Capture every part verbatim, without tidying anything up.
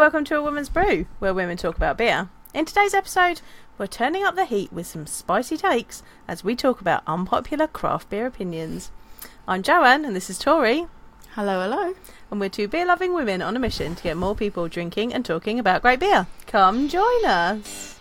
Welcome to A Woman's Brew, where women talk about beer. In today's episode, we're turning up the heat with some spicy takes as we talk about unpopular craft beer opinions. I'm Joanne and this is Tori. Hello, hello. And we're two beer-loving women on a mission to get more people drinking and talking about great beer. Come join us.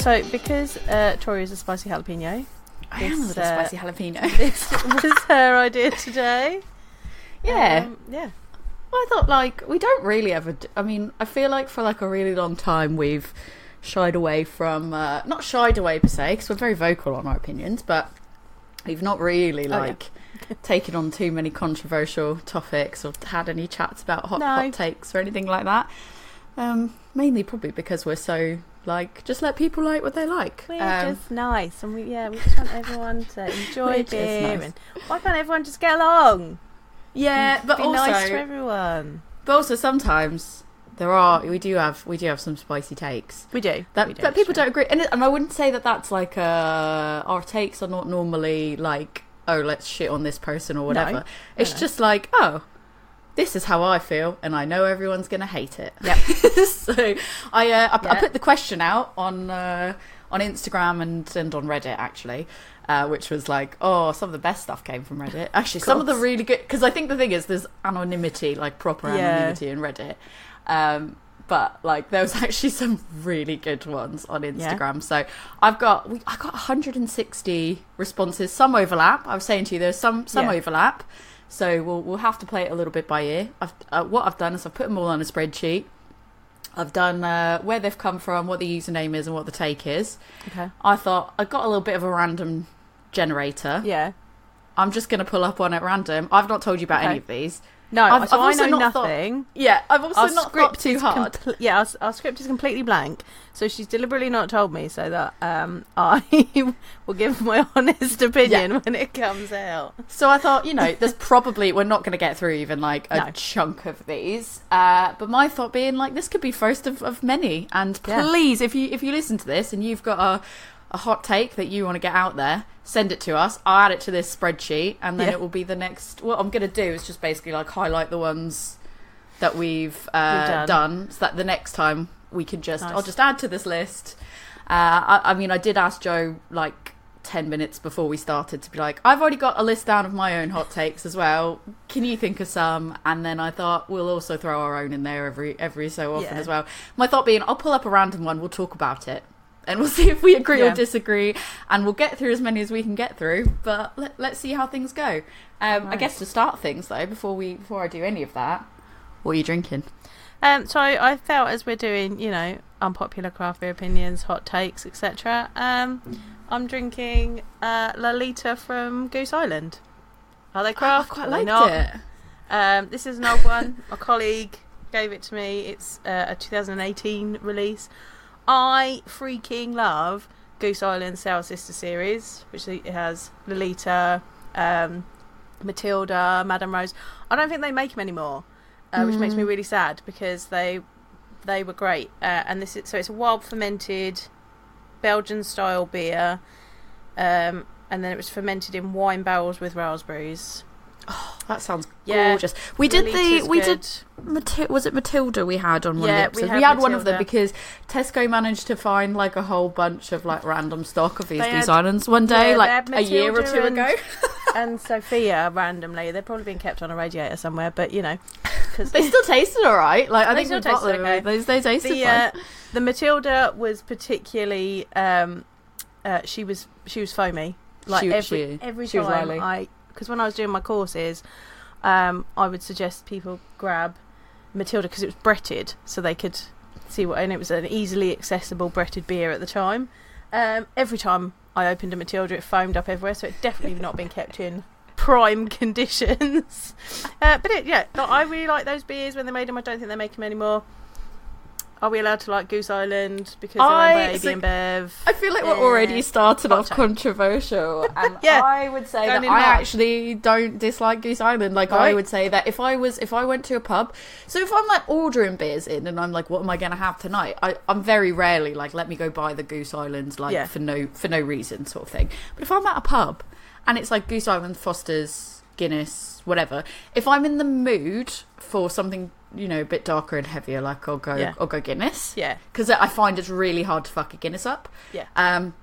So, because uh, Tori is a spicy jalapeno. I this, am with a uh, spicy jalapeno. This was her idea today. Yeah. Um, yeah. Well, I thought, like, we don't really ever... Do, I mean, I feel like for, like, a really long time we've shied away from... Uh, not shied away, per se, because we're very vocal on our opinions, but we've not really, like, oh, yeah. taken on too many controversial topics or had any chats about hot, no. hot takes or anything like that. Um, mainly probably because we're so... Like, just let people like what they like. We're um, just nice, and we yeah, we just want everyone to enjoy beer. Nice. Why can't everyone just get along? Yeah, and but be also nice to everyone. But also, sometimes there are we do have we do have some spicy takes. We do that, we do, but people true. don't agree, and, and I wouldn't say that that's like uh, our takes are not normally like oh let's shit on this person or whatever. No, it's no. just like oh. This is how I feel, and I know everyone's going to hate it. Yep. so I, uh, I, yeah. I put the question out on uh, on Instagram and, and on Reddit, actually, uh, which was like, oh, some of the best stuff came from Reddit. Actually, of some of the really good... Because I think the thing is there's anonymity, like proper anonymity yeah. in Reddit. Um, but like there was actually some really good ones on Instagram. Yeah. So I've got we, I got one hundred sixty responses. Some overlap. I was saying to you, there's some, some yeah. overlap. So we'll we'll have to play it a little bit by ear. I've, uh, what I've done is I've put them all on a spreadsheet. I've done uh, where they've come from, what the username is, and what the take is. Okay. I thought I got a little bit of a random generator. Yeah. I'm just going to pull up one at random. I've not told you about okay. any of these. No, I've, so I've I know nothing. Thought, yeah, I've also our not thought too hard. Com- yeah, our, our script is completely blank, so she's deliberately not told me so that um, I will give my honest opinion yeah. when it comes out. So I thought, you know, there's probably, we're not going to get through even like a no. chunk of these, uh, but my thought being like, this could be first of, of many, and please, yeah. if you if you listen to this and you've got a... a hot take that you want to get out there, send it to us. I'll add it to this spreadsheet and then yeah. it will be the next. What I'm going to do is just basically like highlight the ones that we've, uh, we've done. done so that the next time we can just, nice. I'll just add to this list. Uh, I, I mean, I did ask Joe like ten minutes before we started to be like, I've already got a list down of my own hot takes as well. Can you think of some? And then I thought we'll also throw our own in there every, every so often yeah. as well. My thought being, I'll pull up a random one. We'll talk about it. And we'll see if we agree yeah. or disagree, and we'll get through as many as we can get through. But let, let's see how things go. Um, nice. I guess to start things though, before we before I do any of that, what are you drinking? Um, so I, I felt as we're doing, you know, unpopular craft beer opinions, hot takes, et cetera. Um, I'm drinking uh, Lolita from Goose Island. Are they craft? Oh, I quite liked not? it. Um, this is an old one. My colleague gave it to me. It's uh, a two thousand eighteen release. I freaking love Goose Island Sour Sister series, which it has Lolita, um, Matilda, Madame Rose. I don't think they make them anymore, uh, which mm. makes me really sad because they they were great. Uh, and this is, so it's a wild fermented Belgian style beer, um, and then it was fermented in wine barrels with raspberries. Oh, that sounds gorgeous. Yeah, we did Lolita's the we good. did Mati- was it Matilda we had on one yeah, of the episodes? We had, we had one of them because Tesco managed to find like a whole bunch of like random stock of these had, Goose Islands one day, yeah, like a year or two and, ago. and Sophia randomly, they've probably been kept on a radiator somewhere, but you know, cause they still tasted all right. Like I think we got them. Okay. They, they tasted the, fine. Uh, the Matilda was particularly um, uh, she was she was foamy. Like she, every she, every she time was I. Because when I was doing my courses, um, I would suggest people grab Matilda because it was bretted, so they could see what, and it was an easily accessible bretted beer at the time. Um, every time I opened a Matilda, it foamed up everywhere, so it definitely not been kept in prime conditions. Uh, but it, yeah, I really like those beers when they made them. I don't think they make them anymore. Are we allowed to like Goose Island because I, they're owned by A B and Bev? I feel like we're yeah. already starting Hot off check. controversial, and yeah. I would say Going that I life. actually don't dislike Goose Island. Like right. I would say that if I was, if I went to a pub, so if I'm like ordering beers in, and I'm like, what am I going to have tonight? I, I'm very rarely like, let me go buy the Goose Island like yeah. for no for no reason sort of thing. But if I'm at a pub and it's like Goose Island, Foster's, Guinness, whatever. If I'm in the mood for something, you know, a bit darker and heavier, like I'll go, yeah. I'll go Guinness. Yeah. Because I find it's really hard to fuck a Guinness up. Yeah. Um,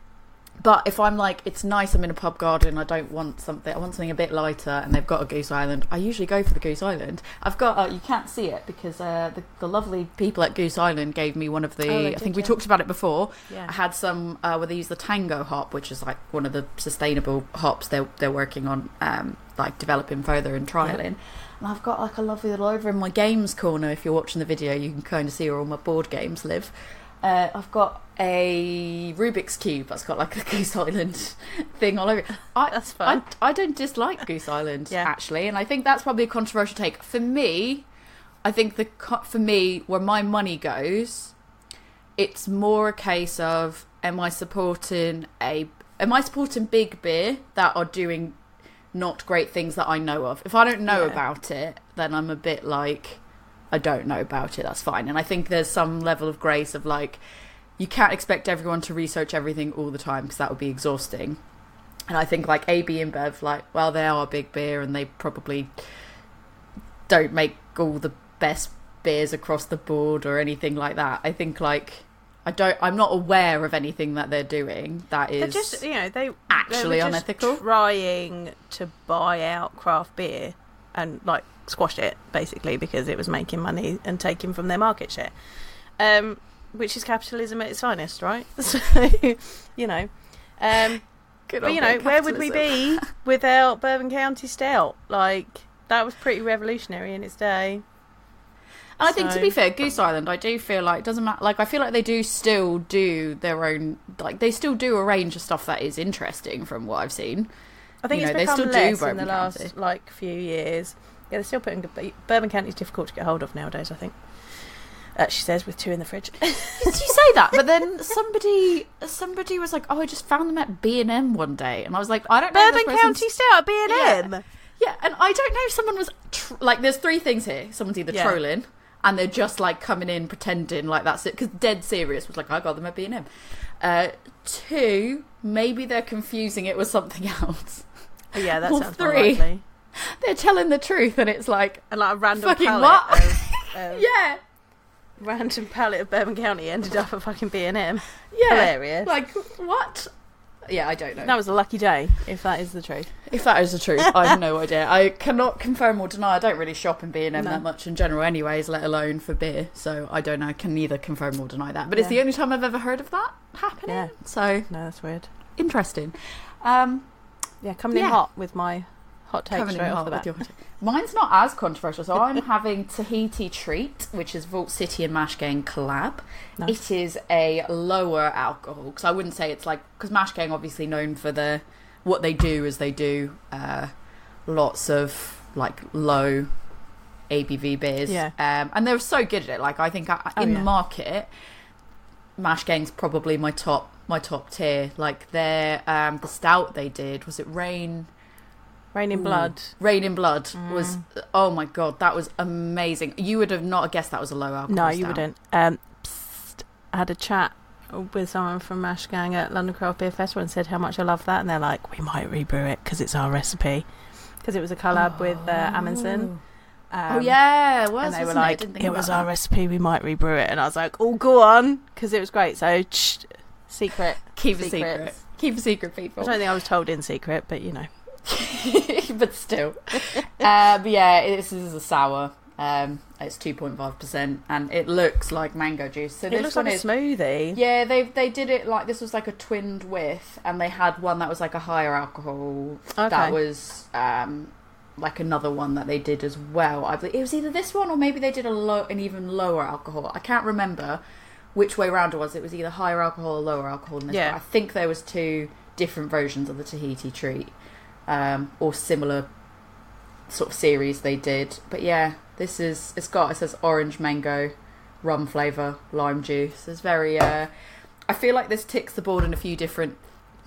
but if I'm like, it's nice, I'm in a pub garden, I don't want something, I want something a bit lighter, and they've got a Goose Island, I usually go for the Goose Island. I've got, uh, you can't see it because uh, the, the lovely people at Goose Island gave me one of the, oh, did, I think we yeah. talked about it before, yeah. I had some uh, where they use the Tango hop, which is like one of the sustainable hops they're, they're working on, um, like developing further and trialling. Yeah. And I've got like a lovely little over in my games corner, if you're watching the video, you can kind of see where all my board games live. Uh, I've got a Rubik's Cube that's got like a Goose Island thing all over it. I, that's fun. I, I don't dislike Goose Island, yeah. actually, and I think that's probably a controversial take. For me, I think the for me, where my money goes, it's more a case of, am I supporting a am I supporting big beer that are doing not great things that I know of? If I don't know yeah. about it, then I'm a bit like, I don't know about it, that's fine. And I think there's some level of grace of like, you can't expect everyone to research everything all the time because that would be exhausting. And I think like A B and Bev, like, well, they are big beer and they probably don't make all the best beers across the board or anything like that. I think like, I don't, I'm not aware of anything that they're doing that is they're just, you know, they actually just unethical. Trying to buy out craft beer and like squash it basically because it was making money and taking from their market share, um, which is capitalism at its finest, right? So, you know, um, Good but you know, where would we be without Bourbon County Stout? Like that was pretty revolutionary in its day. And I think, so, to be fair, Goose Island, I do feel like, doesn't matter, like, I feel like they do still do their own, like, they still do a range of stuff that is interesting from what I've seen. I think you it's know, become they still less do in the last, County. like, few years. Yeah, they're still putting good, Bourbon County's difficult to get hold of nowadays, I think. Uh, she says, with two in the fridge. Did you say that? But then somebody somebody was like, oh, I just found them at B and M one day. And I was like, I don't know. Bourbon County Stout at B and M? Yeah. yeah, and I don't know if someone was, tr- like, there's three things here. Someone's either yeah. trolling, and they're just like coming in pretending like that's it because dead serious was like, I got them at B and M. Uh, two, maybe they're confusing it with something else. Yeah, that or sounds three, more likely. They're telling the truth and it's like, and like a random fucking palette what? Of, um, yeah, random palette of Bourbon County ended up at fucking B and M. Yeah, hilarious. Like what? Yeah, I don't know. That was a lucky day, if that is the truth. If that is the truth, I have no idea. I cannot confirm or deny. I don't really shop in B and M no. that much in general anyways, let alone for beer. So I don't know. I can neither confirm or deny that. But yeah. it's the only time I've ever heard of that happening. Yeah. So no, that's weird. Interesting. Um, yeah, coming yeah. in hot with my hot take coming straight off the bat. Your... Mine's not as controversial. So I'm having Tahiti Treat, which is Vault City and Mash Gang collab. Nice. It is a lower alcohol, because I wouldn't say it's like, because Mash Gang obviously known for the, what they do is they do uh, lots of like low A B V beers. Yeah. Um, and they're so good at it. Like I think I, in oh, yeah. the market, Mash Gang's probably my top, my top tier. Like their, um, the stout they did, was it Rain? Rain in Ooh. Blood. Rain in Blood mm. was, oh my God, that was amazing. You would have not guessed that was a low alcohol No, stout. You wouldn't. Um, psst, I had a chat with someone from Mash Gang at London Craft Beer Festival and said how much I love that. And they're like, we might rebrew it because it's our recipe. Because it was a collab oh. with uh, Amundsen. Um, oh, yeah, it was. And they were like, it, it was our that. recipe, we might rebrew it. And I was like, oh, go on, because it was great. So, shh, secret. Keep Secrets. a secret. Keep a secret, people. I don't think I was told in secret, but you know. But still uh, but yeah, this is a sour, um, it's two point five percent and it looks like mango juice, so it this looks one like is, a smoothie. Yeah, they they did it like this was like a twinned with, and they had one that was like a higher alcohol okay. that was um, like another one that they did as well. I believe it was either this one or maybe they did a low, an even lower alcohol. I can't remember which way round it was. It was either higher alcohol or lower alcohol than this yeah. one. I think there was two different versions of the Tahiti Treat. Um, or similar sort of series they did, but yeah, this is it's got it says orange mango rum flavour, lime juice. It's very... Uh, I feel like this ticks the board in a few different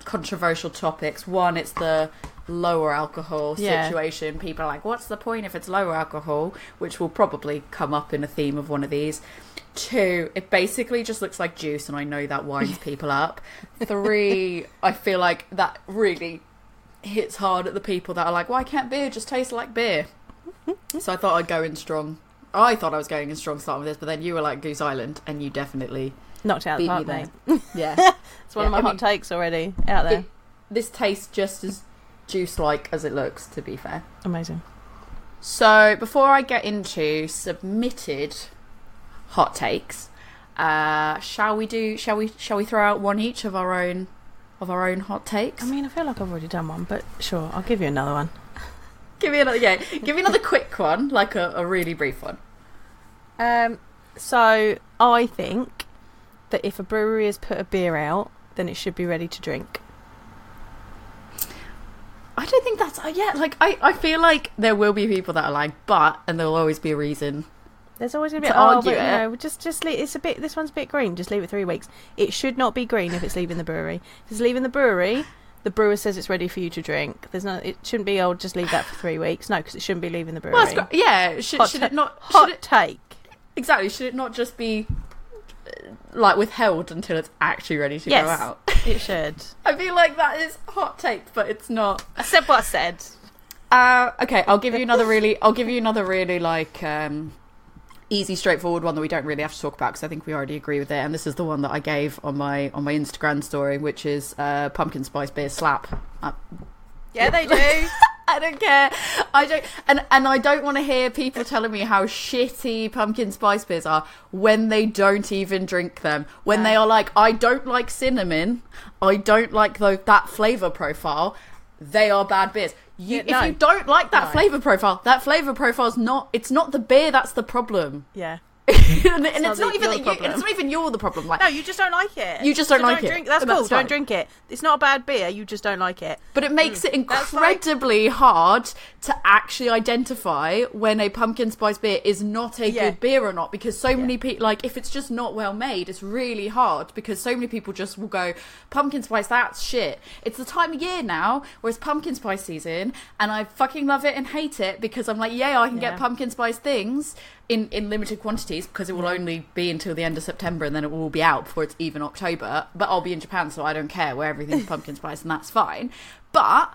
controversial topics. One, it's the lower alcohol yeah. situation. People are like, what's the point if it's lower alcohol? Which will probably come up in a theme of one of these. Two, it basically just looks like juice, and I know that winds people up. Three, I feel like that really hits hard at the people that are like, why can't beer just taste like beer? So I thought I'd go in strong. I thought I was going in strong starting with this, but then you were like Goose Island, and you definitely knocked out the park, mate. Yeah. It's one yeah. of my I hot mean, takes already out there. It, this tastes just as juice-like as it looks, to be fair. Amazing. So before I get into submitted hot takes, uh, shall we do? Shall we? Shall we throw out one each of our own of our own hot takes? I mean, I feel like I've already done one, but sure, I'll give you another one. Give me another, yeah. Give me another quick one, like a, a really brief one. Um. So I think that if a brewery has put a beer out, then it should be ready to drink. I don't think that's... Uh, yeah, like, I, I feel like there will be people that are like, but, and there'll always be a reason. There's always going to be an argument. Oh, you know, just, just leave, it's a bit, this one's a bit green, just leave it three weeks. It should not be green if it's leaving the brewery. If it's leaving the brewery, the brewer says it's ready for you to drink. There's no, it shouldn't be, oh, just leave that for three weeks. No, because it shouldn't be leaving the brewery. Well, got, yeah, should, hot should ta- it not... Should hot it, take. Exactly, should it not just be... like withheld until it's actually ready to yes, go out. It should. I feel like that is hot take, but it's not. I said what I said. Uh, okay, I'll give you another really. I'll give you another really like um, easy, straightforward one that we don't really have to talk about because I think we already agree with it. And this is the one that I gave on my on my Instagram story, which is uh, pumpkin spice beer slap. Uh, yeah, they do. I don't care. I don't, and, and I don't want to hear people telling me how shitty pumpkin spice beers are when they don't even drink them. When yeah. they are like, I don't like cinnamon, I don't like the, that flavour profile, they are bad beers. You, yeah, if no. you don't like that no. flavour profile, that flavour profile's not, it's not the beer that's the problem. Yeah. and it's, and it's, not even that you, and it's not even you're the problem. Like, no, you just don't like it. You just don't so like don't it. Drink, that's and cool. That's don't right. drink it. It's not a bad beer. You just don't like it. But it makes mm. it incredibly like... hard to actually identify when a pumpkin spice beer is not a yeah. good beer or not, because so yeah. many people, like, if it's just not well made, it's really hard because so many people just will go, pumpkin spice, that's shit. It's the time of year now where it's pumpkin spice season, and I fucking love it and hate it because I'm like, yeah, I can yeah. get pumpkin spice things in in limited quantities because it will only be until the end of September and then it will be out before it's even October, but I'll be in Japan so I don't care where everything's pumpkin spice and that's fine. But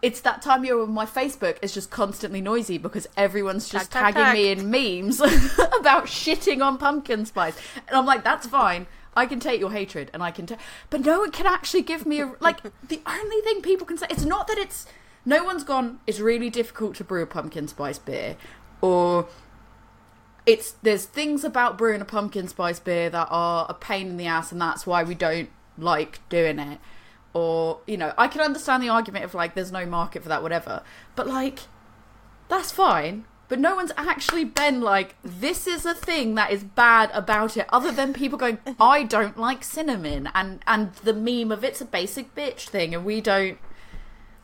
it's that time of year when my Facebook is just constantly noisy because everyone's just tag, tag, tagging tag. me in memes about shitting on pumpkin spice, and I'm like, that's fine, I can take your hatred and I can take, but no one can actually give me a, like, the only thing people can say, it's not that it's, no one's gone, it's really difficult to brew a pumpkin spice beer, or it's, there's things about brewing a pumpkin spice beer that are a pain in the ass and that's why we don't like doing it. Or, you know, I can understand the argument of, like, there's no market for that, whatever. But, like, that's fine. But no one's actually been like, this is a thing that is bad about it, other than people going, I don't like cinnamon. And, and the meme of it's a basic bitch thing and we don't.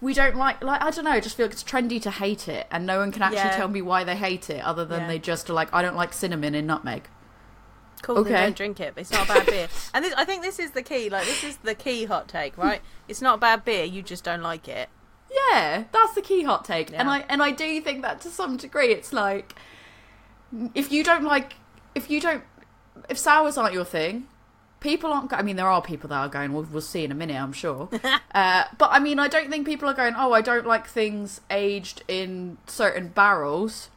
We don't like, like, I don't know, I just feel like it's trendy to hate it, and no one can actually yeah. tell me why they hate it, other than yeah. they just are like, I don't like cinnamon in nutmeg. Cool, okay. They don't drink it, but it's not a bad beer. And this, I think this is the key, like, this is the key hot take, right? It's not a bad beer, you just don't like it. Yeah, that's the key hot take. Yeah. And I and I do think that to some degree, it's like, if you don't like, if you don't, if sours aren't your thing, people aren't... I mean, there are people that are going, we'll, we'll see in a minute, I'm sure. Uh, but, I mean, I don't think people are going, oh, I don't like things aged in certain barrels.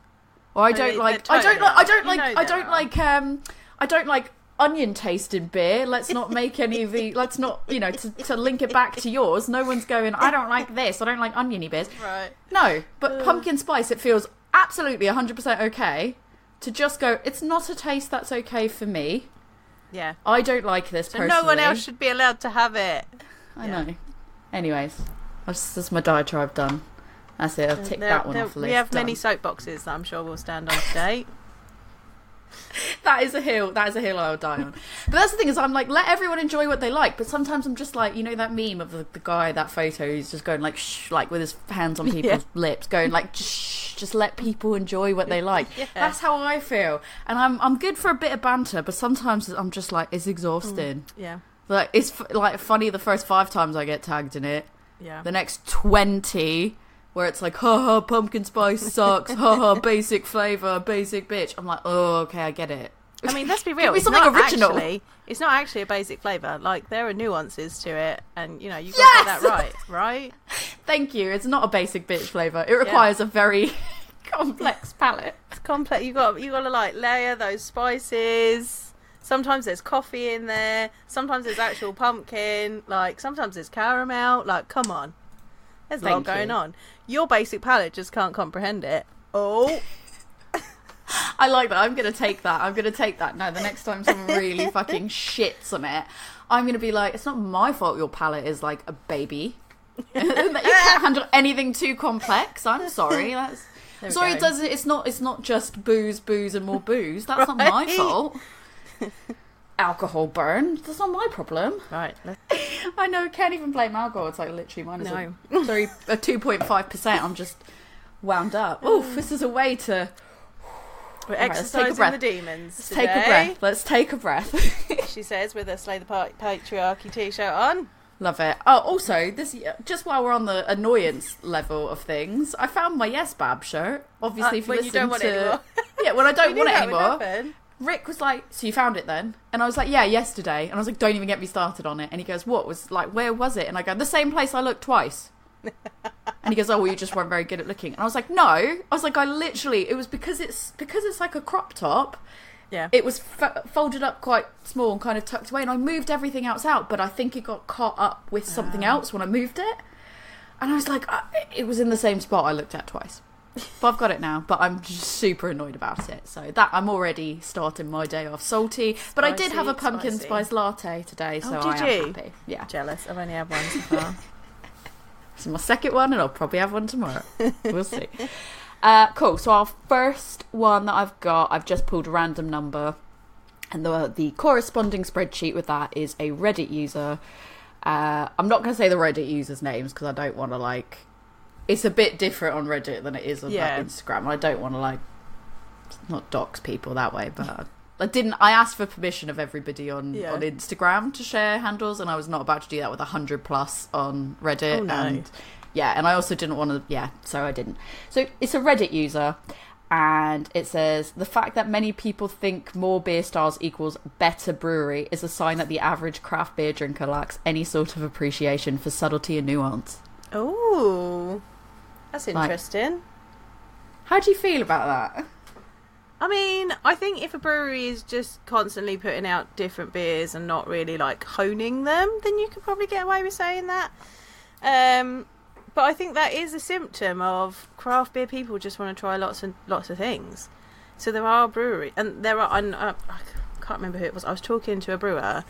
Or I don't like... Totally I don't like... I don't like... I don't like... Um, I don't like onion taste in beer. Let's not make any of the... Let's not, you know, to, to link it back to yours. No one's going, I don't like this. I don't like oniony beers. Right. No, but Ugh. pumpkin spice, it feels absolutely one hundred percent okay to just go, it's not a taste that's okay for me. Yeah, I don't like this so personally. No one else should be allowed to have it. I yeah. know. Anyways, that's, that's my diatribe done. That's it. I'll tick there, that one there, off the list. We have done. Many soapboxes that I'm sure we'll stand on today. That is a hill. That is a hill I would die on. But that's the thing is, I'm like, let everyone enjoy what they like. But sometimes I'm just like, you know that meme of the, the guy, that photo, who's just going like, shh, like with his hands on people's yeah. lips, going like, shh, just let people enjoy what they like. Yeah. That's how I feel. And I'm I'm good for a bit of banter, but sometimes I'm just like, it's exhausting. Mm, yeah. Like, it's f- like funny the first five times I get tagged in it. Yeah. The next twenty... where it's like, ha ha, pumpkin spice sucks, ha ha, basic flavour, basic bitch. I'm like, oh, okay, I get it. I mean, let's be real. It's something not original. Actually, it's not actually a basic flavour. Like, there are nuances to it, and, you know, you've got yes! to get that right, right? Thank you. It's not a basic bitch flavour. It requires yeah. a very complex palette. It's complex. You've got, you've got to, like, layer those spices. Sometimes there's coffee in there. Sometimes there's actual pumpkin. Like, sometimes there's caramel. Like, come on. There's a Thank lot going you. on. Your basic palate just can't comprehend it. Oh. I like that. I'm going to take that. I'm going to take that. No, the next time someone really fucking shits on it, I'm going to be like, it's not my fault your palate is like a baby. You can't handle anything too complex. I'm sorry. That's Sorry, it doesn't, it's not It's not just booze, booze and more booze. That's right. Not my fault. Alcohol burn. That's not my problem. Right. Let's... I know, can't even blame alcohol. It's like literally mine is no. a, sorry, a two point five percent. I'm just wound up. Oof, this is a way to... We're right, exercising the demons let's today. Take a breath. Let's take a breath. She says with a Slay the Patriarchy t-shirt on. Love it. Oh, also, this just while we're on the annoyance level of things, I found my Yes Bab shirt. Obviously, uh, if you when listen you don't want to... it anymore. Yeah, when I don't want it anymore. Rick was like, so you found it then? And I was like, yeah, yesterday. And I was like, don't even get me started on it. And he goes, what was, like, where was it? And I go, the same place I looked twice. And he goes, oh, well, you just weren't very good at looking. And I was like, no. I was like, I literally, it was because it's, because it's like a crop top. Yeah. It was f- folded up quite small and kind of tucked away. And I moved everything else out, but I think it got caught up with something oh. else when I moved it. And I was like, I, it was in the same spot I looked at twice. But I've got it now, but I'm just super annoyed about it. So that I'm already starting my day off salty. Spicy, but I did have a pumpkin spicy. spice latte today, so oh, did I am you? happy. Yeah. Jealous. I've only had one so far. This is my second one, and I'll probably have one tomorrow. We'll see. Uh, cool. So our first one that I've got, I've just pulled a random number, and the the corresponding spreadsheet with that is a Reddit user. Uh, I'm not going to say the Reddit users' names because I don't want to like. It's a bit different on Reddit than it is on yeah. like, Instagram. I don't want to, like, not dox people that way, but I didn't. I asked for permission of everybody on, yeah. on Instagram to share handles, and I was not about to do that with one hundred plus on Reddit. Oh, no. And, yeah, and I also didn't want to, yeah, so I didn't. So it's a Reddit user, and it says, the fact that many people think more beer styles equals better brewery is a sign that the average craft beer drinker lacks any sort of appreciation for subtlety and nuance. Oh. That's interesting. Like, how do you feel about that? I mean, I think if a brewery is just constantly putting out different beers and not really like honing them, then you could probably get away with saying that. Um, but I think that is a symptom of craft beer people just want to try lots and lots of things. So there are breweries, and there are. And I can't remember who it was. I was talking to a brewer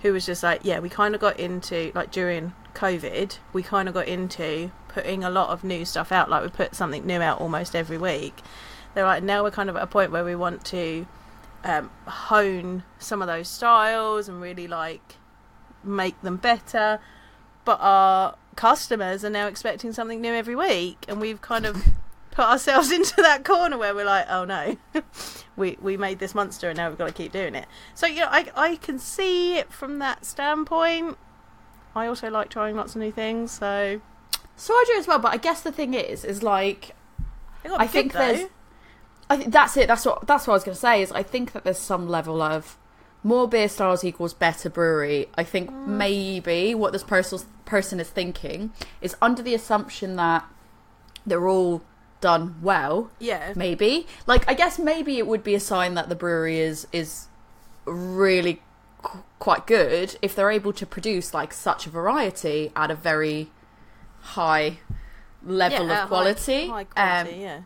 who was just like, yeah, we kind of got into like during COVID, we kind of got into. putting a lot of new stuff out, like we put something new out almost every week. They're like, now we're kind of at a point where we want to um, hone some of those styles and really like make them better, but our customers are now expecting something new every week, and we've kind of put ourselves into that corner where we're like, oh no, we we made this monster and now we've got to keep doing it. So you know, I, I can see it from that standpoint. I also like trying lots of new things, so So I do as well, but I guess the thing is, is like, I think good, there's, I th- that's it, that's what, that's what I was going to say, is I think that there's some level of more beer styles equals better brewery. I think mm. maybe what this person, person is thinking is under the assumption that they're all done well, yeah, maybe. Like, I guess maybe it would be a sign that the brewery is, is really qu- quite good if they're able to produce, like, such a variety at a very... high level yeah, of quality, high, high quality um, yeah.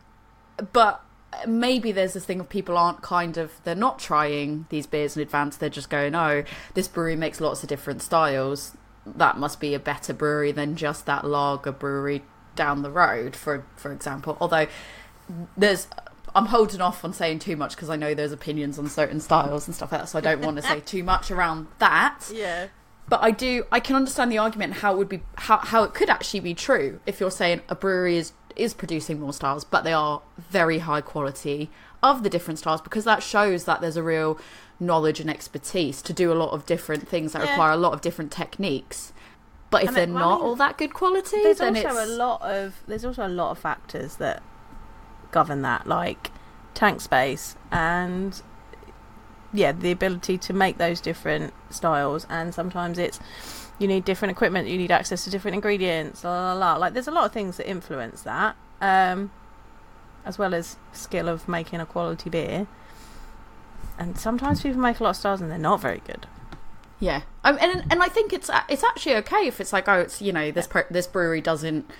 But maybe there's this thing of people aren't kind of they're not trying these beers in advance. They're just going, oh, this brewery makes lots of different styles. That must be a better brewery than just that lager brewery down the road, for for example. Although there's I'm holding off on saying too much because I know there's opinions on certain styles and stuff like that, so I don't want to say too much around that. Yeah. But I do, I can understand the argument how it would be, how, how it could actually be true if you're saying a brewery is, is producing more styles, but they are very high quality of the different styles, because that shows that there's a real knowledge and expertise to do a lot of different things that yeah. require a lot of different techniques. But if I mean, they're well, not I mean, all that good quality, there's then also it's... a lot of there's also a lot of factors that govern that, like tank space and yeah, the ability to make those different styles. And sometimes it's you need different equipment, you need access to different ingredients, la la la. Like there's a lot of things that influence that, um, as well as skill of making a quality beer. And sometimes people make a lot of styles and they're not very good. Yeah, um, and and I think it's it's actually okay if it's like, oh, it's, you know, this pro- this brewery doesn't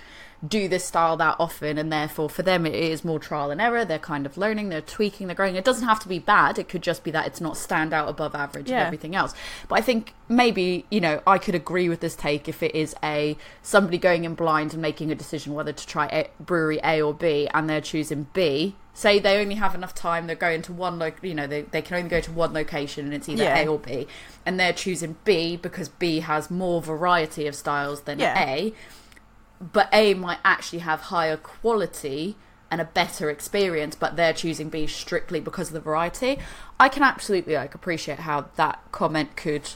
do this style that often, and therefore for them it is more trial and error. They're kind of learning, they're tweaking, they're growing. It doesn't have to be bad. It could just be that it's not stand out above average yeah. and everything else. But I think maybe, you know, I could agree with this take if it is a somebody going in blind and making a decision whether to try a, brewery A or B, and they're choosing B. Say they only have enough time, they're going to one loc, you know, they, they can only go to one location, and it's either yeah. A or B, and they're choosing B because B has more variety of styles than yeah. A. But A might actually have higher quality and a better experience, but they're choosing B strictly because of the variety. I can absolutely like appreciate how that comment could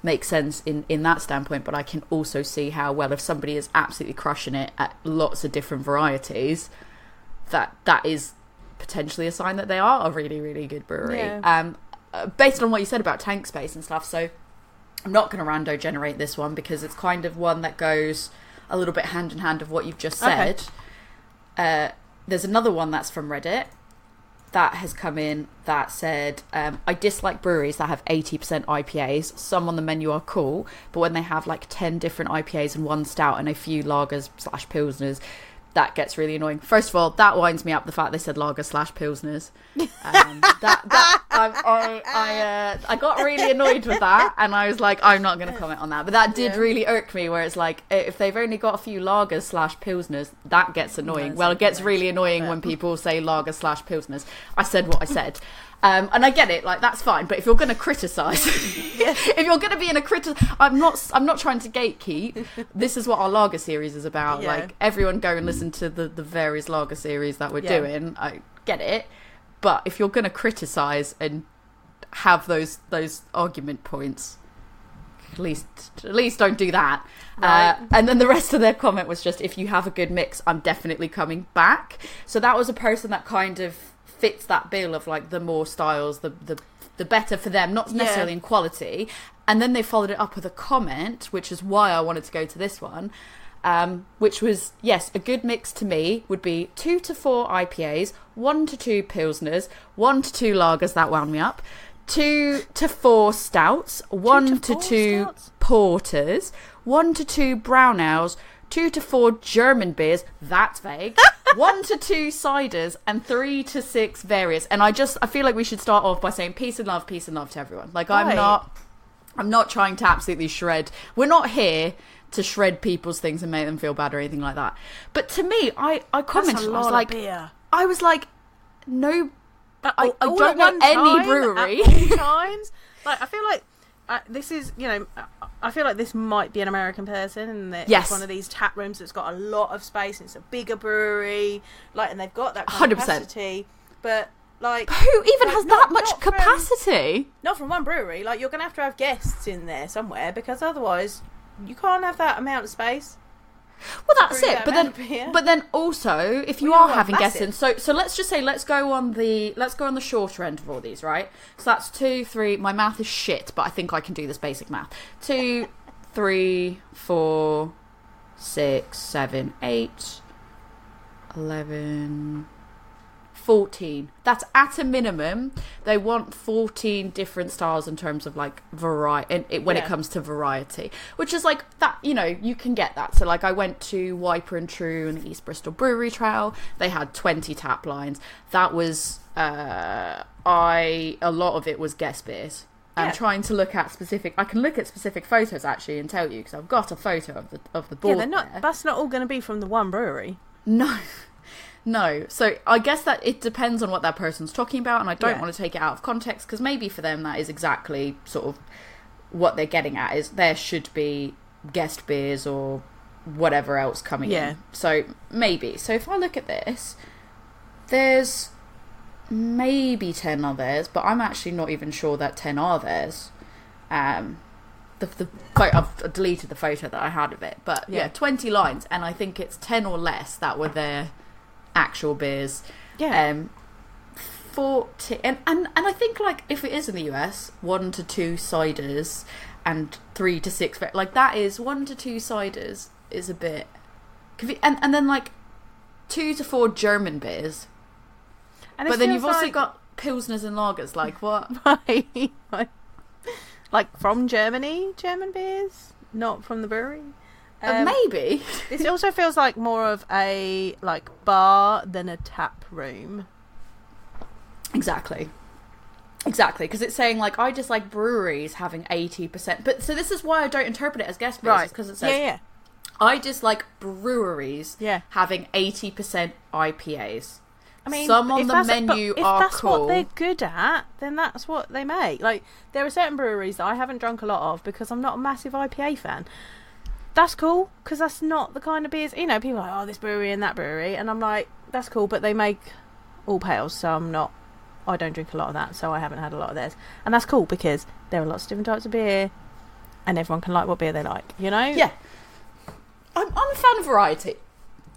make sense in, in that standpoint, but I can also see how, well, if somebody is absolutely crushing it at lots of different varieties, that that is potentially a sign that they are a really, really good brewery. Yeah. Um, based on what you said about tank space and stuff, so I'm not going to rando generate this one because it's kind of one that goes... a little bit hand in hand of what you've just said. Okay. Uh, there's another one that's from Reddit that has come in that said, um, I dislike breweries that have eighty percent I P As. Some on the menu are cool, but when they have like ten different I P As and one stout and a few lagers slash pilsners, that gets really annoying. First of all, that winds me up, the fact they said lager slash pilsners. Um, that, that, I, I, uh, I got really annoyed with that, and I was like, I'm not going to comment on that. But that did yeah. really irk me, where it's like, if they've only got a few lagers slash pilsners, that gets annoying. No, well, it gets really annoying when people say lager slash pilsners. I said what I said. Um, and I get it, like, that's fine, but if you're going to criticise, yeah. if you're going to be in a critic, I'm not I'm not trying to gatekeep, this is what our lager series is about, yeah. like, everyone go and listen to the, the various lager series that we're yeah. doing, I get it, but if you're going to criticise and have those those argument points, at least, at least don't do that. Right. Uh, and then the rest of their comment was just, if you have a good mix, I'm definitely coming back. So that was a person that kind of fits that bill of like the more styles the the, the better for them, not necessarily yeah. in quality. And then they followed it up with a comment, which is why I wanted to go to this one, um which was, yes, a good mix to me would be two to four I P As, one to two pilsners, one to two lagers, that wound me up, two to four stouts, one two to, to two stouts? porters, one to two brown ales, two to four German beers, that's vague, one to two ciders, and three to six various. And I just, I feel like we should start off by saying peace and love, peace and love to everyone. Like, right. I'm not, I'm not trying to absolutely shred. We're not here to shred people's things and make them feel bad or anything like that. But to me, I, I commented, I was like, I was like, no, but I, I don't know any brewery. At all times. Like, I feel like, Uh, this is, you know, I feel like this might be an American person, and it's yes. one of these tap rooms that's got a lot of space, and it's a bigger brewery, like, and they've got that kind one hundred percent of capacity. But like, but who even like, has not, that much not capacity? From, not from one brewery. Like, you're going to have to have guests in there somewhere, because otherwise, you can't have that amount of space. Well, that's it. But then, but then also, if you well, are having guests in, so so let's just say let's go on the let's go on the shorter end of all these, right? So that's two, three. My math is shit, but I think I can do this basic math. Two, three, four, six, seven, eight, eleven, fourteen. That's at a minimum. They want fourteen different styles in terms of like variety, and it, when yeah. it comes to variety, which is like that, you know, you can get that. So like I went to Wiper and True and the East Bristol Brewery Trail. They had twenty tap lines. That was uh, I a lot of it was guest beers. I'm yeah. trying to look at specific. I can look at specific photos actually and tell you, because I've got a photo of the of the board. Yeah, they're not. There. That's not all going to be from the one brewery. No. No. So I guess that it depends on what that person's talking about, and I don't yeah. want to take it out of context, because maybe for them that is exactly sort of what they're getting at, is there should be guest beers or whatever else coming yeah. in. So maybe. So if I look at this, there's maybe ten are theirs, but I'm actually not even sure that ten are theirs. Um, the, the photo, I've deleted the photo that I had of it, but yeah. yeah, twenty lines, and I think it's ten or less that were their actual beers. Yeah. Um, forty, and, and and I think, like, if it is in the U S, one to two ciders and three to six, like, that is one to two ciders is a bit, and and then like two to four German beers. And but then you've like... also got pilsners and lagers, like what? Like from Germany, German beers, not from the brewery. Um, uh, maybe this also feels like more of a like bar than a tap room. Exactly, exactly, because it's saying like I just like breweries having eighty percent. But so this is why I don't interpret it as guest beers, because right. it says yeah, yeah. I just like breweries yeah. having eighty percent I P As. I mean, some on the menu are cool. If that's what they're good at, then that's what they make. Like, there are certain breweries that I haven't drunk a lot of because I'm not a massive I P A fan. That's cool, because that's not the kind of beers... You know, people are like, oh, this brewery and that brewery. And I'm like, that's cool, but they make all pales, so I'm not... I don't drink a lot of that, so I haven't had a lot of theirs. And that's cool, because there are lots of different types of beer, and everyone can like what beer they like, you know? Yeah. I'm, I'm a fan of variety.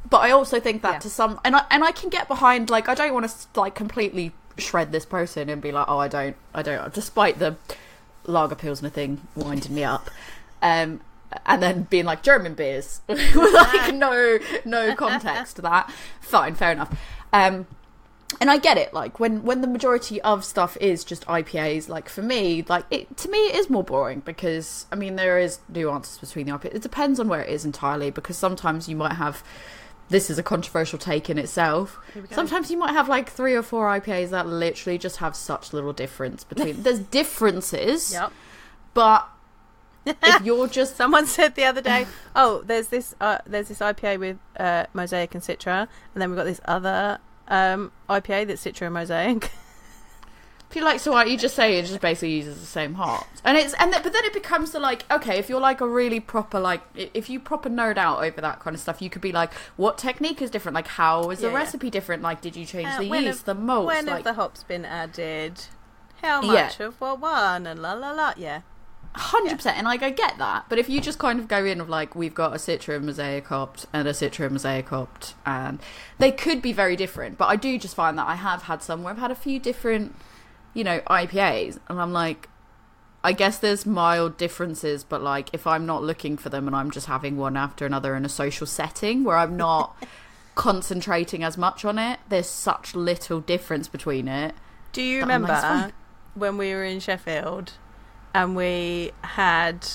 But I also think that yeah. to some, and I and I can get behind. Like, I don't want to like completely shred this person and be like, oh, I don't, I don't. Despite the lager pilsner thing winding me up, um, and then being like German beers with like no no context to that. Fine, fair enough. Um, and I get it. Like when when the majority of stuff is just I P As. Like for me, like it to me it is more boring, because I mean there is nuances between the I P As. It depends on where it is entirely, because sometimes you might have. This is a controversial take in itself. Sometimes you might have like three or four I P As that literally just have such little difference between. There's differences, yep. but if you're just someone said the other day, oh, there's this uh, there's this I P A with uh, Mosaic and Citra, and then we've got this other um, I P A that's Citra and Mosaic. If you like, so what you just say, it just basically uses the same hop, and it's and th- but then it becomes the like, okay, if you're like a really proper like, if you proper nerd out over that kind of stuff, you could be like, what technique is different? Like, how is yeah, the yeah. recipe different? Like, did you change uh, the yeast, have, the malt? When like, have the hops been added? How much yeah. of what one? And la la la, yeah, hundred yeah. percent. And like, I get that, but if you just kind of go in of like, we've got a Citra and Mosaic hopped and a Citra and Mosaic hopped, and they could be very different. But I do just find that I have had some where I've had a few different. You know, I P As, and I'm like, I guess there's mild differences, but like if I'm not looking for them and I'm just having one after another in a social setting where I'm not concentrating as much on it, there's such little difference between it. Do you remember like, when we were in Sheffield and we had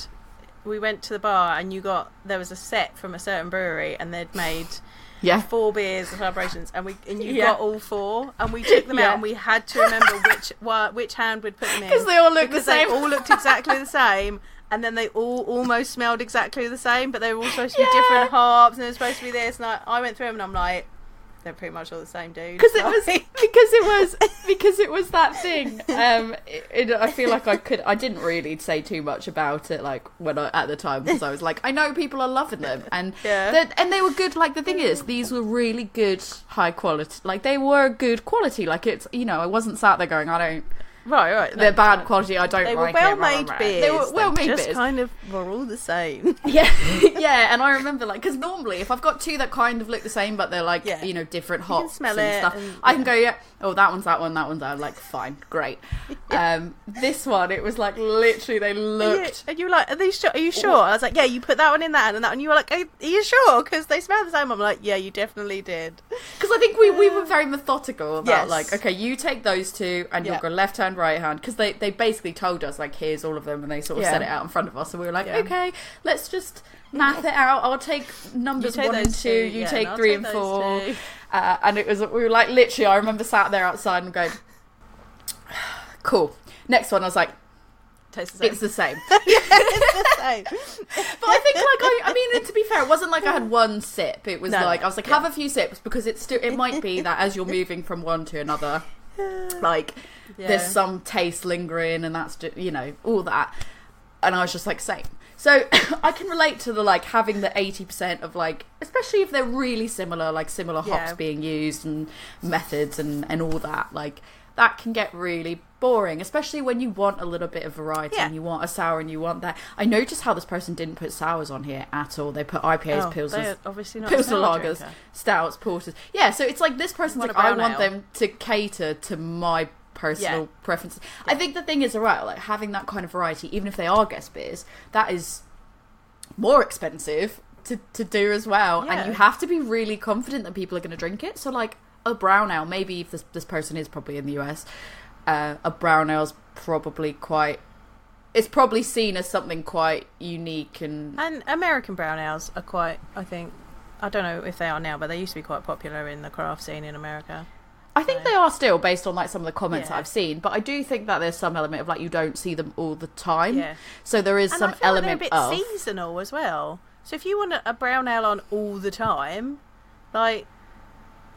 we went to the bar and you got there was a set from a certain brewery and they'd made Yeah. four beers and celebrations, and we and you yeah. got all four, and we took them yeah. out, and we had to remember which wh- which hand would put them in because they all looked the same. They all looked exactly the same, and then they all almost smelled exactly the same, but they were all supposed to yeah. be different hops, and they were supposed to be this. And I, I went through them, and I'm like, they're pretty much all the same, dude. Because it was because it was because it was that thing. Um, it, it, I feel like I could I didn't really say too much about it, like when I, at the time, because I was like, I know people are loving them, and yeah. and they were good. Like the thing is, these were really good, high quality. Like they were good quality. Like it's you know, I wasn't sat there going, I don't. Right, right. They're no, bad quality. I don't like well it. Made right, beers. They were well-made beers. They just kind of were all the same. Yeah, yeah. And I remember, like, because normally if I've got two that kind of look the same, but they're like, yeah. you know, different hops and stuff, and, yeah. I can go, yeah, oh, that one's that one, that one's that. I'm like, fine, great. Um, this one, it was like literally they looked, and you were like, are these? Sure? Are you sure? I was like, yeah. You put that one in that and that, and you were like, are you sure? Because they smell the same. I'm like, yeah, you definitely did. Because I think we we were very methodical about yes. like, okay, you take those two, and yeah. you'll go left hand. Right hand, because they they basically told us like here's all of them, and they sort of yeah. set it out in front of us, and we were like yeah. okay, let's just math it out. I'll take numbers take one and two, two. you yeah, take and three take and four uh, and it was we were like literally I remember sat there outside and going cool, next one. I was like Tastes the same. It's the same. It's the same. But I think, like, I, I mean, in to be fair, it wasn't like I had one sip. It was no, like, I was like, yeah. have a few sips, because it's still, it might be that as you're moving from one to another, like, yeah. there's some taste lingering, and that's, just, you know, all that. And I was just like, same. So I can relate to the, like, having the eighty percent of, like, especially if they're really similar, like, similar hops yeah. being used and methods and, and all that, like, that can get really boring, especially when you want a little bit of variety yeah. and you want a sour and you want that. I noticed how this person didn't put sours on here at all. They put I P As, oh, pilsners, obviously not pilsner lagers, stouts, porters. Yeah, so it's like this person's like, I want ale. them to cater to my personal yeah. preferences. Yeah. I think the thing is, all right, like having that kind of variety, even if they are guest beers, that is more expensive to, to do as well. Yeah. And you have to be really confident that people are going to drink it. So like a brown ale, maybe if this, this person is probably in the U S, uh, a brown ale's probably quite, it's probably seen as something quite unique. And and American brown ales are quite, I think, I don't know if they are now, but they used to be quite popular in the craft scene in America. I think they are still, based on like some of the comments yeah. that I've seen, but I do think that there's some element of like you don't see them all the time, yeah. so there is and some I feel element like they're a bit of seasonal as well. So if you want a brown ale on all the time, like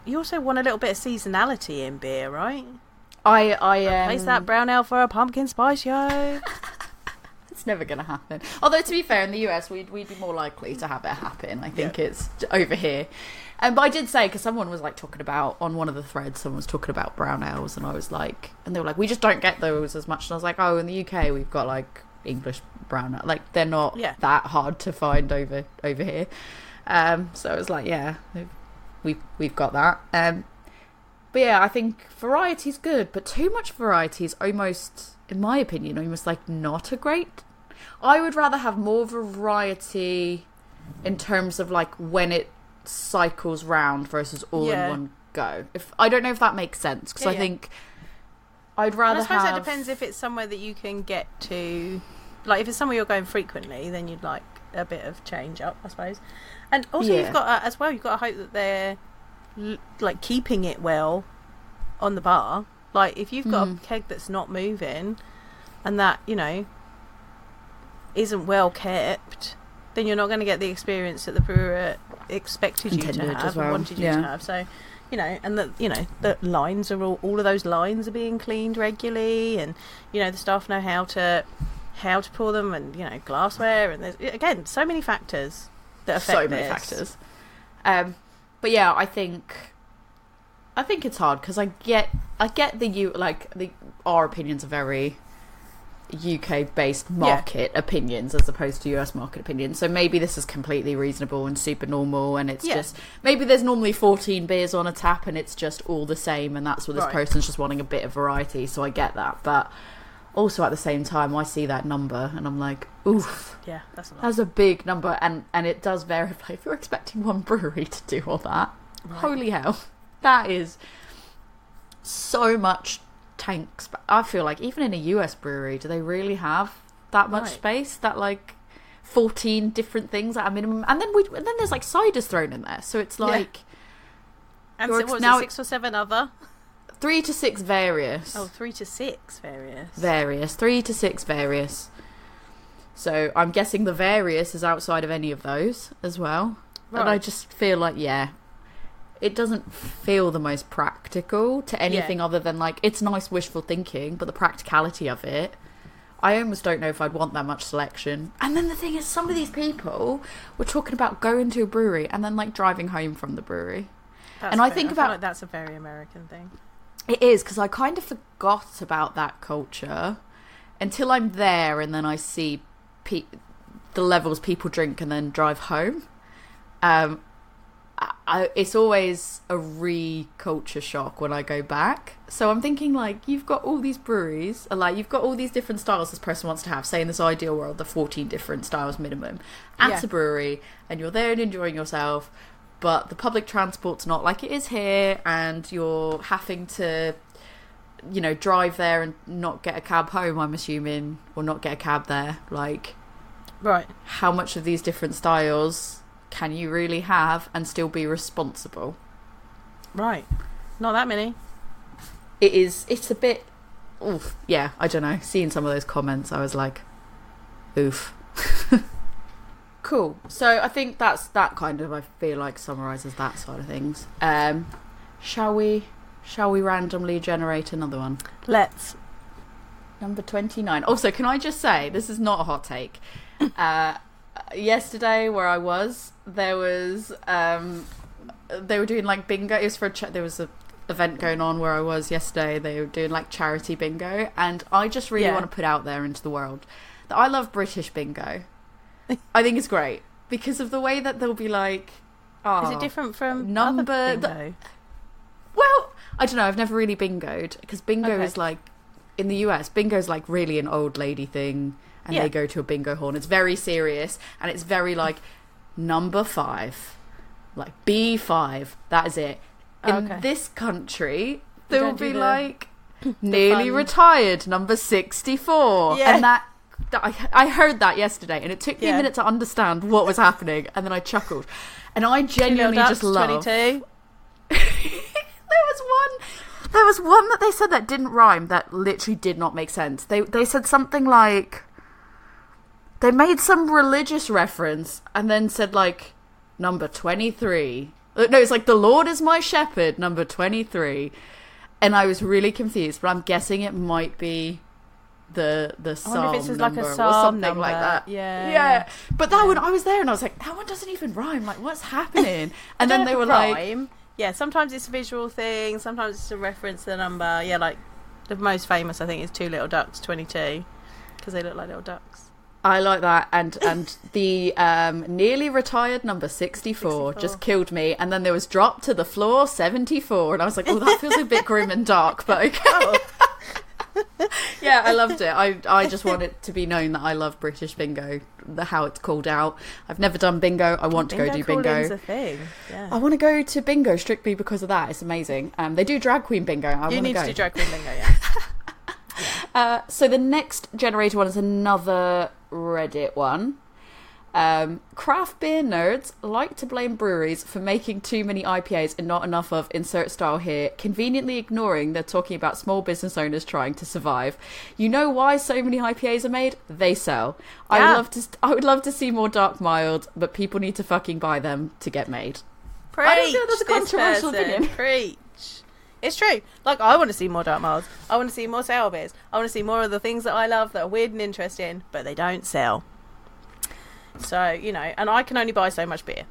you also want a little bit of seasonality in beer, right? I I um... replace that brown ale for a pumpkin spice yo. It's never going to happen. Although to be fair, in the U S we'd we'd be more likely to have it happen. I think yeah. it's over here. Um, but I did say, because someone was like talking about, on one of the threads, someone was talking about brown ales, and I was like, and they were like, we just don't get those as much. And I was like, oh, in the U K we've got like English brown ale. Like they're not yeah. that hard to find over over here. Um, so I was like, yeah, we've, we've got that. Um, but yeah, I think variety's good, but too much variety is almost, in my opinion, almost like not a great. I would rather have more variety in terms of like when it cycles round versus all yeah. in one go. If I don't know if that makes sense, because yeah, I yeah. think I'd rather and I suppose have... that depends if it's somewhere that you can get to, like if it's somewhere you're going frequently, then you'd like a bit of change up, I suppose. And also yeah. you've got to, as well, you've got to hope that they're like keeping it well on the bar. Like if you've got mm. a keg that's not moving and that, you know, isn't well kept, then you're not going to get the experience that the brewer expected Intended you to have well. and wanted you yeah. to have. So, you know, and that, you know, the lines are all, all of those lines are being cleaned regularly, and, you know, the staff know how to, how to pour them, and, you know, glassware, and there's, again, so many factors that affect So many this. factors. Um, but yeah, I think, I think it's hard, because I get, I get the, you like, the, our opinions are very U K-based market yeah. opinions as opposed to U S market opinions. So maybe this is completely reasonable and super normal, and it's yeah. just maybe there's normally fourteen beers on a tap and it's just all the same, and that's what this right. person's just wanting a bit of variety. So I get that, but also at the same time I see that number and I'm like, oof, yeah, that's a, that's a big number, and and it does vary. If you're expecting one brewery to do all that, right. holy hell, that is so much tanks. But I feel like even in a U S brewery, do they really have that much right. space, that like fourteen different things at a minimum? And then we and then there's like ciders thrown in there, so it's like yeah. and so what was now it, six or seven other three to six various oh three to six various various three to six various so I'm guessing the various is outside of any of those as well, right. and I just feel like yeah it doesn't feel the most practical to anything yeah. other than, like, it's nice wishful thinking, but the practicality of it, I almost don't know if I'd want that much selection. And then the thing is, some of these people were talking about going to a brewery and then, like, driving home from the brewery. That's and fair. I think I about... feel like that's a very American thing. It is, because I kind of forgot about that culture until I'm there, and then I see pe- the levels people drink and then drive home. Um... I, it's always a re-culture shock when I go back. So I'm thinking, like, you've got all these breweries, and, like, you've got all these different styles this person wants to have. Say in this ideal world, the fourteen different styles minimum at yeah. a brewery, and you're there and enjoying yourself, but the public transport's not like it is here, and you're having to, you know, drive there and not get a cab home, I'm assuming, or not get a cab there. Like, right? How much of these different styles can you really have and still be responsible? Right. Not that many. It is, it's a bit, oof, yeah, I don't know. Seeing some of those comments, I was like, oof. Cool. So I think that's that kind of, I feel like, summarises that side of things. Um, shall we, shall we randomly generate another one? Let's. Number twenty-nine. Also, can I just say, this is not a hot take. Uh, yesterday, where I was, there was, um, they were doing like bingo. It was for a ch- there was a event going on where I was yesterday. They were doing like charity bingo, and I just really yeah. want to put out there into the world that I love British bingo. I think it's great because of the way that they'll be like, oh, is it different from number? Other bingo? Th- well, I don't know. I've never really bingoed because bingo okay. is like. In the U S, bingo's like really an old lady thing, and yeah. they go to a bingo horn. It's very serious, and it's very like number five, like B five. That is it. In okay. this country, they'll be the, like the nearly fun. Retired number sixty-four, yeah. and that, that I, I heard that yesterday, and it took me yeah. a minute to understand what was happening, and then I chuckled, and I genuinely you know, just love. twenty-two There was one. There was one that they said that didn't rhyme, that literally did not make sense. They they said something like, they made some religious reference and then said like, number twenty-three. No, it's like, the Lord is my shepherd, number twenty-three. And I was really confused, but I'm guessing it might be the the psalm if it's number like a psalm or something number. Like that. Yeah. Yeah. But that yeah. one, I was there and I was like, that one doesn't even rhyme. Like, what's happening? And then they were rhyme. like... Yeah, sometimes it's a visual thing, sometimes it's a reference to the number. Yeah, like the most famous, I think, is Two Little Ducks, twenty-two, because they look like little ducks. I like that. And and the um, nearly retired number sixty-four, sixty-four just killed me. And then there was drop to the floor, seventy-four. And I was like, oh, that feels a bit grim and dark, but okay. Oh. Yeah, I loved it. I I just want it to be known that I love British bingo, the how it's called out. I've never done bingo. I want bingo to go do bingo. Bingo call-in's a thing. Yeah. I want to go to bingo strictly because of that. It's amazing. Um, they do drag queen bingo. I you need go. to do drag queen bingo. Yeah. yeah. Uh, so the next generated one is another Reddit one. Um, craft beer nerds like to blame breweries for making too many I P As and not enough of insert style here, conveniently ignoring they're talking about small business owners trying to survive. You know why so many I P As are made? They sell. Yeah. I love to. I would love to see more dark mild, but people need to fucking buy them to get made. Preach. I don't know that's a controversial opinion. Preach. It's true. Like, I want to see more dark milds. I want to see more sour beers. I want to see more of the things that I love that are weird and interesting, but they don't sell. So, you know, and I can only buy so much beer.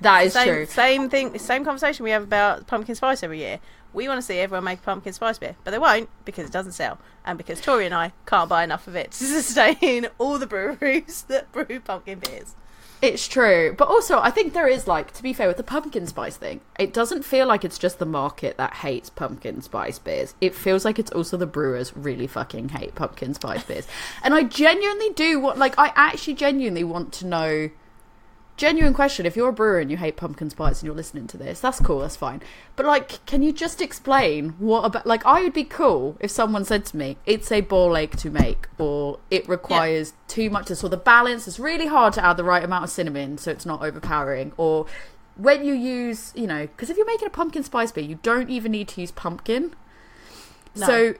That is same, true. Same thing, same conversation we have about pumpkin spice every year. We want to see everyone make pumpkin spice beer, but they won't because it doesn't sell, and because Tori and I can't buy enough of it to sustain all the breweries that brew pumpkin beers. It's true. But also, I think there is, like, to be fair, with the pumpkin spice thing, it doesn't feel like it's just the market that hates pumpkin spice beers. It feels like it's also the brewers really fucking hate pumpkin spice beers. And I genuinely do want, like, I actually genuinely want to know, genuine question, if you're a brewer and you hate pumpkin spice and you're listening to this, that's cool, that's fine. But, like, can you just explain what about, like, I would be cool if someone said to me, it's a ball ache to make, or it requires yeah. too much of, so the balance is really hard to add the right amount of cinnamon so it's not overpowering, or when you use, you know, because if you're making a pumpkin spice beer, you don't even need to use pumpkin. No. So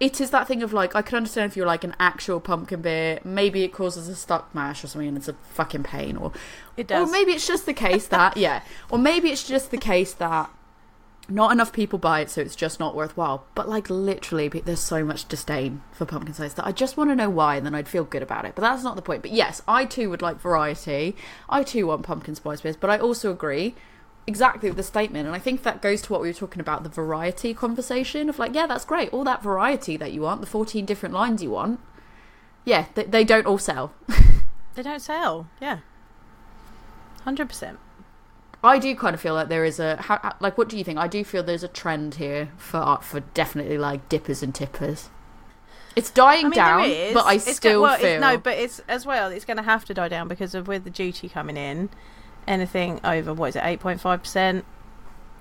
it is that thing of, like, I can understand if you're, like, an actual pumpkin beer, maybe it causes a stuck mash or something and it's a fucking pain, or it does. Or maybe it's just the case that, yeah. Or maybe it's just the case that not enough people buy it, so it's just not worthwhile. But, like, literally, there's so much disdain for pumpkin spice that I just want to know why, and then I'd feel good about it. But that's not the point. But yes, I too would like variety. I too want pumpkin spice beers, but I also agree exactly with the statement, and I think that goes to what we were talking about, the variety conversation of, like, yeah, that's great, all that variety that you want, the fourteen different lines you want, yeah, they, they don't all sell. They don't sell. Yeah, one hundred percent. I do kind of feel like there is a how, like, what do you think? I do feel there's a trend here for for definitely, like, dippers and tippers. It's dying I mean, down, is, but I still go, well, feel no, but it's as well, it's going to have to die down because of with the duty coming in. Anything over, what is it, eight point five percent?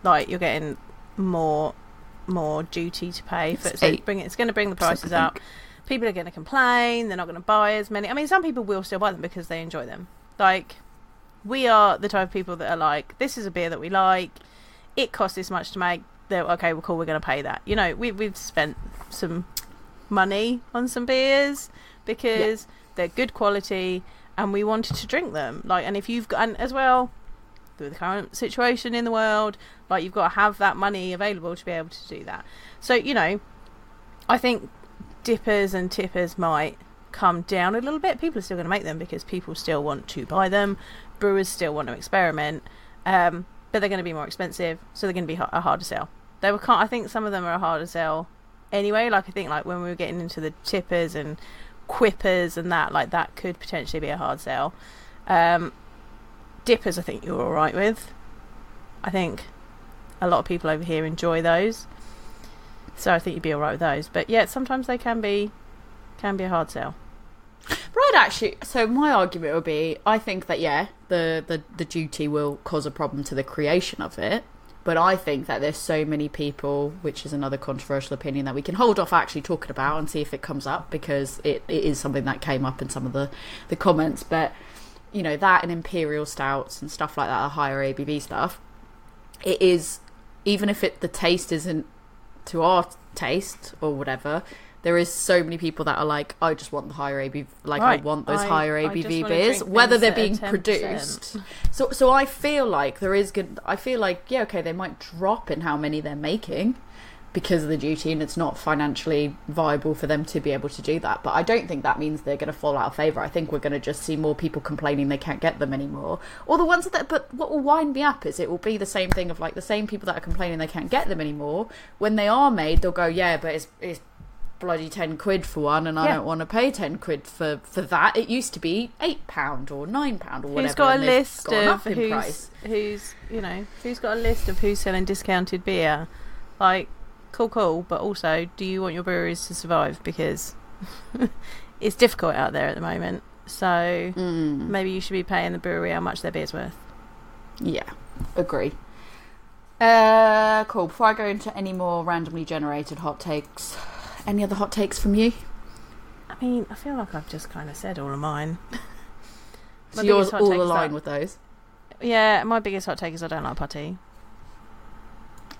Like, you're getting more more duty to pay. For, it's so bring it, it's going to bring the prices up. People are going to complain. They're not going to buy as many. I mean, some people will still buy them because they enjoy them. Like, we are the type of people that are like, this is a beer that we like. It costs this much to make. They're, okay, well, cool, we're going to pay that. You know, we, we've spent some money on some beers because yeah. they're good quality. and we wanted to drink them. Like, and if you've got, and as well, with the current situation in the world, like, you've got to have that money available to be able to do that. So, you know, I think dippers and tippers might come down a little bit. People are still going to make them because people still want to buy them. Brewers still want to experiment, um, but they're going to be more expensive, so they're going to be a harder sell. They were, I think some of them are a harder sell anyway. Like, I think, like, when we were getting into the tippers and quippers and that, like, that could potentially be a hard sell. Um, dippers, I think you're all right with. I think a lot of people over here enjoy those, so I think you'd be all right with those. But yeah, sometimes they can be can be a hard sell. Right, actually, so my argument would be, I think that, yeah, the, the, the duty will cause a problem to the creation of it, but I think that there's so many people, which is another controversial opinion that we can hold off actually talking about and see if it comes up, because it, it is something that came up in some of the, the comments. But, you know, that and imperial stouts and stuff like that, the higher A B V stuff, it is, even if it the taste isn't to our taste or whatever, there is so many people that are like, I just want the higher A B V, like, right. I want those I, higher A B V beers, whether they're being ten percent produced. So, so I feel like there is good. I feel like, yeah, okay, they might drop in how many they're making because of the duty, and it's not financially viable for them to be able to do that. But I don't think that means they're going to fall out of favour. I think we're going to just see more people complaining they can't get them anymore, or the ones that. But what will wind me up is it will be the same thing of, like, the same people that are complaining they can't get them anymore. When they are made, they'll go, yeah, but it's it's. bloody ten quid for one, and yeah. I don't want to pay ten quid for for that. It used to be eight pound or nine pound or whatever. Who's got a list of who's price. who's you know who's got a list of who's selling discounted beer? Like, cool, cool, but also, do you want your breweries to survive? Because it's difficult out there at the moment. So mm. maybe you should be paying the brewery how much their beer's worth. Yeah, agree. Uh, cool. Before I go into any more randomly generated hot takes. Any other hot takes from you? I mean, I feel like I've just kind of said all of mine. So yours all aligned with those? Yeah, my biggest hot take is I don't like putty.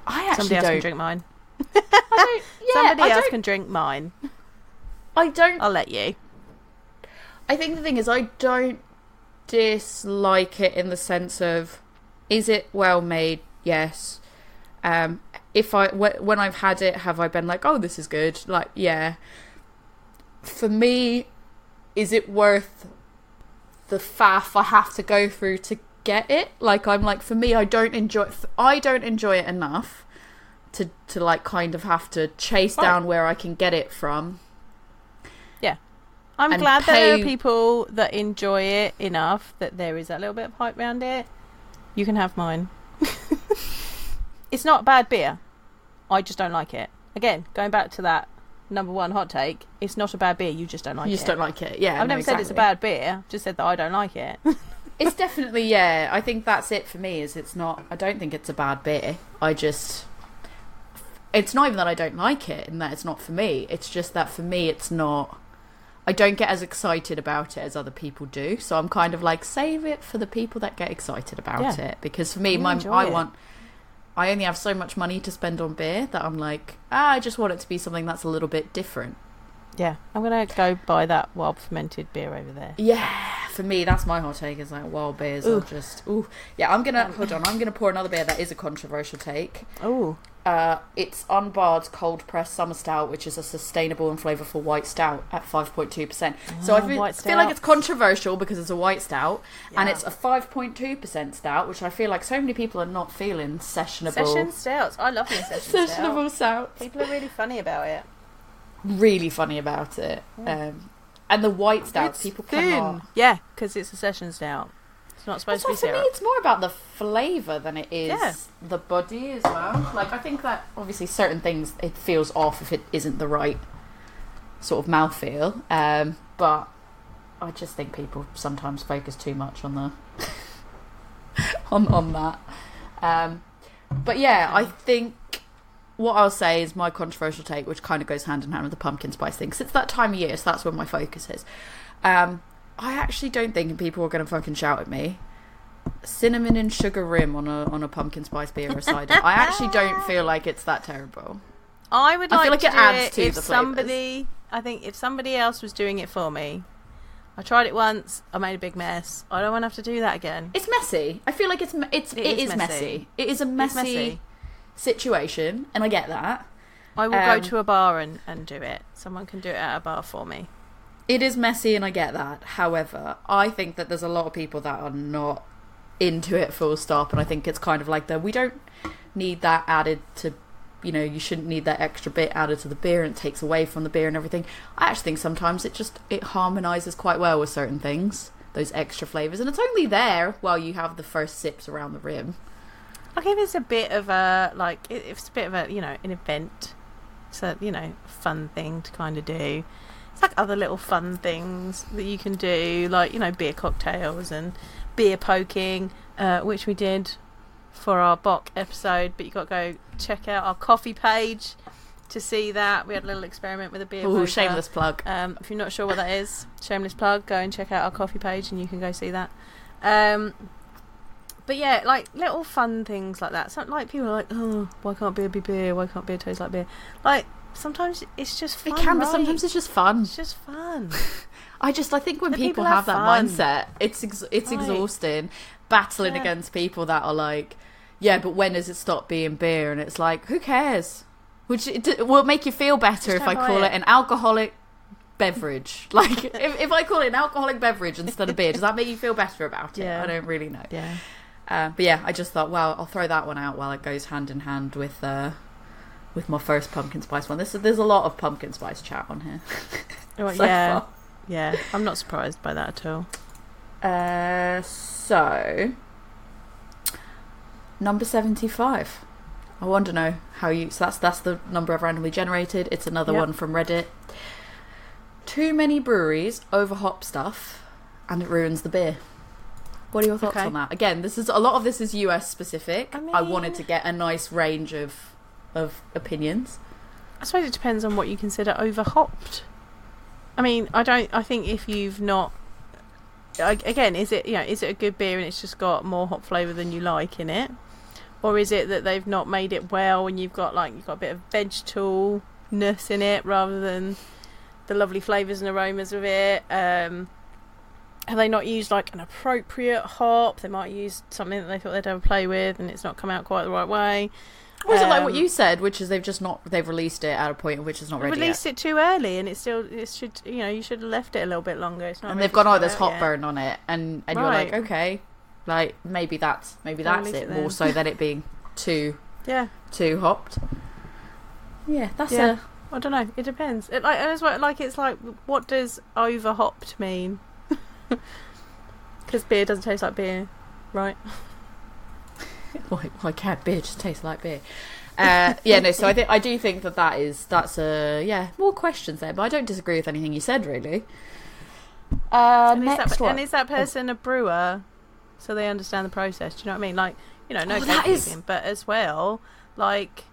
I actually Somebody else don't. can drink mine. I don't, yeah, Somebody I else don't, can drink mine. I don't... I'll let you. I think the thing is, I don't dislike it in the sense of, is it well made? Yes. Um... If I when I've had it, have I been like, oh, this is good? Like, yeah. For me, is it worth the faff I have to go through to get it? Like, I'm like, for me, I don't enjoy. I don't enjoy it enough to to like kind of have to chase right. down where I can get it from. Yeah, I'm glad pay... there are people that enjoy it enough that there is that little bit of hype around it. You can have mine. It's not bad beer. I just don't like it. Again, going back to that number one hot take, it's not a bad beer, you just don't like it. You just it. don't like it, yeah. I've no, never exactly. said it's a bad beer, just said that I don't like it. It's definitely, yeah, I think that's it for me, is it's not, I don't think it's a bad beer. I just, it's not even that I don't like it and that it's not for me. It's just that for me, it's not, I don't get as excited about it as other people do. So I'm kind of like, save it for the people that get excited about yeah. it. Because for me, my, I it. want... I only have so much money to spend on beer that I'm like, ah, I just want it to be something that's a little bit different. Yeah, I'm going to go buy that wild fermented beer over there. Yeah, for me, that's my hot take, is like wild beers ooh. are just, ooh. Yeah, I'm going to, hold on, I'm going to pour another beer that is a controversial take. Ooh. Uh, it's Unbarred Cold Pressed Summer Stout, which is a sustainable and flavourful white stout at five point two percent. Oh, so I feel, feel like it's controversial because it's a white stout, yeah. and it's a five point two percent stout, which I feel like so many people are not feeling sessionable. Session stouts. I love these session stouts. Sessionable stouts. People are really funny about it. Really funny about it. Yeah. Um, and the white stout, it's people thin. cannot. Yeah, because it's a session stout. It's not supposed That's to be syrup. For me, it's more about the flavour than it is yeah. the body as well. Like, I think that obviously certain things, it feels off if it isn't the right sort of mouthfeel. Um, but I just think people sometimes focus too much on the on on that. Um, but yeah, I think what I'll say is my controversial take, which kind of goes hand in hand with the pumpkin spice thing, because it's that time of year, so that's where my focus is. Um, I actually don't think people are going to fucking shout at me. Cinnamon and sugar rim on a on a pumpkin spice beer or cider. I actually don't feel like it's that terrible. I would like, I feel like to it adds it to if the somebody. Flavors. I think if somebody else was doing it for me, I I tried it once. I made a big mess. I don't want to have to do that again. It's messy. I feel like it's it's it, it is, is messy. messy. It is a messy, messy situation, and I get that. I will um, go to a bar and, and do it. Someone can do it at a bar for me. It is messy, and I get that. However, I think that there's a lot of people that are not into it full stop, and I think it's kind of like that. We don't need that added to, you know, you shouldn't need that extra bit added to the beer, and it takes away from the beer and everything. I actually think sometimes it just, it harmonises quite well with certain things, those extra flavours. And it's only there while you have the first sips around the rim. I think it's a bit of a, like, it's a bit of a, you know, an event. It's a, you know, fun thing to kind of do. It's like other little fun things that you can do, like, you know, beer cocktails and beer poking, uh, which we did for our B O C episode, but you got to go check out our coffee page to see that. We had a little experiment with a beer. Oh, shameless plug. Um, if you're not sure what that is, shameless plug, go and check out our coffee page and you can go see that. Um, but yeah, like little fun things like that. So, like, people are like, oh, why can't beer be beer? Why can't beer taste like beer? Like, sometimes it's just fun. It can, right? But sometimes it's just fun. It's just fun. I just, I think when people, people have, have that mindset, it's ex- it's right. exhausting. Battling yeah. against people that are like, yeah, but when does it stop being beer? And it's like, who cares? Would you, it will make you feel better if I call it. it an alcoholic beverage. Like, if, if I call it an alcoholic beverage instead of beer, does that make you feel better about it? Yeah. I don't really know. Yeah. Uh, but yeah, I just thought, well, I'll throw that one out while it goes hand in hand with uh, with my first pumpkin spice one. This, there's a lot of pumpkin spice chat on here. Well, so yeah, far. yeah, I'm not surprised by that at all. Uh, so number seventy-five. I want to know how you. So that's that's the number I've randomly generated. It's another yep. one from Reddit. Too many breweries overhop stuff, and it ruins the beer. What are your thoughts okay. on that? Again, this is a lot of this is U S specific. I mean, I wanted to get a nice range of of opinions. I suppose it depends on what you consider overhopped. I mean, I don't. I think if you've not. Again, is it you know, is it a good beer and it's just got more hop flavour than you like in it, or is it that they've not made it well and you've got like you've got a bit of vegetalness in it rather than the lovely flavours and aromas of it? Um, have they not used like an appropriate hop? They might use something that they thought they'd have a play with and it's not come out quite the right way. Or is um, it like what you said, which is they've just not they've released it at a point at which it's not ready. Released yet. It too early, and it still it should you know you should have left it a little bit longer. It's not. And they've gone, oh, there's hot burn on it, and and right. you're like, okay, like maybe that's maybe that's it, it more so than it being too yeah too hopped. Yeah, that's yeah. a I don't know. It depends. It like it's like it's like what does over hopped mean? Because beer doesn't taste like beer, right? Why, why can't beer just taste like beer? Uh, yeah, no. So I think I do think that that is that's a yeah more questions there, but I don't disagree with anything you said really. Uh, and, next is that, and is that person oh. a brewer, so they understand the process? Do you know what I mean? Like you know, no oh, that is... but as well, like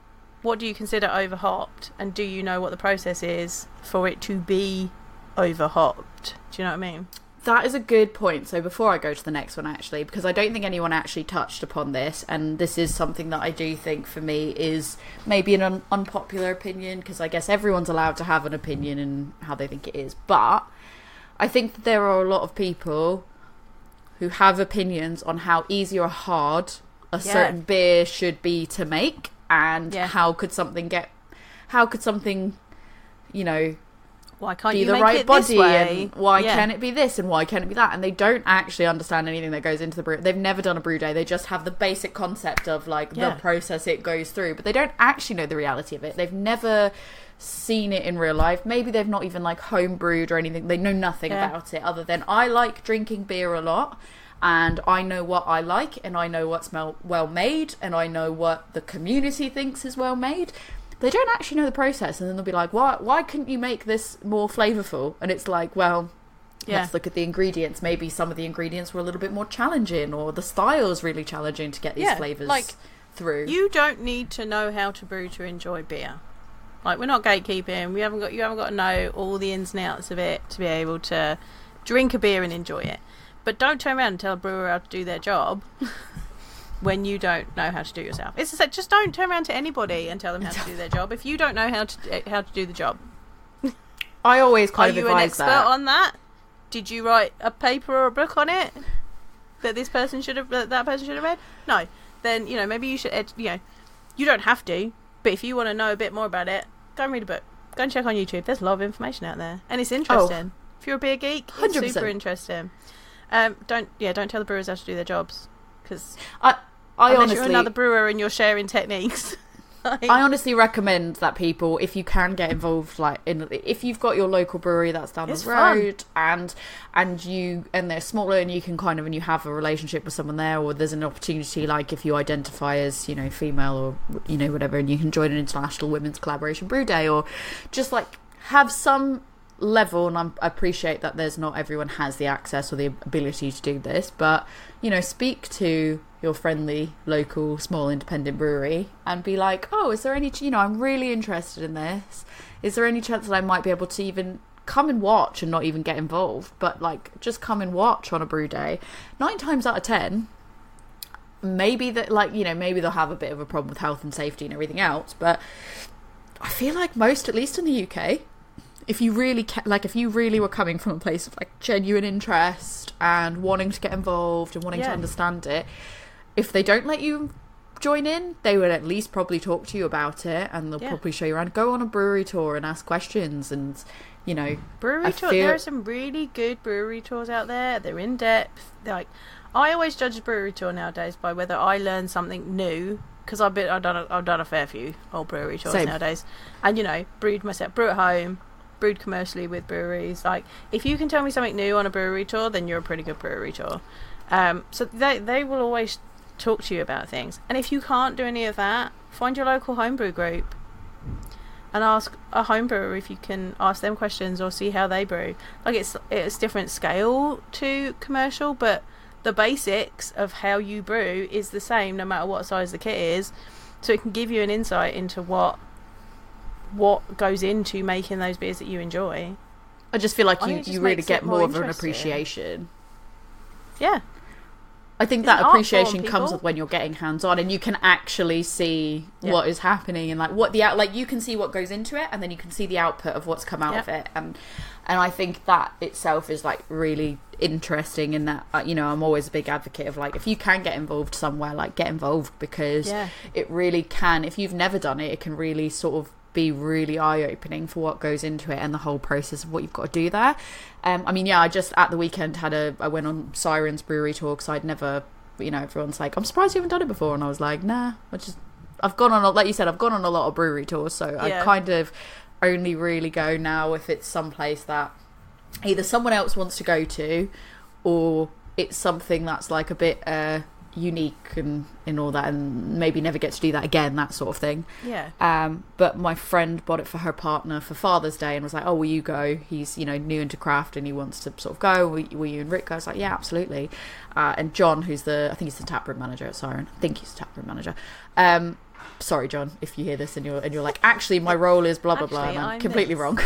what do you consider overhopped, and do you know what the process is for it to be overhopped? Do you know what I mean? That is a good point. So before I go to the next one, actually, because I don't think anyone actually touched upon this, and this is something that I do think for me is maybe an un- unpopular opinion, because I guess everyone's allowed to have an opinion and how they think it is. But I think that there are a lot of people who have opinions on how easy or hard a yeah. certain beer should be to make, and yeah. how could something get, how could something, you know. Why can't be you the make right it body this way? And why yeah. can it be this and why can it be that? And they don't actually understand anything that goes into the brew. They've never done a brew day. They just have the basic concept of like yeah. the process it goes through, but they don't actually know the reality of it. They've never seen it in real life. Maybe they've not even like home brewed or anything. They know nothing yeah. about it other than I like drinking beer a lot. And I know what I like and I know what's well made and I know what the community thinks is well made. They don't actually know the process, and then they'll be like, why why couldn't you make this more flavourful? And it's like, well, yeah. let's look at the ingredients. Maybe some of the ingredients were a little bit more challenging, or the style's really challenging to get these yeah, flavours like, through. You don't need to know how to brew to enjoy beer. Like, we're not gatekeeping. We haven't got you haven't got to know all the ins and outs of it to be able to drink a beer and enjoy it. But don't turn around and tell a brewer how to do their job. When you don't know how to do it yourself. It's just, like, just don't turn around to anybody and tell them how to do their job if you don't know how to how to do the job. I always kind Are of advise that. Are you an expert that. on that? Did you write a paper or a book on it that this person should have, that, that person should have read? No. Then, you know, maybe you should, ed- you know, you don't have to, but if you want to know a bit more about it, go and read a book. Go and check on YouTube. There's a lot of information out there. And it's interesting. Oh, if you're a beer geek, it's one hundred percent super interesting. Um, don't, yeah, don't tell the brewers how to do their jobs. Because I, I honestly, you're another brewer and you're sharing techniques. Like, I honestly recommend that people, if you can get involved, like in, if you've got your local brewery that's down the road, fun. and and you and they're smaller and you can kind of, and you have a relationship with someone there, or there's an opportunity, like if you identify as, you know, female or, you know, whatever, and you can join an International Women's Collaboration Brew Day, or just like have some level. And I'm, I appreciate that there's not everyone has the access or the ability to do this, but, you know, speak to your friendly local small independent brewery and be like, oh, is there any, you know, I'm really interested in this, is there any chance that I might be able to even come and watch and not even get involved, but like just come and watch on a brew day? Nine times out of ten, maybe that, like, you know, maybe they'll have a bit of a problem with health and safety and everything else, but I feel like most, at least in the U K, if you really ca- like if you really were coming from a place of like genuine interest and wanting to get involved and wanting yeah. to understand it, if they don't let you join in, they will at least probably talk to you about it, and they'll yeah. probably show you around. Go on a brewery tour and ask questions, and, you know, brewery I tour feel... there are some really good brewery tours out there. They're in depth. They're like, I always judge a brewery tour nowadays by whether I learn something new. Because I've been I've done a, I've done a fair few old brewery tours Same. nowadays, and, you know, brewed myself, brew at home, brewed commercially with breweries. Like, if you can tell me something new on a brewery tour, then you're a pretty good brewery tour. Um, so they they will always talk to you about things. And if you can't do any of that, find your local homebrew group and ask a homebrewer if you can ask them questions or see how they brew. Like, it's it's different scale to commercial, but the basics of how you brew is the same no matter what size the kit is. So it can give you an insight into what what goes into making those beers that you enjoy. I just feel like you, you really get more, more of an appreciation. Yeah. I think it's that appreciation comes with when you're getting hands-on and you can actually see yeah. what is happening, and like what the out, like you can see what goes into it, and then you can see the output of what's come out yeah. of it, and and I think that itself is like really interesting. In that, you know, I'm always a big advocate of like, if you can get involved somewhere, like get involved, because yeah. it really can. If you've never done it, it can really sort of be really eye-opening for what goes into it and the whole process of what you've got to do there. um I mean, yeah, I just at the weekend had a I went on Siren's brewery tour, because I'd never, you know, everyone's like, I'm surprised you haven't done it before, and I was like, nah, I just I've gone on, like you said, I've gone on a lot of brewery tours, so yeah. I kind of only really go now if it's someplace that either someone else wants to go to, or it's something that's like a bit uh unique and in all that, and maybe never get to do that again, that sort of thing. Yeah. Um but my friend bought it for her partner for Father's Day and was like, oh, will you go? He's, you know, new into craft and he wants to sort of go. Will, will you and Rick go? I was like, yeah, absolutely. Uh and John, who's the I think he's the taproom manager at Siren, I think he's the taproom manager, um sorry John, if you hear this and you're and you're like, actually my role is blah blah actually, blah, and I'm, I'm completely this. wrong.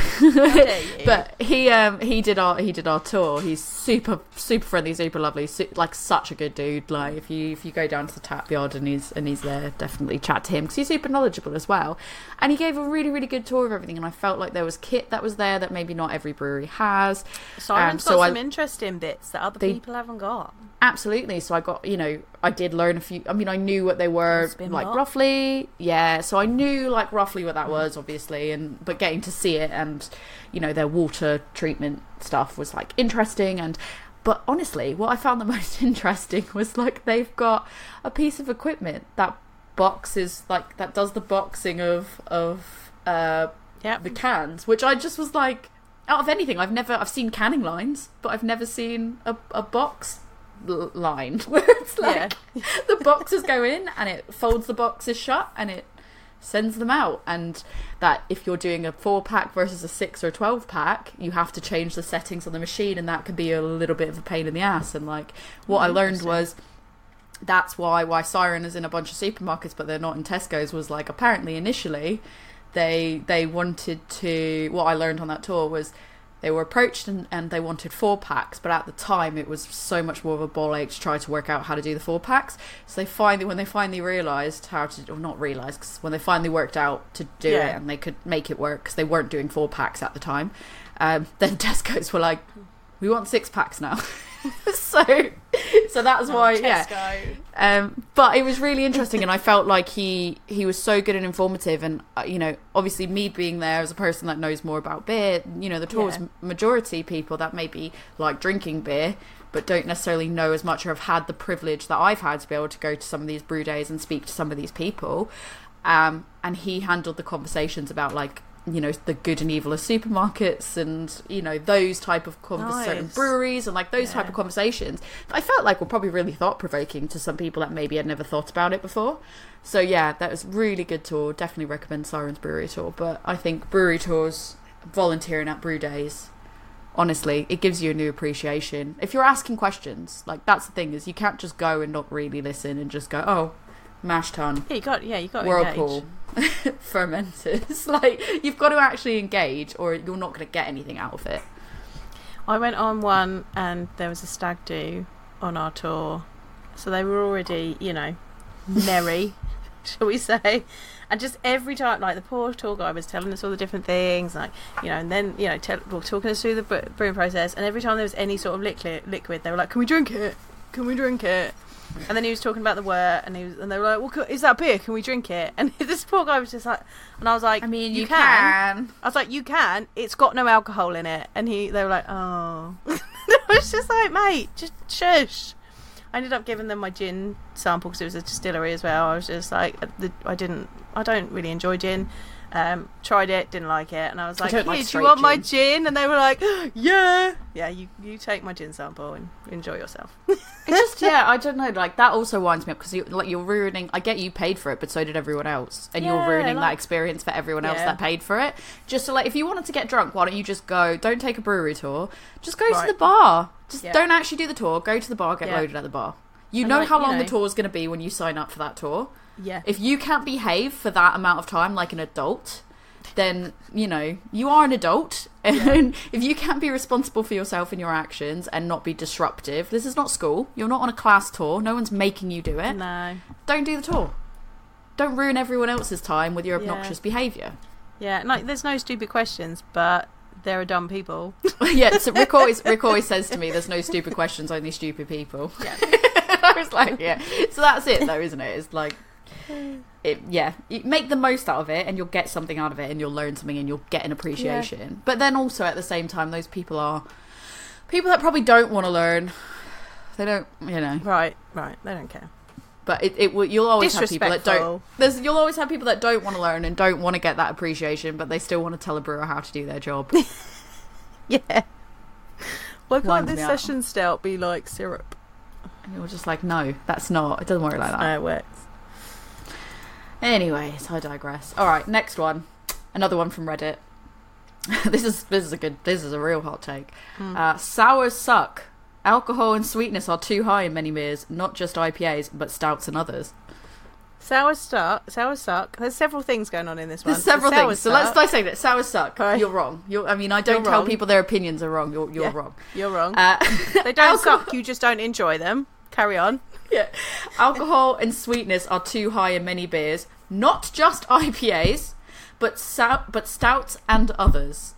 But he um he did our he did our tour. He's super super friendly, super lovely, su- like such a good dude. Like if you if you go down to the tap yard and he's and he's there, definitely chat to him, because he's super knowledgeable as well. And he gave a really really good tour of everything, and I felt like there was kit that was there that maybe not every brewery has. Siren's um, so got some I, interesting bits that other they, people haven't got. Absolutely. So I got, you know, I did learn a few. I mean, I knew what they were like up. roughly. Yeah. So I knew like roughly what that was, obviously. And but getting to see it and, you know, their water treatment stuff was like interesting. And but honestly, what I found the most interesting was like they've got a piece of equipment that boxes like that does the boxing of of uh, yep. the cans, which I just was like, out of anything, I've never I've seen canning lines, but I've never seen a, a box. line where it's like yeah. the boxes go in and it folds the boxes shut and it sends them out, and that if you're doing a four pack versus a six or a twelve pack, you have to change the settings on the machine, and that can be a little bit of a pain in the ass. And like what I learned was that's why why Siren is in a bunch of supermarkets but they're not in Tesco's, was like apparently initially they they wanted to what I learned on that tour was they were approached and, and they wanted four packs, but at the time it was so much more of a ball ache to try to work out how to do the four packs. So they finally, when they finally realised how to, or not realised, because when they finally worked out to do yeah. it and they could make it work because they weren't doing four packs at the time, um, then Tesco's were like, we want six packs now. so so that's oh, why Tesco. yeah um but it was really interesting, and I felt like he he was so good and informative, and uh, you know, obviously me being there as a person that knows more about beer, you know, the towards yeah. majority people that maybe like drinking beer but don't necessarily know as much or have had the privilege that I've had to be able to go to some of these brew days and speak to some of these people, um and he handled the conversations about, like, you know, the good and evil of supermarkets, and, you know, those type of conversations, nice. breweries, and like those yeah. type of conversations I felt like were probably really thought provoking to some people that maybe had never thought about it before. So yeah, that was really good tour. Definitely recommend Siren's brewery tour. But I think brewery tours, volunteering at brew days, honestly, it gives you a new appreciation. If you're asking questions, like that's the thing, is you can't just go and not really listen and just go, oh, mash tun. Yeah, you got. Yeah, you got. Whirlpool, fermenters. Like, you've got to actually engage, or you're not going to get anything out of it. I went on one, and there was a stag do on our tour, so they were already, you know, merry, shall we say? And just every time, like the poor tour guy was telling us all the different things, like, you know, and then, you know, tell, well, talking us through the brewing process, and every time there was any sort of liquid, liquid, they were like, "Can we drink it? Can we drink it?" And then he was talking about the wort, and he was, and they were like, "Well, is that beer? Can we drink it?" And this poor guy was just like, and I was like, "I mean, you, you can. can." I was like, "You can. It's got no alcohol in it." And he, they were like, "Oh." I was just like, "Mate, just shush." I ended up giving them my gin sample because it was a distillery as well. I was just like, "I didn't. I don't really enjoy gin. Um, tried it, didn't like it." And I was like, "Here, like do you want gin. my gin?" And they were like, "Yeah, yeah. You you take my gin sample and enjoy yourself." Just yeah, I don't know. Like that also winds me up because you, like you're ruining. I get you paid for it, but so did everyone else, and yeah, you're ruining like, that experience for everyone yeah. else that paid for it. Just so, like, if you wanted to get drunk, why don't you just go? Don't take a brewery tour. Just go right. to the bar. Just yeah. don't actually do the tour. Go to the bar. Get yeah. loaded at the bar. You and know like, how you long know. the tour's going to be when you sign up for that tour. Yeah. If you can't behave for that amount of time like an adult, then, you know, you are an adult. And yeah. if you can't be responsible for yourself and your actions and not be disruptive, this is not school. You're not on a class tour. No one's making you do it. No. Don't do the tour. Don't ruin everyone else's time with your obnoxious yeah. behaviour. Yeah. And, like, there's no stupid questions, but there are dumb people. yeah. So Rick always, Rick always says to me, there's no stupid questions, only stupid people. Yeah. I was like, yeah. So that's it, though, isn't it? It's like... It, yeah, you make the most out of it, and you'll get something out of it, and you'll learn something, and you'll get an appreciation. Yeah. But then also at the same time, those people are people that probably don't want to learn. They don't, you know. Right, right. They don't care. But it, it will. You'll always have people that don't. There's, you'll always have people that don't want to learn and don't want to get that appreciation, but they still want to tell a brewer how to do their job. yeah. Why can't this session stout be like syrup? And you're just like, no, that's not. It doesn't work like that. No, it works. Anyways, I digress. All right, next one. Another one from Reddit. this is this is a good. This is a real hot take. Mm. Uh, sours suck. Alcohol and sweetness are too high in many beers, not just I P As, but stouts and others. Sours suck. Sours suck. There's several things going on in this one. There's several the things. So let's dissect it. Sours suck. Right. You're wrong. You're, I mean, I don't you're tell wrong. people their opinions are wrong. You're, you're yeah. wrong. You're wrong. Uh, they don't suck. You just don't enjoy them. Carry on. Yeah. Alcohol and sweetness are too high in many beers, not just I P As, but stout, but stouts and others.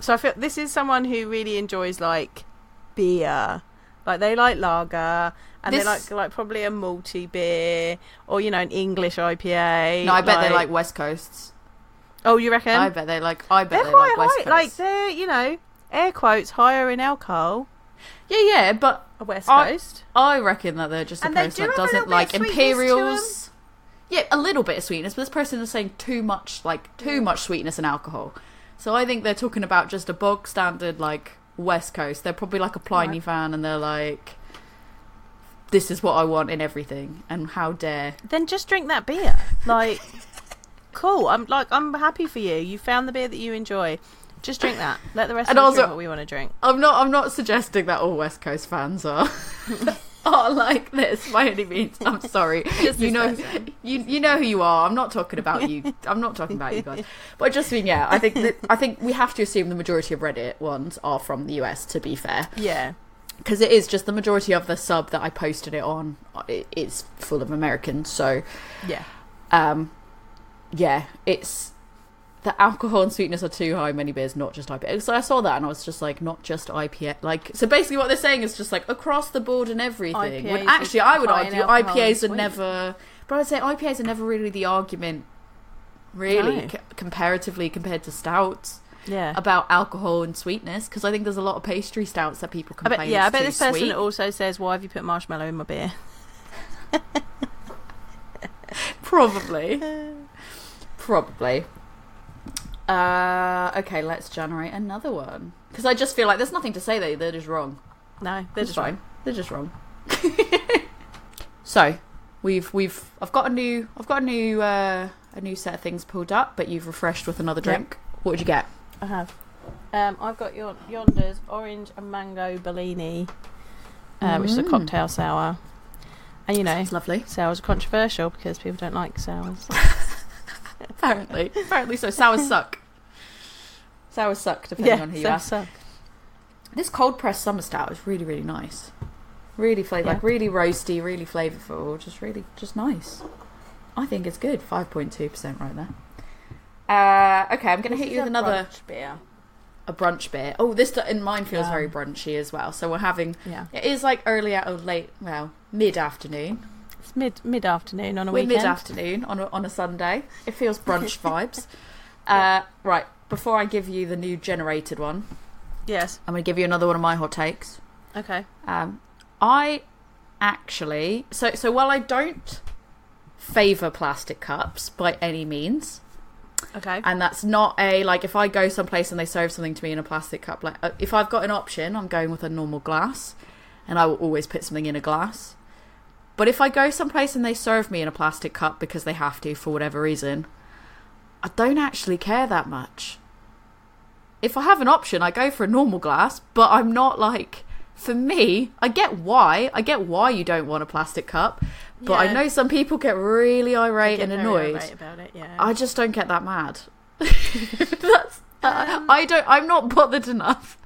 So I feel this is someone who really enjoys like beer, like they like lager, and this... they like like probably a malty beer or, you know, an English I P A. No, I bet like... they like West Coasts. Oh, you reckon? I bet they like. I bet they're they quite like West Coasts. Like they're, you know, air quotes higher in alcohol. Yeah, yeah, but a West Coast. I, I reckon that they're just a and person do that doesn't like imperials. Yeah, a little bit of sweetness, but this person is saying too much, like too much sweetness and alcohol. So I think they're talking about just a bog standard like West Coast. They're probably like a Pliny right. fan, and they're like, "This is what I want in everything," and how dare? Then just drink that beer. Like, cool. I'm like, I'm happy for you. You found the beer that you enjoy. Just drink that. Let the rest and of us drink what we want to drink. I'm not I'm not suggesting that all West Coast fans are are like this by any means. I'm sorry. Just you know person. you you know who you are. I'm not talking about you. I'm not talking about you guys. But I just mean, yeah, I think that, I think we have to assume the majority of Reddit ones are from the U S, to be fair. Yeah. Because it is just the majority of the sub that I posted it on is full of Americans, so yeah. Um yeah, it's the alcohol and sweetness are too high, many beers, not just I P A. So I saw that and I was just like, not just I P A. Like, so basically what they're saying is just like across the board and everything. I P As when actually, I would argue I P As are sweet. never, but I would say I P As are never really the argument, really, no. c- comparatively compared to stouts. Yeah. About alcohol and sweetness, because I think there's a lot of pastry stouts that people complain about. Yeah, I bet this person sweet. also says, why have you put marshmallow in my beer? Probably. Probably. Uh, okay, let's generate another one. Because I just feel like there's nothing to say, though. They're just wrong. No, they're just wrong. They're just wrong. So, we've we've I've got a new I've got a new uh, a new set of things pulled up, but you've refreshed with another drink. Yep. What did you get? I have. Um, I've got yon- Yonder's orange and mango Bellini, uh, mm. which is a cocktail sour. And you know, sounds lovely. Sours are controversial because people don't like sours. Apparently, apparently so. Sours suck. Sours suck, depending yeah, on who you ask. Suck. This cold pressed summer stout is really, really nice. Really flavor, yeah. like really roasty, really flavorful. Just really, just nice. I think it's good. Five point two percent right there. Uh, okay, I'm going to hit you with another brunch beer. A brunch beer. Oh, this in mine feels yeah. very brunchy as well. So we're having. Yeah. It is like early out or late. Well, mid afternoon. It's mid mid afternoon on a we're weekend. Mid afternoon on a, on a Sunday. It feels brunch vibes. Uh, right before I give you the new generated one. Yes. I'm going to give you another one of my hot takes. Okay. Um, I actually so so while I don't favour plastic cups by any means. Okay. And that's not a, like, if I go someplace and they serve something to me in a plastic cup, like, if I've got an option, I'm going with a normal glass, and I will always put something in a glass. But if I go someplace and they serve me in a plastic cup because they have to for whatever reason, I don't actually care that much. If I have an option, I go for a normal glass, but I'm not, like, for me, I get why. I get why you don't want a plastic cup. But yeah. I know some people get really irate get and annoyed. Irate about it, yeah. I just don't get that mad. That's um, I don't. I'm not bothered enough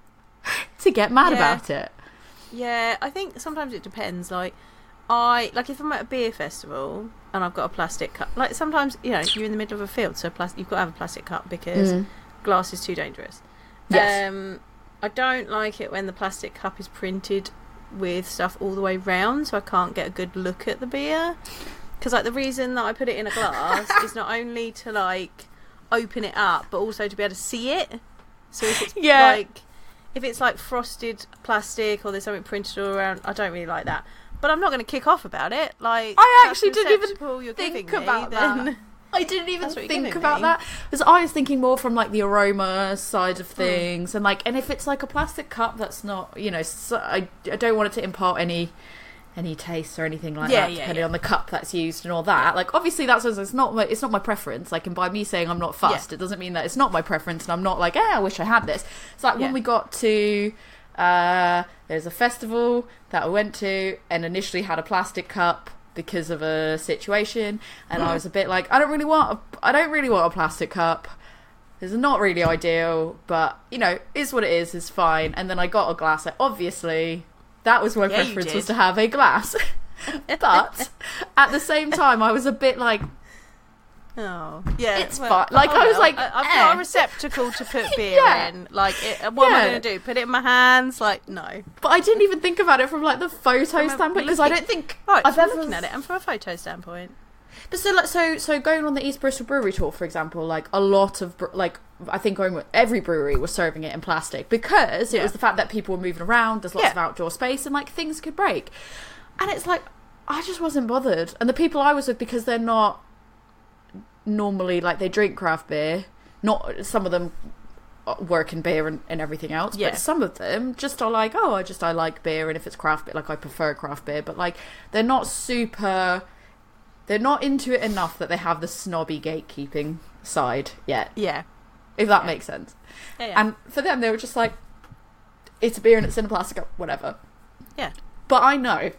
to get mad yeah. about it. Yeah, I think sometimes it depends. Like I like if I'm at a beer festival and I've got a plastic cup. Like sometimes you know you're in the middle of a field, so plas- you've got to have a plastic cup because mm. glass is too dangerous. Yes. Um, I don't like it when the plastic cup is printed with stuff all the way round, so I can't get a good look at the beer, because like the reason that I put it in a glass is not only to like open it up but also to be able to see it. So if it's yeah. like if it's like frosted plastic or there's something printed all around, I don't really like that, but I'm not going to kick off about it. Like I actually didn't even think about me, that then. I didn't even think about me. that because I was thinking more from like the aroma side of things, mm. and like, and if it's like a plastic cup, that's not, you know, so I, I don't want it to impart any any taste or anything like yeah, that, yeah, depending yeah. on the cup that's used and all that. Yeah. Like, obviously, that's it's not my, it's not my preference. Like, and by me saying I'm not fussed, yeah. it doesn't mean that it's not my preference, and I'm not like, eh, I wish I had this. It's like yeah. when we got to uh, there's a festival that I went to and initially had a plastic cup because of a situation, and mm. I was a bit like, I don't really want a, I don't really want a plastic cup. It's not really ideal, but you know, is what it is, it's fine. And then I got a glass. I, obviously, that was my yeah, preference was to have a glass. But at the same time, I was a bit like, oh yeah, it's well, fine. Like oh, I was like, I, I've eh. got a receptacle to put beer yeah. in. Like, it, what yeah. am I going to do? Put it in my hands? Like, no. But I didn't even think about it from like the photo standpoint, because I don't think right, I've ever looking at it. And from a photo standpoint. But so, like, so, so going on the East Bristol Brewery tour, for example, like a lot of like I think going with every brewery was serving it in plastic because yeah. it was the fact that people were moving around. There's lots yeah. of outdoor space, and like things could break. And it's like I just wasn't bothered. And the people I was with, because they're not. Normally, like, they drink craft beer, not some of them work in beer and, and everything else, yeah. but some of them just are like, oh, I just I like beer, and if it's craft beer, like, I prefer craft beer, but like they're not super, they're not into it enough that they have the snobby gatekeeping side yet, yeah, if that yeah. makes sense. Yeah, yeah. And for them, they were just like, it's a beer and it's in a plastic cup, whatever, yeah. But I know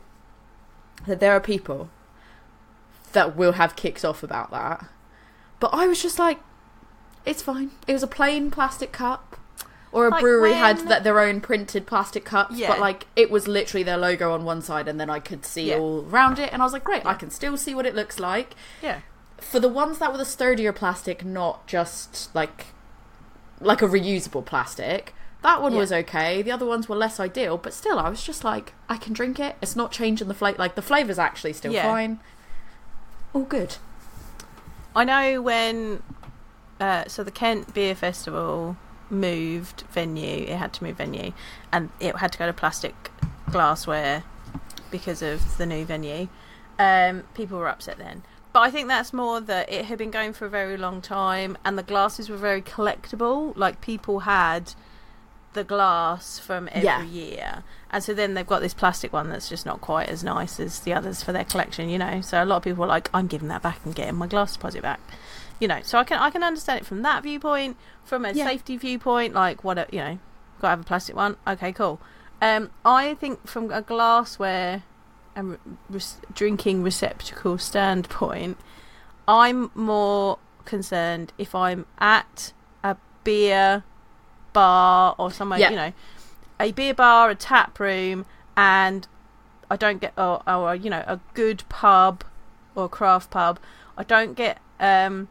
that there are people that will have kicks off about that. But I was just like, it's fine. It was a plain plastic cup. Or a like brewery when... had that their own printed plastic cups. Yeah. But, like, it was literally their logo on one side and then I could see yeah. all around it. And I was like, great, yeah. I can still see what it looks like. Yeah. for the ones that were the sturdier plastic, not just like like a reusable plastic, that one yeah. was okay. The other ones were less ideal, but still I was just like, I can drink it. It's not changing the flavor. Like the flavor's actually still yeah. fine. All good. I know when uh, so the Kent Beer Festival moved venue, it had to move venue, and it had to go to plastic glassware because of the new venue. Um, people were upset then. But I think that's more that it had been going for a very long time and the glasses were very collectible. Like people had the glass from every yeah. year. And so then they've got this plastic one that's just not quite as nice as the others for their collection, you know. So a lot of people were like, I'm giving that back and getting my glass deposit back. You know, so I can I can understand it from that viewpoint, from a yeah. safety viewpoint, like what, a, you know, got to have a plastic one. Okay, cool. Um, I think from a glassware and re- drinking receptacle standpoint, I'm more concerned if I'm at a beer bar or somewhere, yeah. you know, a beer bar, a tap room, and I don't get, or, or you know, a good pub or craft pub. I don't get. Um,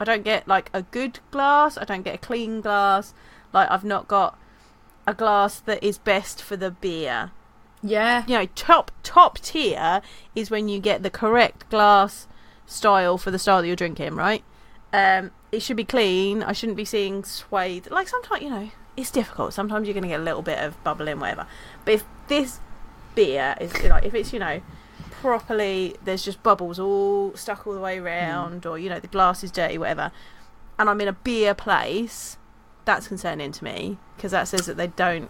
I don't get like a good glass. I don't get a clean glass. Like I've not got a glass that is best for the beer. Yeah. You know, top top tier is when you get the correct glass style for the style that you're drinking, right? Um, it should be clean. I shouldn't be seeing swathed. Like sometimes, you know, it's difficult. Sometimes you're going to get a little bit of bubbling, whatever. But if this beer is like, if it's, you know, properly, there's just bubbles all stuck all the way around, mm. or you know the glass is dirty, whatever, and I'm in a beer place, that's concerning to me because that says that they don't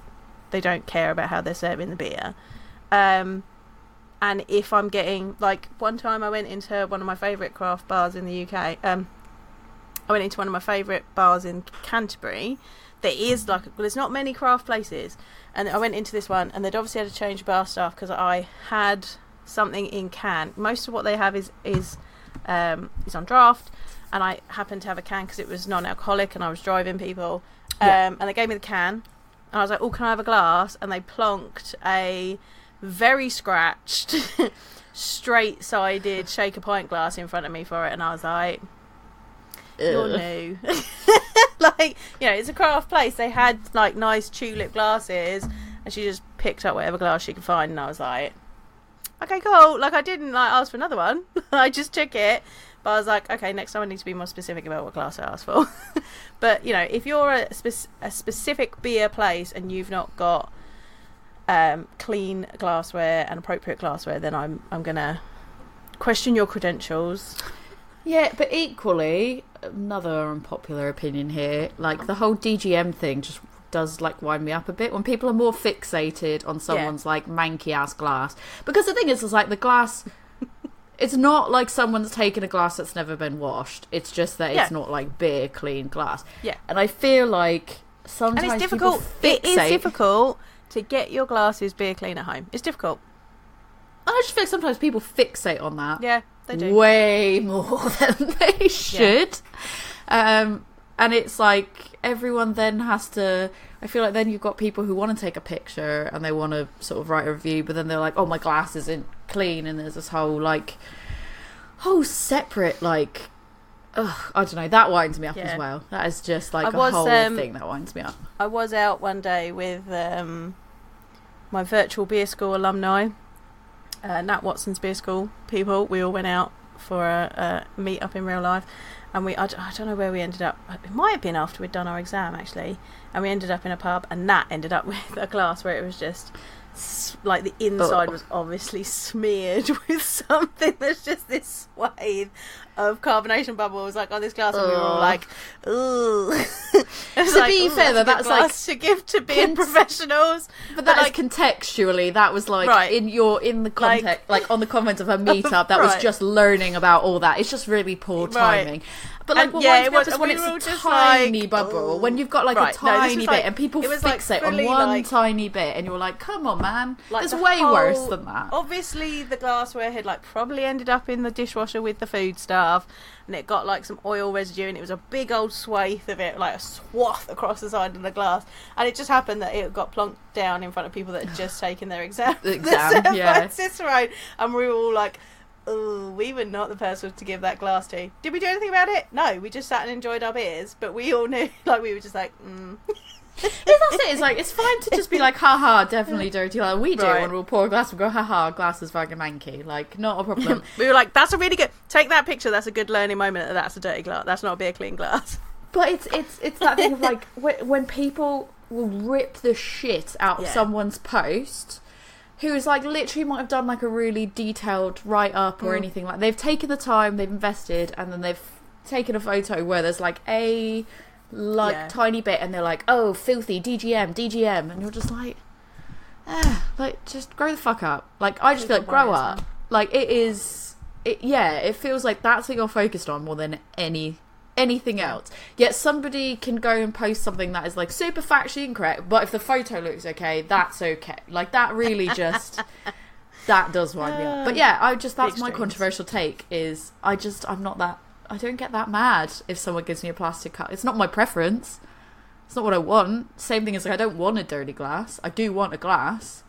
they don't care about how they're serving the beer. Um and if I'm getting, like, one time I went into one of my favourite craft bars in the U K, um I went into one of my favourite bars in Canterbury. There is like, well, there's not many craft places, and I went into this one and they'd obviously had to change bar staff because I had something in can. Most of what they have is is um is on draft, and I happened to have a can because it was non-alcoholic and I was driving people, um yeah. and they gave me the can and I was like, oh, can I have a glass? And they plonked a very scratched straight sided shaker pint glass in front of me for it, and I was like, you're Ugh. new. Like, you know, it's a craft place, they had like nice tulip glasses, and she just picked up whatever glass she could find, and I was like, okay, cool. Like, I didn't like ask for another one. I just took it. But I was like, okay, next time I need to be more specific about what glass I asked for. But, you know, if you're a, spe- a specific beer place and you've not got um, clean glassware and appropriate glassware, then I'm I'm going to question your credentials. Yeah, but equally, another unpopular opinion here, like the whole D G M thing just does like wind me up a bit when people are more fixated on someone's yeah. like manky ass glass, because the thing is, it's like the glass it's not like someone's taken a glass that's never been washed, it's just that yeah. it's not like beer clean glass, yeah and I feel like sometimes, and it's difficult it is difficult to get your glasses beer clean at home. It's difficult, and I just feel like sometimes people fixate on that yeah they do way more than they should. yeah. um And it's like everyone then has to, I feel like then you've got people who want to take a picture and they want to sort of write a review, but then they're like, oh, my glass isn't clean. And there's this whole like, whole separate like, ugh, I don't know, that winds me up yeah. as well. That is just like I a was, whole um, thing that winds me up. I was out one day with um, my virtual beer school alumni, uh, Nat Watson's Beer School people. We all went out for a, a meet up in real life. And we, I don't know where we ended up. It might have been after we'd done our exam, actually. And we ended up in a pub, and Nat ended up with a glass where it was just, like, the inside oh. was obviously smeared with something. There's just this swathe of carbonation bubbles, like, on this glass. Oh. And we were all like, ooh. To like, be fair, that's, that's like... to give to beer cons- professionals. But that but like, is contextually. That was, like, right. in your, in the context, like, like on the comments of a meetup, that right. was just learning about all that. It's just really poor timing. Right. But, like, well, yeah, it was, when we it's a tiny like, bubble, oh. when you've got, like, right. a tiny no, bit, like, and people it fixate like, on one like, tiny bit, and you're like, come on, man, like it's the way whole, worse than that. Obviously, the glassware had, like, probably ended up in the dishwasher with the food stuff, and it got, like, some oil residue, and it was a big old swathe of it, like a swath across the side of the glass, and it just happened that it got plonked down in front of people that had just taken their exam. The exam, yeah. Cicero, and we were all like... oh, we were not the person to give that glass to. Did we do anything about it? No, we just sat and enjoyed our beers, but we all knew, like, we were just like, mm. Yeah, that's it. It's like, it's fine to just be like, haha, definitely dirty, like we do, right. And we'll pour a glass and go, haha, glass is vagamanky, like, not a problem. We were like, that's a really good, take that picture, that's a good learning moment, that's a dirty glass, that's not a beer clean glass. But it's it's it's that thing of like, when people will rip the shit out of yeah. someone's post, who is like, literally might have done like a really detailed write-up or mm. anything, like they've taken the time, they've invested, and then they've taken a photo where there's like a like yeah. tiny bit, and they're like, oh, filthy, D G M, D G M, and you're just like, ah, like, just grow the fuck up. Like, I just feel like, grow up. Like, it is, it, yeah, it feels like that's what you're focused on more than any anything yeah. else. Yet somebody can go and post something that is like super factually incorrect, but if the photo looks okay, that's okay. Like, that really just that does wind uh, me up. But yeah, I just, that's my controversial take, is I just, I'm not that, I don't get that mad if someone gives me a plastic cup. It's not my preference. It's not what I want. Same thing as, like, I don't want a dirty glass. I do want a glass.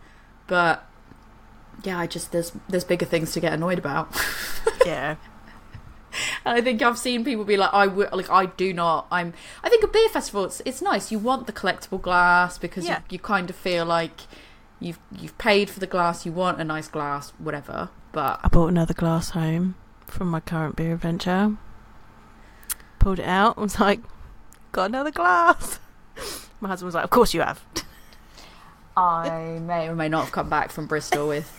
But, yeah, I just, there's there's bigger things to get annoyed about. Yeah. And I think I've seen people be like, I would, like, I do not, I'm, I think a beer festival, it's, it's nice. You want the collectible glass because yeah. you, you kind of feel like you've, you've paid for the glass. You want a nice glass, whatever. But I bought another glass home from my current beer adventure. Pulled it out and was like, got another glass. My husband was like, of course you have. I may or may not have come back from Bristol with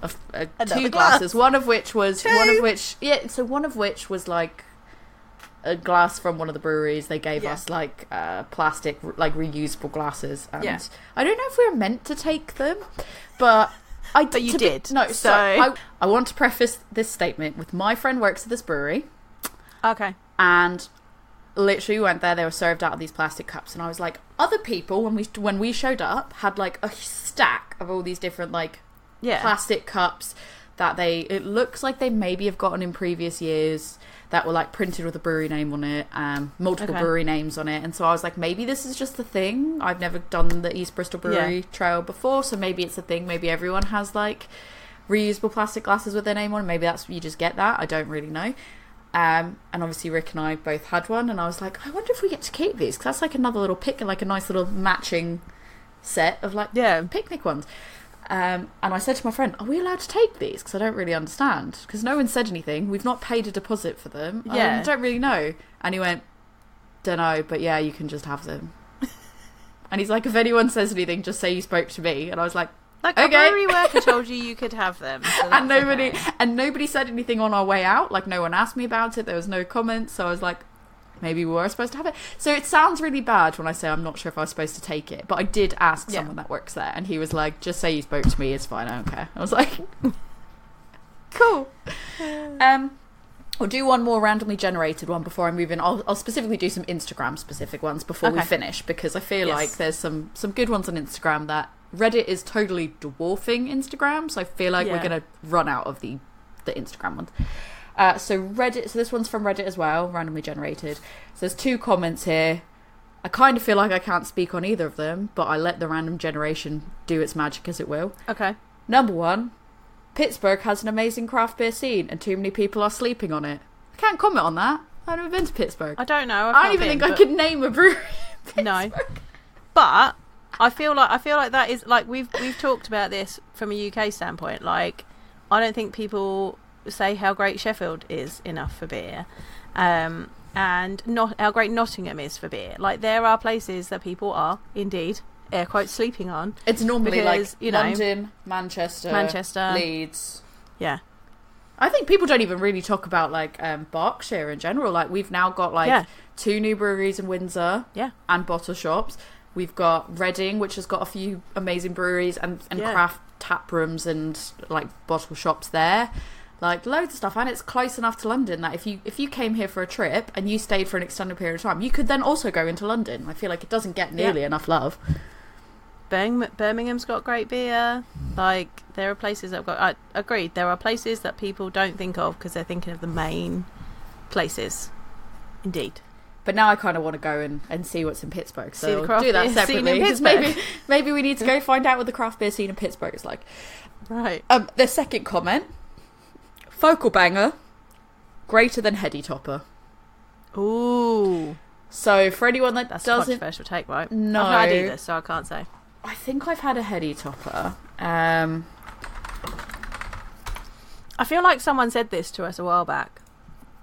a, a, two glasses glass. one of which was two. one of which yeah so one of which was like a glass from one of the breweries. They gave yeah. us like uh, plastic, like reusable glasses, and yeah. I don't know if we were meant to take them, but I but you did be, no so, so I, I want to preface this statement with, my friend works at this brewery. Okay. And literally went there, they were served out of these plastic cups, and I was like, other people, when we when we showed up, had like a stack of all these different like yeah. plastic cups that they, it looks like they maybe have gotten in previous years, that were like printed with a brewery name on it, um, multiple okay. brewery names on it. And so I was like, maybe this is just the thing. I've never done the East Bristol Brewery yeah. trail before, so maybe it's a thing. Maybe everyone has like reusable plastic glasses with their name on. Maybe that's, you just get that. I don't really know. Um, and obviously Rick and I both had one, and I was like, I wonder if we get to keep these, because that's like another little pick, like a nice little matching set of like yeah. picnic ones. Um, and I said to my friend, are we allowed to take these, because I don't really understand, because no one said anything, we've not paid a deposit for them, yeah. I don't really know. And he went, don't know, but yeah, you can just have them. And he's like, if anyone says anything, just say you spoke to me. And I was like, Like okay. a brewery worker told you you could have them, so and nobody okay. and nobody said anything on our way out. Like, no one asked me about it. There was no comments, so I was like, maybe we were supposed to have it. So it sounds really bad when I say I'm not sure if I was supposed to take it, but I did ask yeah. someone that works there, and he was like, just say you spoke to me. It's fine. I don't care. I was like, cool. Um, I'll do one more randomly generated one before I move in. I'll, I'll specifically do some Instagram specific ones before okay. we finish, because I feel yes. like there's some some good ones on Instagram that. Reddit is totally dwarfing Instagram, so I feel like yeah. we're going to run out of the, the Instagram ones. Uh, so Reddit, so this one's from Reddit as well, randomly generated. So there's two comments here. I kind of feel like I can't speak on either of them, but I let the random generation do its magic as it will. Okay. Number one, Pittsburgh has an amazing craft beer scene and too many people are sleeping on it. I can't comment on that. I've never been to Pittsburgh. I don't know. I've I don't even been, think but... I could name a brewery in Pittsburgh. No. But... I feel like I feel like that is like we've we've talked about this from a U K standpoint. Like, I don't think people say how great Sheffield is enough for beer, um, and not how great Nottingham is for beer. Like, there are places that people are indeed air quotes sleeping on. It's normally because, like you know, London, Manchester, Manchester, Leeds. Yeah, I think people don't even really talk about like um, Berkshire in general. Like, we've now got like yeah. two new breweries in Windsor, yeah. and bottle shops. We've got Reading, which has got a few amazing breweries and, and yeah. craft tap rooms and like bottle shops there, like loads of stuff. And it's close enough to London that if you if you came here for a trip and you stayed for an extended period of time, you could then also go into London. I feel like it doesn't get nearly yeah. enough love. Birmingham's got great beer. Like, there are places that have got. I agreed. There are places that people don't think of because they're thinking of the main places. Indeed. But now I kind of want to go and, and see what's in Pittsburgh. So we'll do that separately. Because maybe, maybe we need to go find out what the craft beer scene in Pittsburgh is like. Right. Um, the second comment Focal Banger, greater than Heady Topper. Ooh. So for anyone that That's doesn't... That's a controversial take, right? No. I've had either, so I can't say. I think I've had a Heady Topper. Um... I feel like someone said this to us a while back.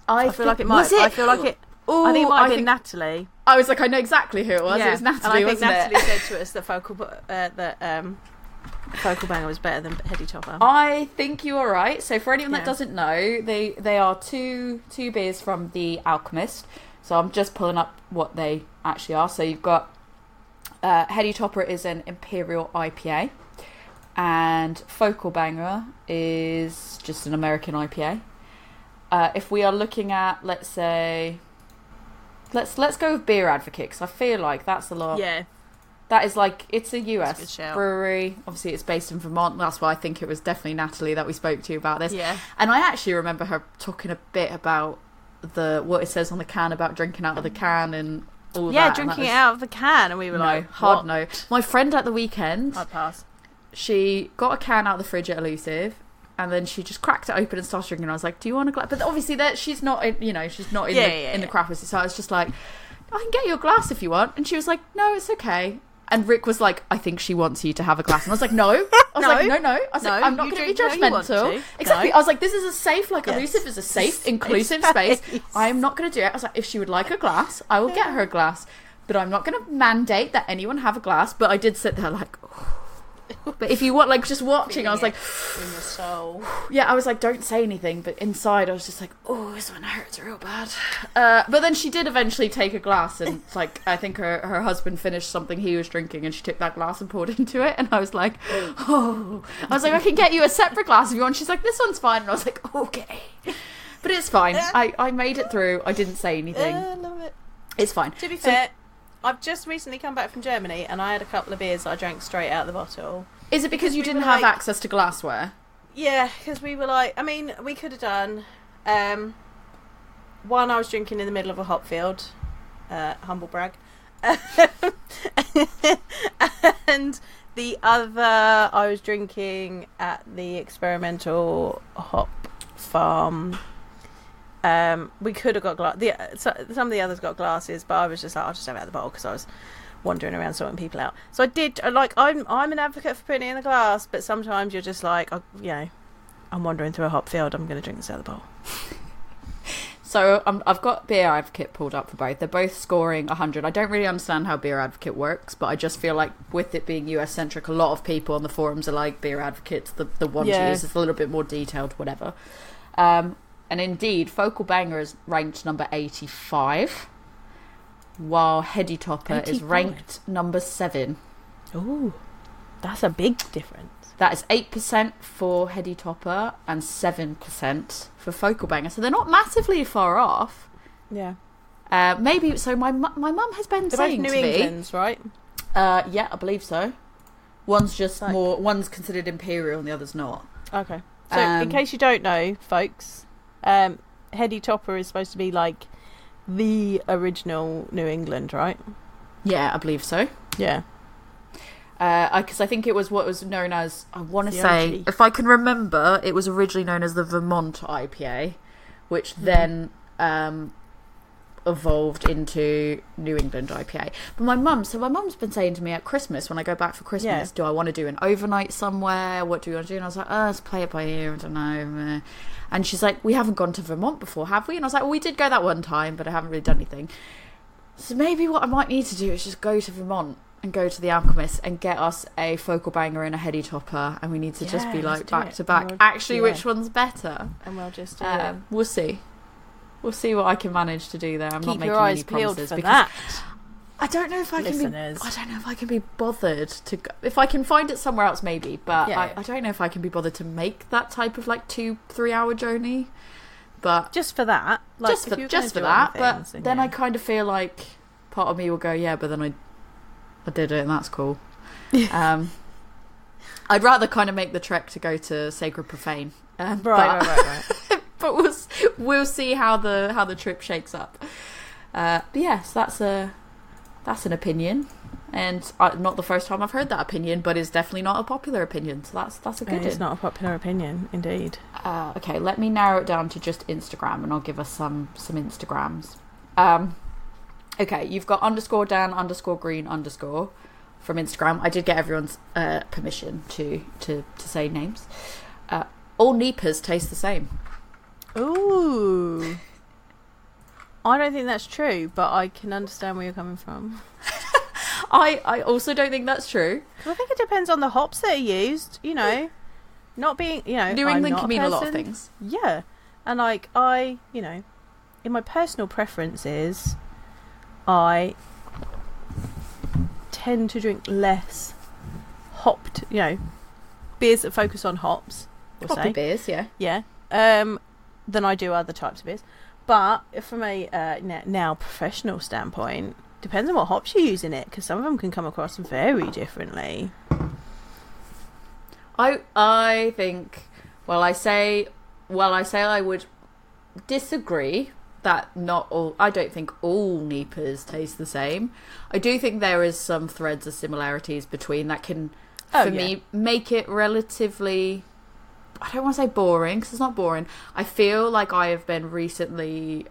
I, I feel think... like it might... Was it? I feel like it... Ooh, I think it might have I been think... Natalie. I was like, I know exactly who it was. Yeah. It was Natalie, and I think wasn't Natalie it? Natalie said to us that Focal, uh, that, um, Focal Banger was better than Heady Topper. I think you are right. So for anyone yeah. that doesn't know, they, they are two two beers from The Alchemist. So I'm just pulling up what they actually are. So you've got uh, Heady Topper is an Imperial I P A. And Focal Banger is just an American I P A. Uh, if we are looking at, let's say... Let's let's go with Beer Advocate, because I feel like that's a lot. Yeah. That is like, it's a U S a brewery. Obviously, it's based in Vermont. That's why I think it was definitely Natalie that we spoke to about this. Yeah. And I actually remember her talking a bit about the what it says on the can about drinking out of the can and all yeah, that. Yeah, drinking that was, it out of the can. And we were no, like, hard what? no. My friend at the weekend, I'd pass. She got a can out of the fridge at Elusive. And then she just cracked it open and started drinking. And I was like, do you want a glass? But obviously that she's not, in, you know, she's not in yeah, the, yeah, in the yeah. crap. So I was just like, I can get you a glass if you want. And she was like, no, it's okay. And Rick was like, I think she wants you to have a glass. And I was like, no. I was no, like, no, no. I was no, like, I'm not going to be judgmental. Exactly. No. I was like, this is a safe, like yes. Elusive is a safe, inclusive space. I am not going to do it. I was like, if she would like a glass, I will get her a glass. But I'm not going to mandate that anyone have a glass. But I did sit there like, oh. But if you want, like, just watching, Feeling I was like, in your soul. Yeah, I was like, don't say anything. But inside, I was just like, oh, this one hurts real bad. Uh, but then she did eventually take a glass, and like, I think her, her husband finished something he was drinking, and she took that glass and poured into it. And I was like, oh, I was like, I can get you a separate glass if you want. She's like, this one's fine. And I was like, okay, but it's fine. I, I made it through. I didn't say anything. I love it. It's fine. To be fair. So, I've just recently come back from Germany and I had a couple of beers that I drank straight out of the bottle. Is it because you didn't have like, access to glassware? Yeah, because we were like... I mean, we could have done... Um, one, I was drinking in the middle of a hop field. Uh, humble brag. And the other, I was drinking at the experimental hop farm... Um, we could have got glass. So, some of the others got glasses, but I was just like, I'll just have it out of the bottle because I was wandering around sorting people out. So I did. Like, I'm I'm an advocate for putting it in the glass, but sometimes you're just like, I, you know, I'm wandering through a hop field. I'm going to drink this out of the bottle. So um, I've got Beer Advocate pulled up for both. They're both scoring one hundred. I don't really understand how Beer Advocate works, but I just feel like with it being U S centric, a lot of people on the forums are like, Beer Advocate's the the one yeah. to use. It's a little bit more detailed, whatever. Um, And indeed, Focal Banger is ranked number eighty-five, while Heady Topper eighty-five is ranked number seven. Ooh, that's a big difference. That is eight percent for Heady Topper and seven percent for Focal Banger. So they're not massively far off. Yeah. Uh, maybe, so my my mum has been they're saying both New to England's, me... right? Uh, yeah, I believe so. One's just like... more, one's considered Imperial and the other's not. Okay. So um, in case you don't know, folks... Um, Heady Topper is supposed to be like the original New England, right? Yeah, I believe so. Yeah. Because uh, I, I think it was what was known as, I want to say, if I can remember, it was originally known as the Vermont I P A, which mm-hmm. then um, evolved into New England I P A. But my mum, so my mum's been saying to me at Christmas, when I go back for Christmas, yeah. do I want to do an overnight somewhere? What do you want to do? And I was like, oh, let's play it by ear, I don't know. And she's like, we haven't gone to Vermont before, have we? And I was like, well, we did go that one time, but I haven't really done anything. So maybe what I might need to do is just go to Vermont and go to The Alchemist and get us a Focal Banger and a Heady Topper. And we need to yeah, just be like back it. to back. We'll, Actually, yeah. which one's better? And we'll just do um, it. We'll see. We'll see what I can manage to do there. I'm Keep not making your eyes any promises. For because that. I don't know if I Listeners. can be... I don't know if I can be bothered to... Go, if I can find it somewhere else, maybe. But yeah. I, I don't know if I can be bothered to make that type of, like, two, three-hour journey. But... Just for that. Like, just for, just for that. Things, but then yeah. I kind of feel like part of me will go, yeah, but then I, I did it and that's cool. um, I'd rather kind of make the trek to go to Sacred Profane. Um, right, but, right, right, right. But we'll, we'll see how the how the trip shakes up. Uh, but yes, that's a... That's an opinion. And uh, not the first time I've heard that opinion, but it's definitely not a popular opinion. So that's that's a good. It's not a popular opinion, indeed. Uh, okay, let me narrow it down to just Instagram, and I'll give us some some Instagrams. Um, okay, you've got underscore Dan underscore Green underscore from Instagram. I did get everyone's uh, permission to to to say names. Uh, all N E P As taste the same. Ooh, I don't think that's true, but I can understand where you're coming from. I, I also don't think that's true. Well, I think it depends on the hops that are used, you know. Not being, you know, New England can mean a lot of things. Yeah. And like I, you know, in my personal preferences, I tend to drink less hopped, you know, beers that focus on hops. Hoppy beers, yeah. Yeah. Um, than I do other types of beers. But from a uh, now professional standpoint, depends on what hops you use in it, because some of them can come across very differently. I I think, well, I say, well, I say I would disagree that not all, I don't think all N E P As taste the same. I do think there is some threads of similarities between that can, oh, for yeah. me, make it relatively, I don't want to say boring, because it's not boring. I feel like I have been recently...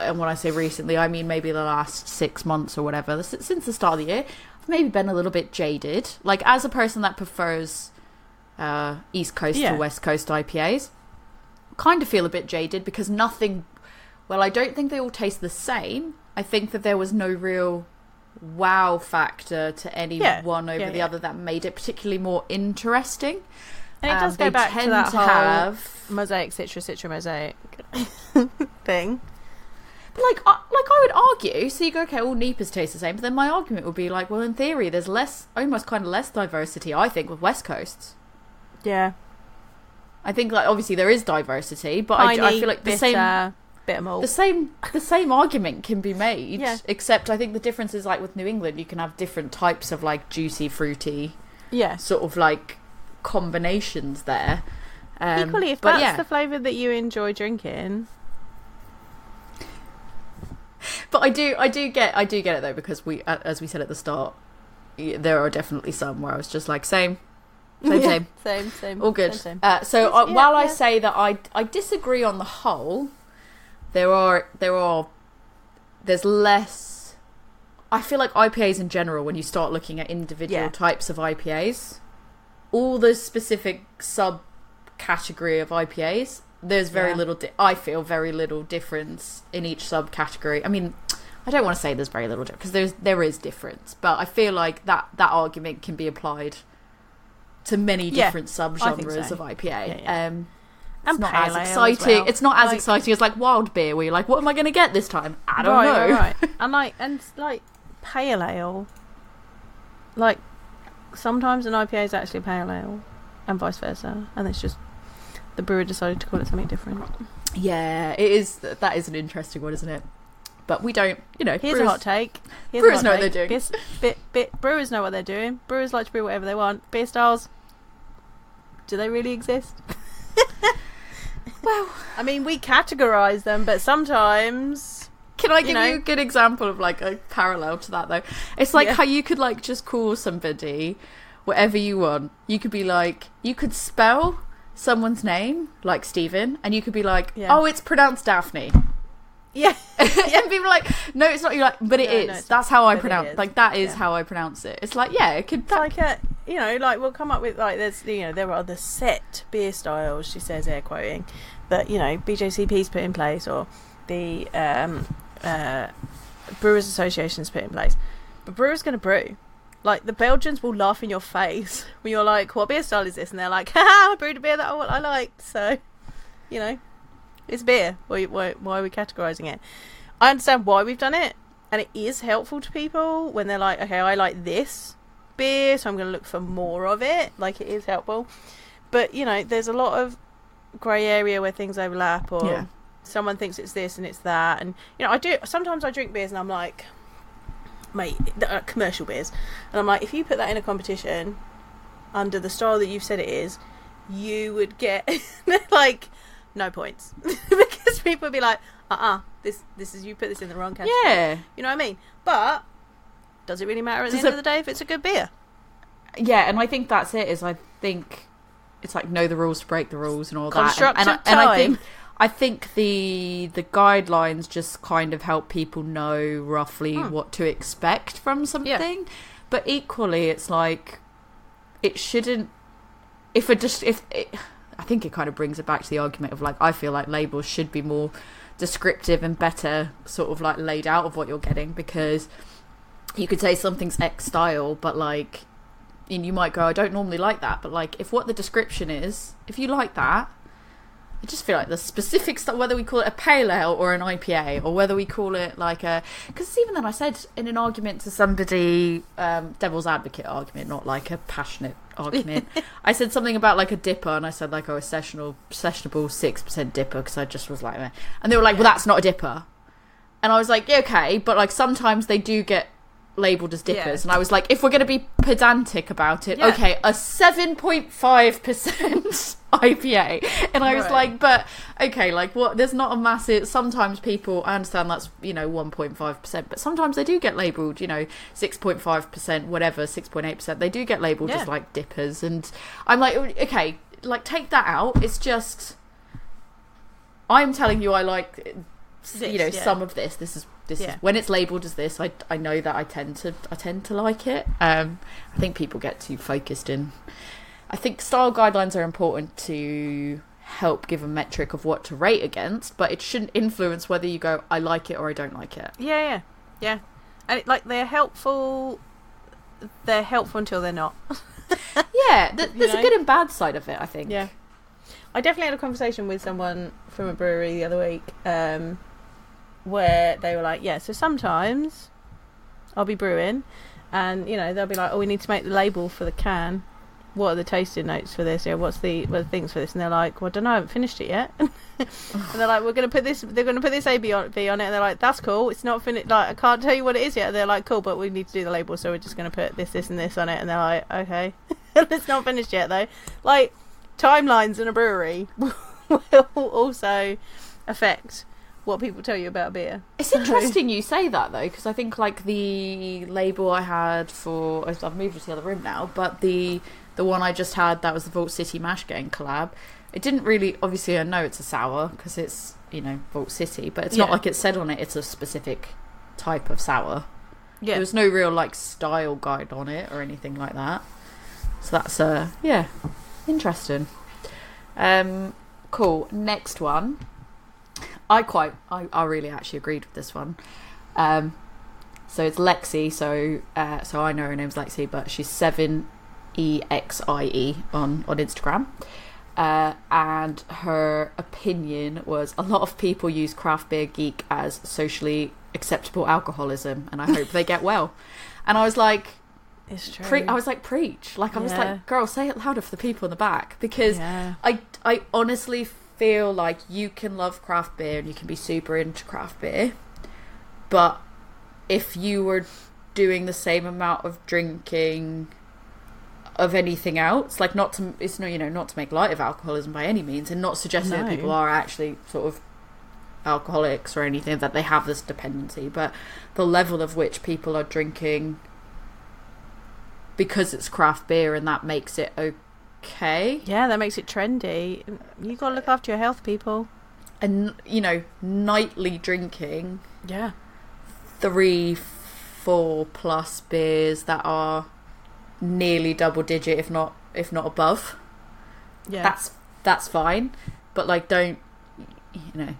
And when I say recently, I mean maybe the last six months or whatever, since the start of the year, I've maybe been a little bit jaded. Like, as a person that prefers uh, East Coast yeah. to West Coast I P As, kind of feel a bit jaded because nothing... Well, I don't think they all taste the same. I think that there was no real wow factor to any yeah. one over yeah, the yeah. other that made it particularly more interesting. And it um, does go back to that to whole have... mosaic, citra, citra, mosaic thing. Like, uh, like I would argue, so you go, okay, all N E P As taste the same, but then my argument would be like, well, in theory, there's less, almost kind of less diversity, I think, with West Coasts. Yeah. I think, like, obviously there is diversity, but I, I feel like the bitter, same... Bitter malt. The same, the same argument can be made, yeah. except I think the difference is, like, with New England, you can have different types of, like, juicy, fruity... Yeah. Sort of, like, combinations there. Um, Equally, if but, that's yeah. the flavour that you enjoy drinking... But I do, I do get, I do get it though, because we, as we said at the start, there are definitely some where I was just like, same, same, yeah, same, same, same, all good. Same, same. Uh, so uh, yeah, while yeah. I say that I, I disagree on the whole, there are, there are, there's less. I feel like I P As in general, when you start looking at individual yeah. types of I P As, all the specific subcategory of I P As. There's very yeah. little, di- I feel very little difference in each subcategory. I mean, I don't want to say there's very little difference, because there's, there is difference, but I feel like that, that argument can be applied to many different yeah, subgenres so. of I P A. Yeah, yeah. Um, it's and not as exciting. Well. It's not as like, exciting as like wild beer, where you're like, what am I going to get this time? I don't right, know. Right, right. And like, and like pale ale, like sometimes an I P A is actually pale ale and vice versa. And it's just, the brewer decided to call it something different. Yeah, it is. That is an interesting one, isn't it? But we don't, you know. Here's brewers, a hot take. Here's brewers hot know take. what they're doing. Beer, beer, beer, brewers know what they're doing. Brewers like to brew whatever they want. Beer styles, do they really exist? Well, I mean, we categorise them, but sometimes. Can I give you, know, you a good example of like a parallel to that though? It's like yeah. how you could like just call somebody whatever you want. You could be like, you could spell someone's name, like Stephen, and you could be like, yeah. oh, it's pronounced Daphne. Yeah. And people are like, no, it's not. You're like, but it yeah, is. No, That's how I pronounce it. Like, that is yeah. how I pronounce it. It's like, yeah, it could. It's that- like, a, you know, like, we'll come up with, like, there's, you know, there are the set beer styles, she says, air quoting, that, you know, B J C P's put in place, or the um, uh, Brewers Association's put in place. But brewers going to brew. Like, the Belgians will laugh in your face when you're like, what beer style is this? And they're like, haha, I brewed a beer that I liked. So, you know, it's beer. Why, why, why are we categorising it? I understand why we've done it. And it is helpful to people when they're like, okay, I like this beer, so I'm going to look for more of it. Like, it is helpful. But, you know, there's a lot of grey area where things overlap, or yeah. someone thinks it's this and it's that. And, you know, I do, sometimes I drink beers and I'm like, mate, uh, commercial beers, and I'm like, if you put that in a competition under the style that you've said it is, you would get like no points because people would be like, uh-uh this this is, you put this in the wrong category. Yeah, you know what I mean? But does it really matter at the end of the day if it's a good beer? Yeah, and I think that's it. Is I think it's like know the rules to break the rules and all that. And, and, I, and I think I think the the guidelines just kind of help people know roughly hmm. what to expect from something. Yeah. But equally, it's like it shouldn't. If it just if it, I think it kind of brings it back to the argument of like I feel like labels should be more descriptive and better sort of like laid out of what you're getting, because you could say something's X style, but like. And you might go, I don't normally like that, but like if what the description is, if you like that, I just feel like the specific stuff, whether we call it a pale ale or an I P A, or whether we call it like a, because even then I said in an argument to somebody, um, devil's advocate argument, not like a passionate argument, I said something about like a dipper, and I said like, oh, a sessional, sessionable six percent dipper, because I just was like, meh. And they were like, well, that's not a dipper. And I was like, yeah, okay, but like sometimes they do get labelled as dippers, yeah. And I was like, if we're going to be pedantic about it, yeah. Okay, a seven point five percent I P A, and I was right. Like, but okay, like what, there's not a massive, sometimes people, I understand that's, you know, one point five percent, but sometimes they do get labelled, you know, six point five percent, whatever, six point eight percent, they do get labelled yeah. as like dippers, and I'm like, okay, like take that out, it's just, I'm telling you I like, this, you know, yeah. some of this, this is This yeah. is, when it's labelled as this, I, I know that I tend to I tend to like it. Um, I think people get too focused in. I think style guidelines are important to help give a metric of what to rate against, but it shouldn't influence whether you go I like it or I don't like it. Yeah, yeah, yeah. And it, like they're helpful. They're helpful until they're not. yeah, th- there's you know? a good and bad side of it. I think. Yeah, I definitely had a conversation with someone from a brewery the other week. Um, where they were like, yeah, so sometimes I'll be brewing and, you know, they'll be like, oh, we need to make the label for the can. What are the tasting notes for this? Yeah, what's the, what are the things for this? And they're like, well, I don't know, I haven't finished it yet. And they're like, we're going to put this, they're going to put this A B on it. And they're like, that's cool. It's not finished. Like, I can't tell you what it is yet. And they're like, cool, but we need to do the label. So we're just going to put this, this and this on it. And they're like, okay, it's not finished yet though. Like timelines in a brewery will also affect what people tell you about beer. It's interesting you say that though, because I think like the label I had for, I've moved to the other room now, but the the one I just had, that was the Vault City Mash Gang collab, it didn't really, obviously I know it's a sour because it's, you know, Vault City, but it's yeah. not like it said on it it's a specific type of sour. Yeah, there was no real like style guide on it or anything like that, so that's uh yeah interesting. Um cool, next one. I quite, I, I really actually agreed with this one. Um, so it's Lexi. So, uh, so I know her name's Lexi, but she's seven E X I E on, on Instagram. Uh, and her opinion was, a lot of people use craft beer geek as socially acceptable alcoholism, and I hope they get well. And I was like, it's true. Pre- I was like, preach. Like, I was yeah. like, girl, say it louder for the people in the back, because yeah. I, I honestly feel like you can love craft beer and you can be super into craft beer, but if you were doing the same amount of drinking of anything else, like not to, it's not, you know, not to make light of alcoholism by any means, and not suggesting no. that people are actually sort of alcoholics or anything, that they have this dependency, but the level of which people are drinking because it's craft beer and that makes it okay. Okay. Yeah, that makes it trendy. You gotta look after your health, people. And you know, nightly drinking. Yeah. Three, four plus beers that are nearly double digit, if not if not above. Yeah. That's that's fine, but like, don't, you know.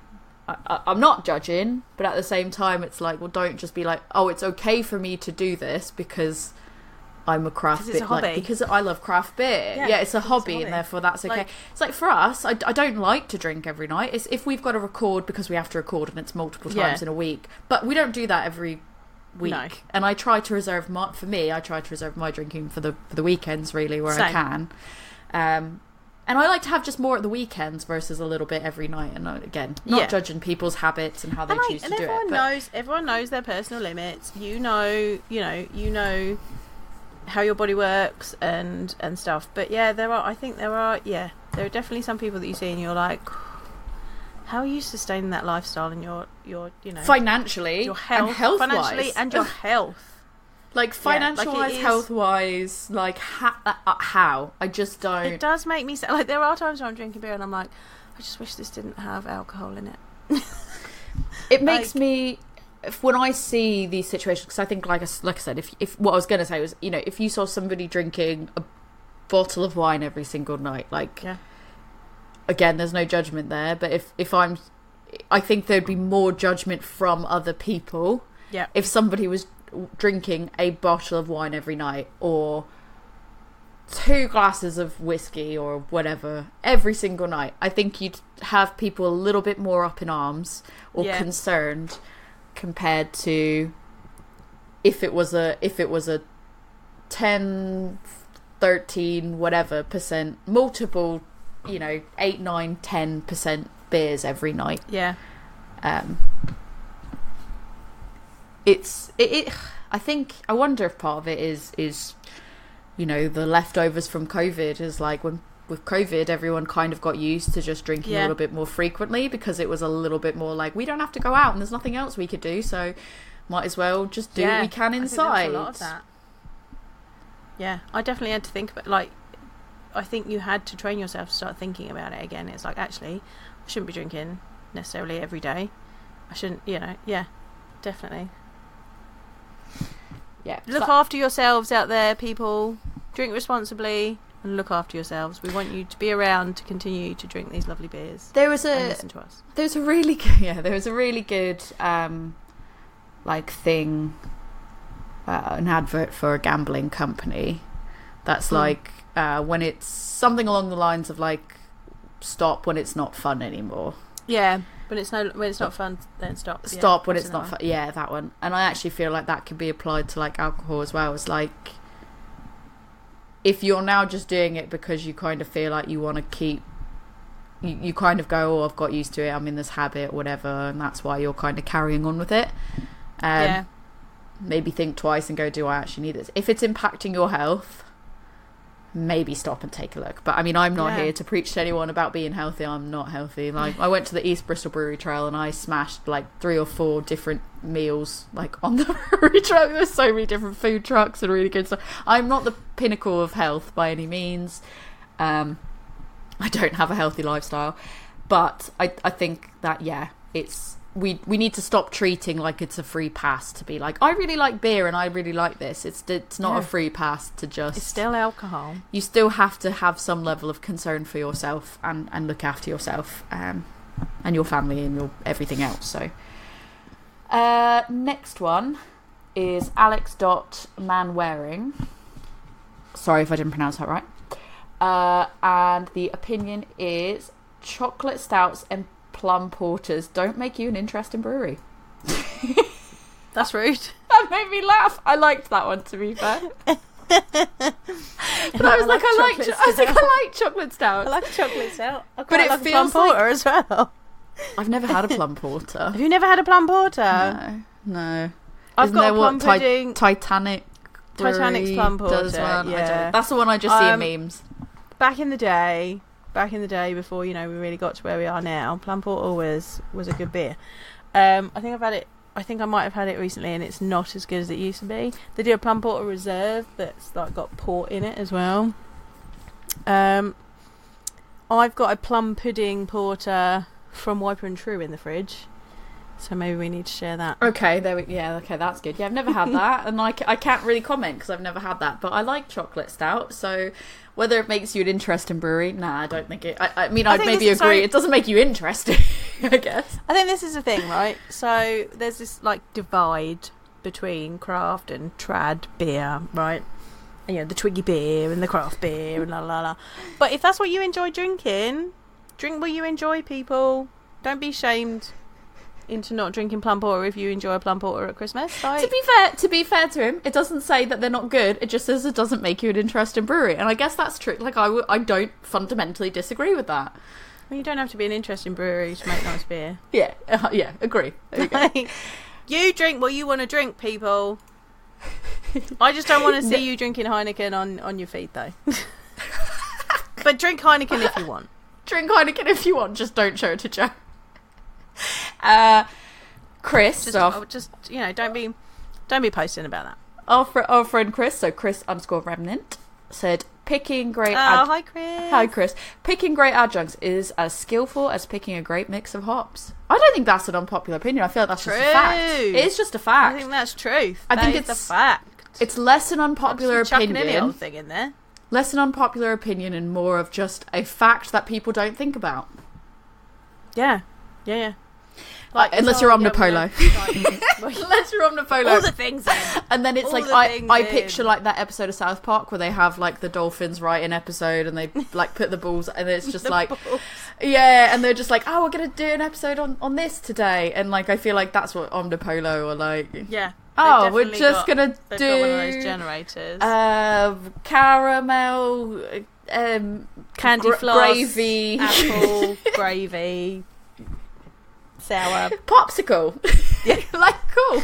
I, I, I'm not judging, but at the same time, it's like, well, don't just be like, oh, it's okay for me to do this because I'm a craft beer, like, because I love craft beer. Yeah, yeah, it's a hobby, it's and therefore that's okay. Like, it's like for us, I, I don't like to drink every night. It's if we've got to record because we have to record and it's multiple times yeah. in a week. But we don't do that every week. No. And I try to reserve my, for me, I try to reserve my drinking for the for the weekends really where Same. I can. Um, and I like to have just more at the weekends versus a little bit every night. And again, not yeah. judging people's habits and how they and choose I, to do it. And everyone knows, everyone knows their personal limits. You know, you know, you know. how your body works and and stuff, but yeah, there are I think there are yeah there are definitely some people that you see and you're like, how are you sustaining that lifestyle and your your you know financially, your health, financially and your health Like, financial-wise, yeah, like health-wise, like, ha- uh, how? I just don't... It does make me sad. Like, there are times when I'm drinking beer and I'm like, I just wish this didn't have alcohol in it. It makes like... me... If, when I see these situations, because I think, like I, like I said, if if what I was going to say was, you know, if you saw somebody drinking a bottle of wine every single night, like, yeah. Again, there's no judgment there, but if, if I'm... I think there'd be more judgment from other people. Yeah. If somebody was... drinking a bottle of wine every night or two glasses of whiskey or whatever every single night, I think you'd have people a little bit more up in arms or yeah. concerned compared to if it was a if it was a ten, thirteen whatever percent, multiple, you know, eight, nine, ten percent beers every night. Yeah. Um It's it, it. I think I wonder if part of it is is, you know, the leftovers from COVID is like when with COVID everyone kind of got used to just drinking yeah. a little bit more frequently because it was a little bit more like we don't have to go out and there's nothing else we could do, so might as well just do yeah, what we can inside. I think there was a lot of that. Yeah, I definitely had to think about like, I think you had to train yourself to start thinking about it again. It's like actually I shouldn't be drinking necessarily every day. I shouldn't, you know, yeah, definitely. Yeah, look so, after yourselves out there, people. Drink responsibly and look after yourselves. We want you to be around to continue to drink these lovely beers. There was a and listen to us. There was a really good, yeah. There was a really good um, like thing, uh, an advert for a gambling company. That's mm. like uh, when it's something along the lines of like stop when it's not fun anymore. Yeah. When it's no, when it's not fun, then stop. Stop yeah, when it's not fun. Yeah, that one. And I actually feel like that could be applied to like alcohol as well. It's like if you're now just doing it because you kind of feel like you want to keep, you, you kind of go, oh, I've got used to it. I'm in this habit, whatever, and that's why you're kind of carrying on with it. Um, yeah. Maybe think twice and go, do I actually need this? If it's impacting your health, maybe stop and take a look. But I mean, I'm not yeah. here to preach to anyone about being healthy. I'm not healthy. Like, I went to the East Bristol Brewery Trail and I smashed like three or four different meals like on the brewery trail. There's so many different food trucks and really good stuff. I'm not the pinnacle of health by any means. um I don't have a healthy lifestyle, but I I think that yeah it's we we need to stop treating like it's a free pass to be like, I really like beer and I really like this. It's it's not yeah. a free pass to just... It's still alcohol. You still have to have some level of concern for yourself and, and look after yourself um, and your family and your everything else. So uh, next one is Alex dot Manwaring. Sorry if I didn't pronounce that right. Uh, and the opinion is chocolate stouts and plum porters don't make you an interesting brewery. That's rude. That made me laugh. I liked that one, to be fair. But I was I like, like I like, cho- I was like, I like chocolate stout. I like chocolate stout. I quite but it like feels plum porter like... as well. I've never had a plum porter. Have you never had a plum porter? No, no. I've Isn't got there a plum what, pudding. Ti- Titanic. Titanic's plum porter. Does one? Yeah, that's the one I just um, see in memes. Back in the day. Back in the day, before, you know, we really got to where we are now, plum porter was was a good beer. Um, I think I've had it. I think I might have had it recently, and it's not as good as it used to be. They do a plum porter reserve that's like got port in it as well. Um, I've got a plum pudding porter from Wiper and True in the fridge, so maybe we need to share that. Okay, there we yeah. Okay, that's good. Yeah, I've never had that, and like I can't really comment because I've never had that. But I like chocolate stout, so. Whether it makes you an interesting brewery, nah, I don't think it... I, I mean, I'd I maybe agree. Like, it doesn't make you interesting, I guess. I think this is the thing, right? So there's this, like, divide between craft and trad beer, right? And, you know, the Twiggy beer and the craft beer and la, la, la. But if that's what you enjoy drinking, drink what you enjoy, people. Don't be shamed into not drinking plum porter if you enjoy a plum porter at Christmas. Like, to be fair, to be fair to him, it doesn't say that they're not good. It just says it doesn't make you an interesting brewery, and I guess that's true. Like I, w- I don't fundamentally disagree with that. Well, you don't have to be an interesting brewery to make nice beer. yeah, uh, yeah, agree. There you, go. You drink what you want to drink, people. I just don't want to see no. you drinking Heineken on on your feed though. But drink Heineken if you want. Drink Heineken if you want. Just don't show it to Joe. Uh, Chris, just, oh, just you know, don't be, don't be posting about that. Our, fr- our friend Chris, so Chris underscore remnant, said, picking great... Oh, ad- hi, Chris. Hi, Chris. Picking great adjuncts is as skillful as picking a great mix of hops. I don't think that's an unpopular opinion. I feel like that's true. Just a fact. It is just a fact. I think that's truth. I that think it's a fact. It's less an unpopular opinion. Chucking any old thing in there. Less an unpopular opinion and more of just a fact that people don't think about. Yeah. Yeah, yeah. Like, like, unless you're Omnipolo. Unless you're Omnipolo. All the things in. And then it's all like, the I, I picture like that episode of South Park where they have like the dolphins write an episode and they like put the balls, and it's just like, balls. Yeah, and they're just like, oh, we're going to do an episode on, on this today. And like, I feel like that's what Omnipolo are like. Yeah. Oh, we're just going to do. Got one of those generators. Uh, caramel, um, candy gra- floss, gravy, apple, gravy. Sour popsicle, yeah. Like, cool,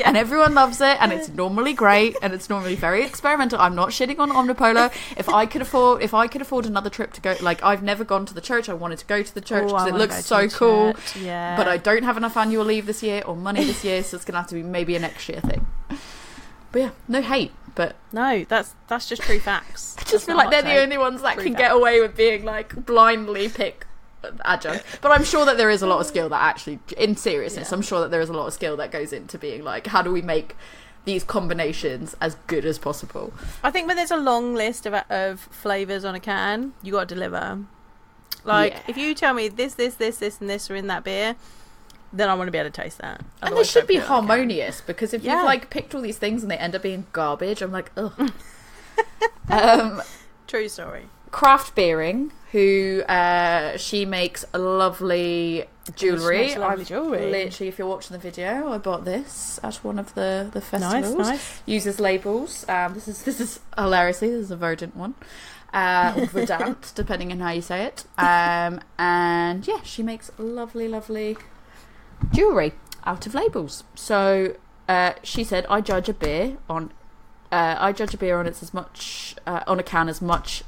yeah. And everyone loves it, and it's normally great, and it's normally very experimental. I'm not shitting on Omnipolo. If I could afford, if I could afford another trip to go, like I've never gone to the church. I wanted to go to the church because it looks so cool. Yeah. But I don't have enough annual leave this year or money this year, so it's gonna have to be maybe a next year thing. But yeah, no hate. But no, that's that's just true facts. I just that's feel like they're the only ones that true can facts. Get away with being like blindly pick. Adjunct, but I'm sure that there is a lot of skill that actually, in seriousness, yeah. I'm sure that there is a lot of skill that goes into being like, how do we make these combinations as good as possible? I think when there's a long list of, of flavours on a can, you got to deliver. Like, yeah. If you tell me this, this, this, this, and this are in that beer, then I want to be able to taste that. Otherwise, and they should be harmonious because if yeah. you've like picked all these things and they end up being garbage, I'm like, ugh. um, True story. Craft Beering, who uh, she makes lovely jewellery. She makes lovely jewellery. Literally, if you're watching the video, I bought this at one of the, the festivals. Nice, nice. Uses labels. Um, this is this is hilariously this is a Verdant one, uh, or Verdant, depending on how you say it. Um, and yeah, she makes lovely, lovely jewellery out of labels. So uh, she said, I judge a beer on, uh, I judge a beer on its as much uh, on a can as much.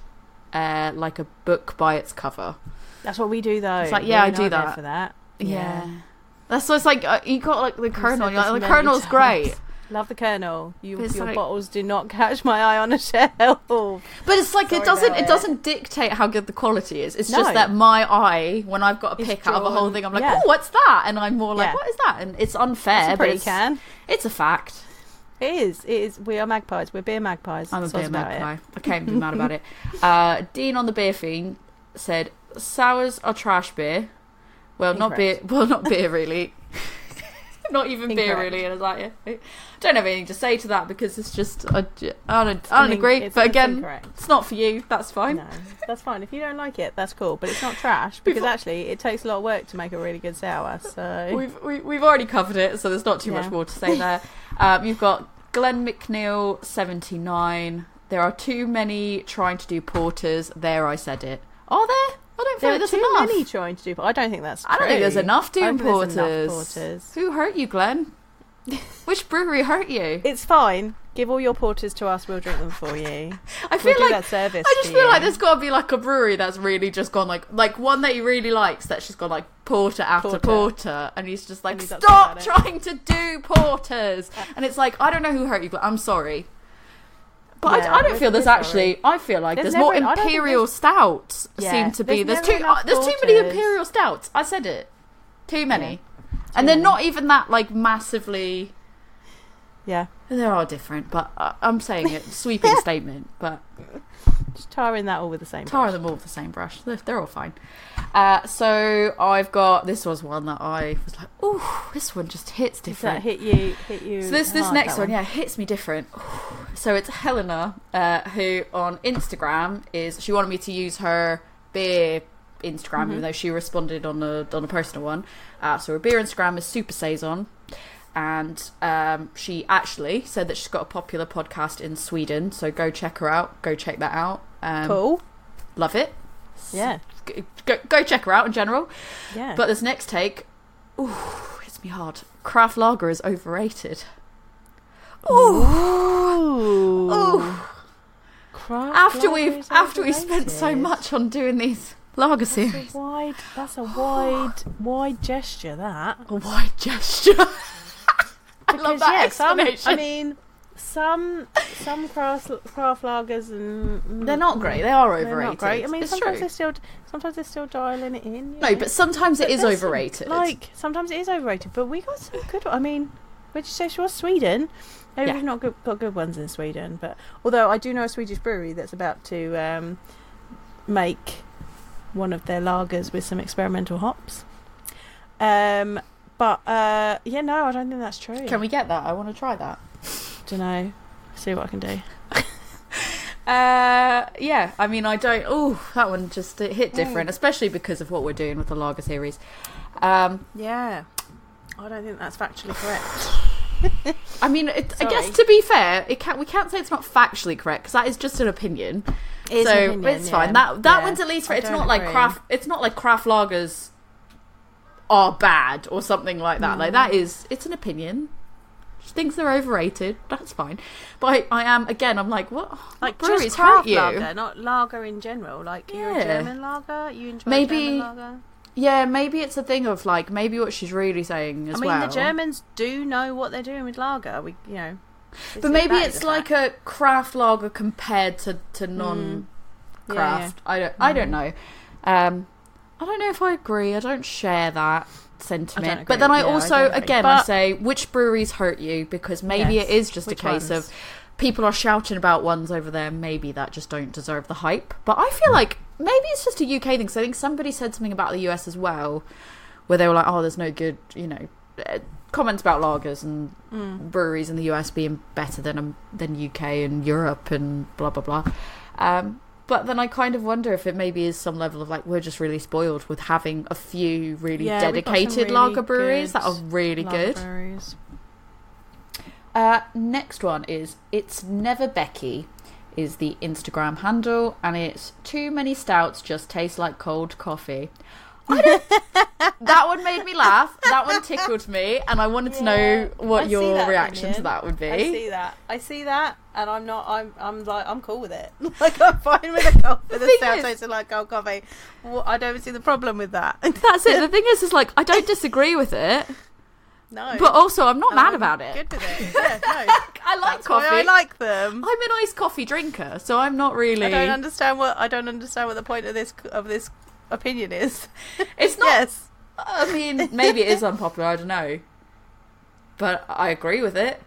Uh, like a book by its cover. That's what we do though. It's like, yeah, I do that. For that. Yeah. yeah. That's so it's like, uh, you got like the kernel. You're like, the kernel's great. Love the kernel. You, your like, bottles do not catch my eye on a shelf. But it's like, Sorry it doesn't, it. it doesn't dictate how good the quality is. It's no. just that my eye, when I've got a pick out of a whole thing, I'm like, yeah. oh, what's that? And I'm more like, yeah. what is that? And it's unfair, but it's, can. it's a fact. It is. It is. We are magpies. We're beer magpies. I'm a so beer magpie. I can't be mad about it. Uh, Dean on the Beer Fiend said, sours are trash beer. Well, Incorrect. not beer. Well, not beer, really. Not even Incorrect. beer, really. And I was like, yeah. Don't have anything to say to that because it's just, I, I don't, I don't agree. It's, but again, incorrect. It's not for you. That's fine. No, that's fine. If you don't like it, that's cool. But it's not trash because Before, actually it takes a lot of work to make a really good sour. So we've, we, we've already covered it. So there's not too yeah. much more to say there. Um, you've got Glenn McNeil, seventy-nine. There are too many trying to do porters. There, I said it. Are there? I don't feel there like there's too enough. Many trying to do. I don't think that's. I don't true. think there's enough doing porters. Enough porters. Who hurt you, Glenn? Which brewery hurt you? It's fine. Give all your porters to us. We'll drink them for you. I feel we'll like that service. I just feel you. like there's got to be like a brewery that's really just gone like like one that he really likes that's just gone like porter after porter, porter and he's just like he's stop trying to do porters and it's like I don't know who hurt you, but I'm sorry. But yeah, I, I don't feel there's actually. I feel like there's, there's more never, imperial stouts yeah, seem to be. There's, there's too. Uh, there's too many imperial stouts. I said it. Too many, yeah. too and they're many. Not even that like massively. Yeah, they are different, but I, I'm saying it sweeping statement. But just tarring that all with the same. Tar brush. them all with the same brush. They're, they're all fine. Uh, so I've got this was one that I was like, oh, this one just hits different. Does that hit you? Hit you? So this this next one, one, yeah, hits me different. Ooh. So it's Helena, uh, who on Instagram is, she wanted me to use her beer Instagram, mm-hmm. even though she responded on a, on a personal one. Uh, so her beer Instagram is Super Saison. And um, she actually said that she's got a popular podcast in Sweden. So go check her out. Go check that out. Um, cool. Love it. Yeah. So go, go check her out in general. Yeah. But this next take, ooh, hits me hard. Craft lager is overrated. Ooh. Ooh. Ooh. After we've after we spent so much on doing these lager series. That's a wide, that's a wide, wide gesture, that. A wide gesture. I because, love that yes, explanation. I'm, I mean, Some some craft, craft lagers and they're not great. They are overrated. They're not great. I mean, it's sometimes true. They're still sometimes they're still dialing it in. No, know? But sometimes but it is overrated. Some, like sometimes it is overrated. But we got some good. I mean, would you say she was Sweden? Maybe yeah. We've not good, got good ones in Sweden. But although I do know a Swedish brewery that's about to um, make one of their lagers with some experimental hops. Um, but uh, yeah, no, I don't think that's true. Can we get that? I want to try that. Don't know. See what I can do. uh, yeah, I mean, I don't. Oh, that one just it hit different, especially because of what we're doing with the lager series. Um, yeah, I don't think that's factually correct. I mean, it, I guess to be fair, it can't, we can't say it's not factually correct because that is just an opinion. It so is an opinion, it's fine. Yeah. That that yeah. one's at least. For, it's not agree. like craft. It's not like craft lagers are bad or something like that. Mm. Like that is. It's an opinion. She thinks they're overrated. That's fine. But I, I am, again, I'm like, what? Like, what just craft lager, not lager in general. Like, yeah. You're a German lager? You enjoy maybe, German lager? Yeah, maybe it's a thing of, like, maybe what she's really saying as well. I mean, well. The Germans do know what they're doing with lager. We, you know. But maybe it's like fact. a craft lager compared to, to non-craft. Mm. Yeah, yeah. I, don't, mm. I don't know. Um, I don't know if I agree. I don't share that. Sentiment, but then I yeah, also I again but, I say which breweries hurt you because maybe yes, it is just a case ones? of people are shouting about ones over there maybe that just don't deserve the hype. But I feel like maybe it's just a U K thing because I think somebody said something about the U S as well where they were like, oh, there's no good, you know, uh, comments about lagers and mm. breweries in the U S being better than um, than U K and Europe and blah blah blah. Um, But then I kind of wonder if it maybe is some level of like we're just really spoiled with having a few really yeah, dedicated really lager breweries that are really good. Uh, next one is It's Never Becky is the Instagram handle and it's too many stouts just taste like cold coffee. I don't, that one made me laugh. That one tickled me, and I wanted yeah, to know what I your reaction opinion. to that would be. I see that. I see that, and I'm not. I'm. I'm like. I'm cool with it. Like I'm fine with a cold, with a stout tasting like cold coffee. Well, I don't see the problem with that. That's it. The thing is, is like I don't disagree with it. No. But also, I'm not no, mad I'm about it. Good with it. Yeah, no. I like That's coffee. Why I like them. I'm an iced coffee drinker, so I'm not really. I don't understand what. I don't understand what the point of this of this. opinion is. It's not yes. I mean, maybe it is unpopular, I don't know, but I agree with it,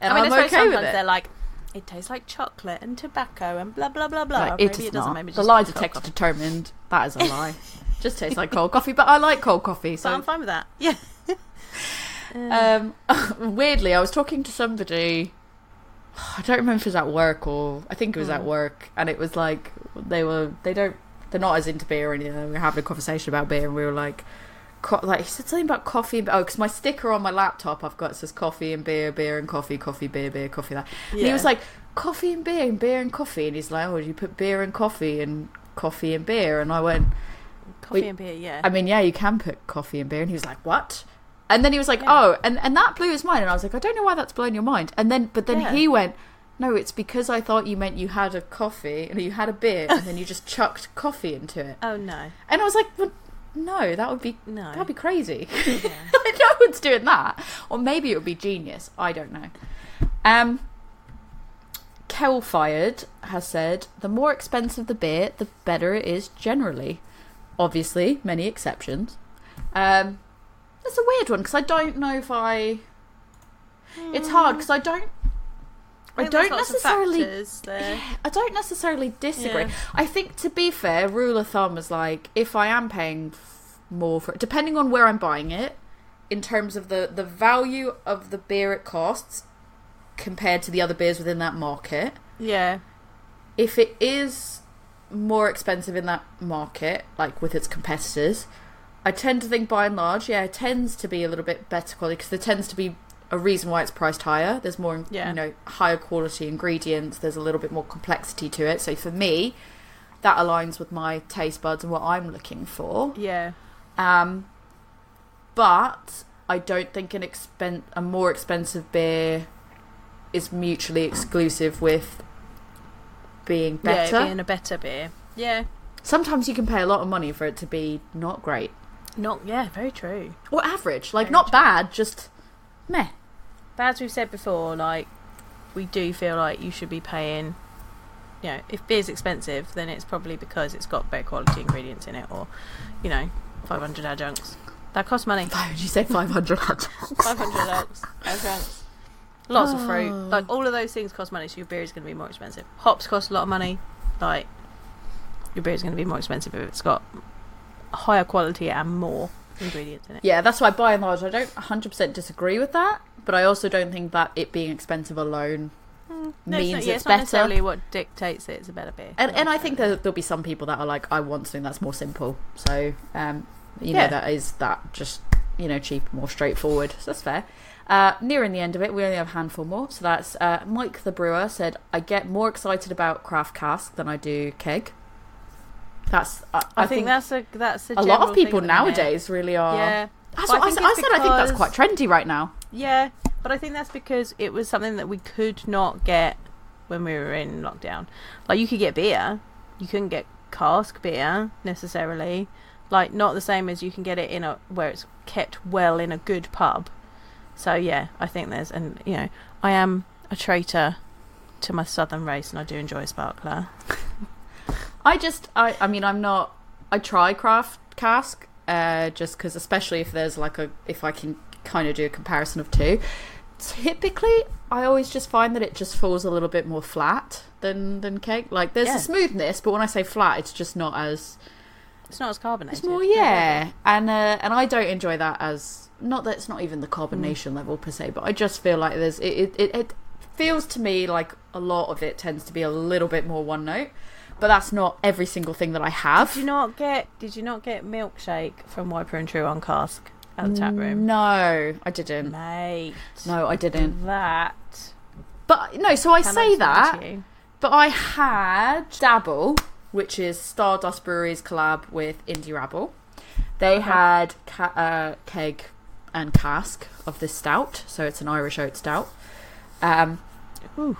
and I mean, I'm okay sometimes with it. They're like, it tastes like chocolate and tobacco and blah blah blah blah. Like, it maybe is it doesn't. Not maybe the lie detector coffee. Determined that is a lie. Just tastes like cold coffee, but I like cold coffee, so but I'm fine with that. Yeah. um weirdly, I was talking to somebody, I don't remember if it was at work or I think it was mm. at work, and it was like they were they don't they're not as into beer or anything. We were having a conversation about beer, and we were like, co- like he said something about coffee. And, oh, because my sticker on my laptop I've got says coffee and beer, beer and coffee, coffee, beer, beer, coffee. That. Yeah. And he was like, coffee and beer and beer and coffee. And he's like, oh, you put beer and coffee and coffee and beer. And I went, coffee and beer, yeah. I mean, yeah, you can put coffee and beer. And he was like, what? And then he was like, yeah. oh, and, and that blew his mind. And I was like, I don't know why that's blown your mind. And then, but then yeah. he went, no, it's because I thought you meant you had a coffee and you had a beer and then you just chucked coffee into it. Oh, no. And I was like, well, no, that would be no. that'd be crazy. Yeah. No one's doing that. Or maybe it would be genius. I don't know. Um, Kelfired has said, the more expensive the beer, the better it is generally. Obviously, many exceptions. Um, that's a weird one because I don't know if I... Mm. It's hard because I don't... I, I don't necessarily yeah, I don't necessarily disagree. Yeah. I think, to be fair, rule of thumb is like, if I am paying f- more for it, depending on where I'm buying it, in terms of the, the value of the beer it costs compared to the other beers within that market. Yeah. If it is more expensive in that market, like with its competitors, I tend to think by and large, yeah, it tends to be a little bit better quality because there tends to be a reason why it's priced higher. There's more, yeah. you know, higher quality ingredients. There's a little bit more complexity to it. So for me, that aligns with my taste buds and what I'm looking for. Yeah. Um, but I don't think an expen- a more expensive beer is mutually exclusive with being better. Yeah, being a better beer. Yeah. Sometimes you can pay a lot of money for it to be not great. Not, yeah, very true. Or average. Like, very not true. Bad, just meh. But as we've said before, like, we do feel like you should be paying, you know, if beer's expensive, then it's probably because it's got better quality ingredients in it, or, you know, five hundred adjuncts. That costs money. You said five hundred adjuncts. five hundred adjuncts. Adjuncts. Lots oh. of fruit. Like, all of those things cost money, so your beer is going to be more expensive. Hops cost a lot of money. Like, your beer is going to be more expensive if it's got higher quality and more ingredients in it. Yeah, that's why, by and large, I don't one hundred percent disagree with that, but I also don't think that it being expensive alone mm, no, means it's, not, yeah, it's, it's better. Not necessarily what dictates it, it's a better beer. And, and I think that there'll be some people that are like, I want something that's more simple. So, um, you yeah. know, that is that just, you know, cheap, more straightforward. So that's fair. Uh, nearing the end of it, we only have a handful more. So that's uh, Mike the Brewer said, I get more excited about craft cask than I do keg. That's I, I, I think, think that's a that's a, a lot of people nowadays really are. Yeah, that's what I, I, said, I said. I think that's quite trendy right now. Yeah, but I think that's because it was something that we could not get when we were in lockdown. Like, you could get beer, you couldn't get cask beer necessarily. Like, not the same as you can get it in a where it's kept well in a good pub. So yeah, I think there's and you know I am a traitor to my southern race, and I do enjoy a sparkler. I just, I, I mean, I'm not, I try craft cask, uh, just because, especially if there's like a, if I can kind of do a comparison of two, typically, I always just find that it just falls a little bit more flat than, than keg. Like, there's yeah. a smoothness, but when I say flat, it's just not as... It's not as carbonated. It's more, yeah. yeah. And, uh, and I don't enjoy that as, not that it's not even the carbonation mm. level per se, but I just feel like there's, it, it, it feels to me like a lot of it tends to be a little bit more one note. But that's not every single thing that I have. Did you not get? Did you not get milkshake from Wiper and True on cask at the tap room? No, I didn't, mate. No, I didn't. That. But no, so I Can say I that. But I had Dabble, which is Stardust Brewery's collab with Indie Rabble. They okay. had ca- uh, keg and cask of this stout, so it's an Irish oat stout. Um. Ooh.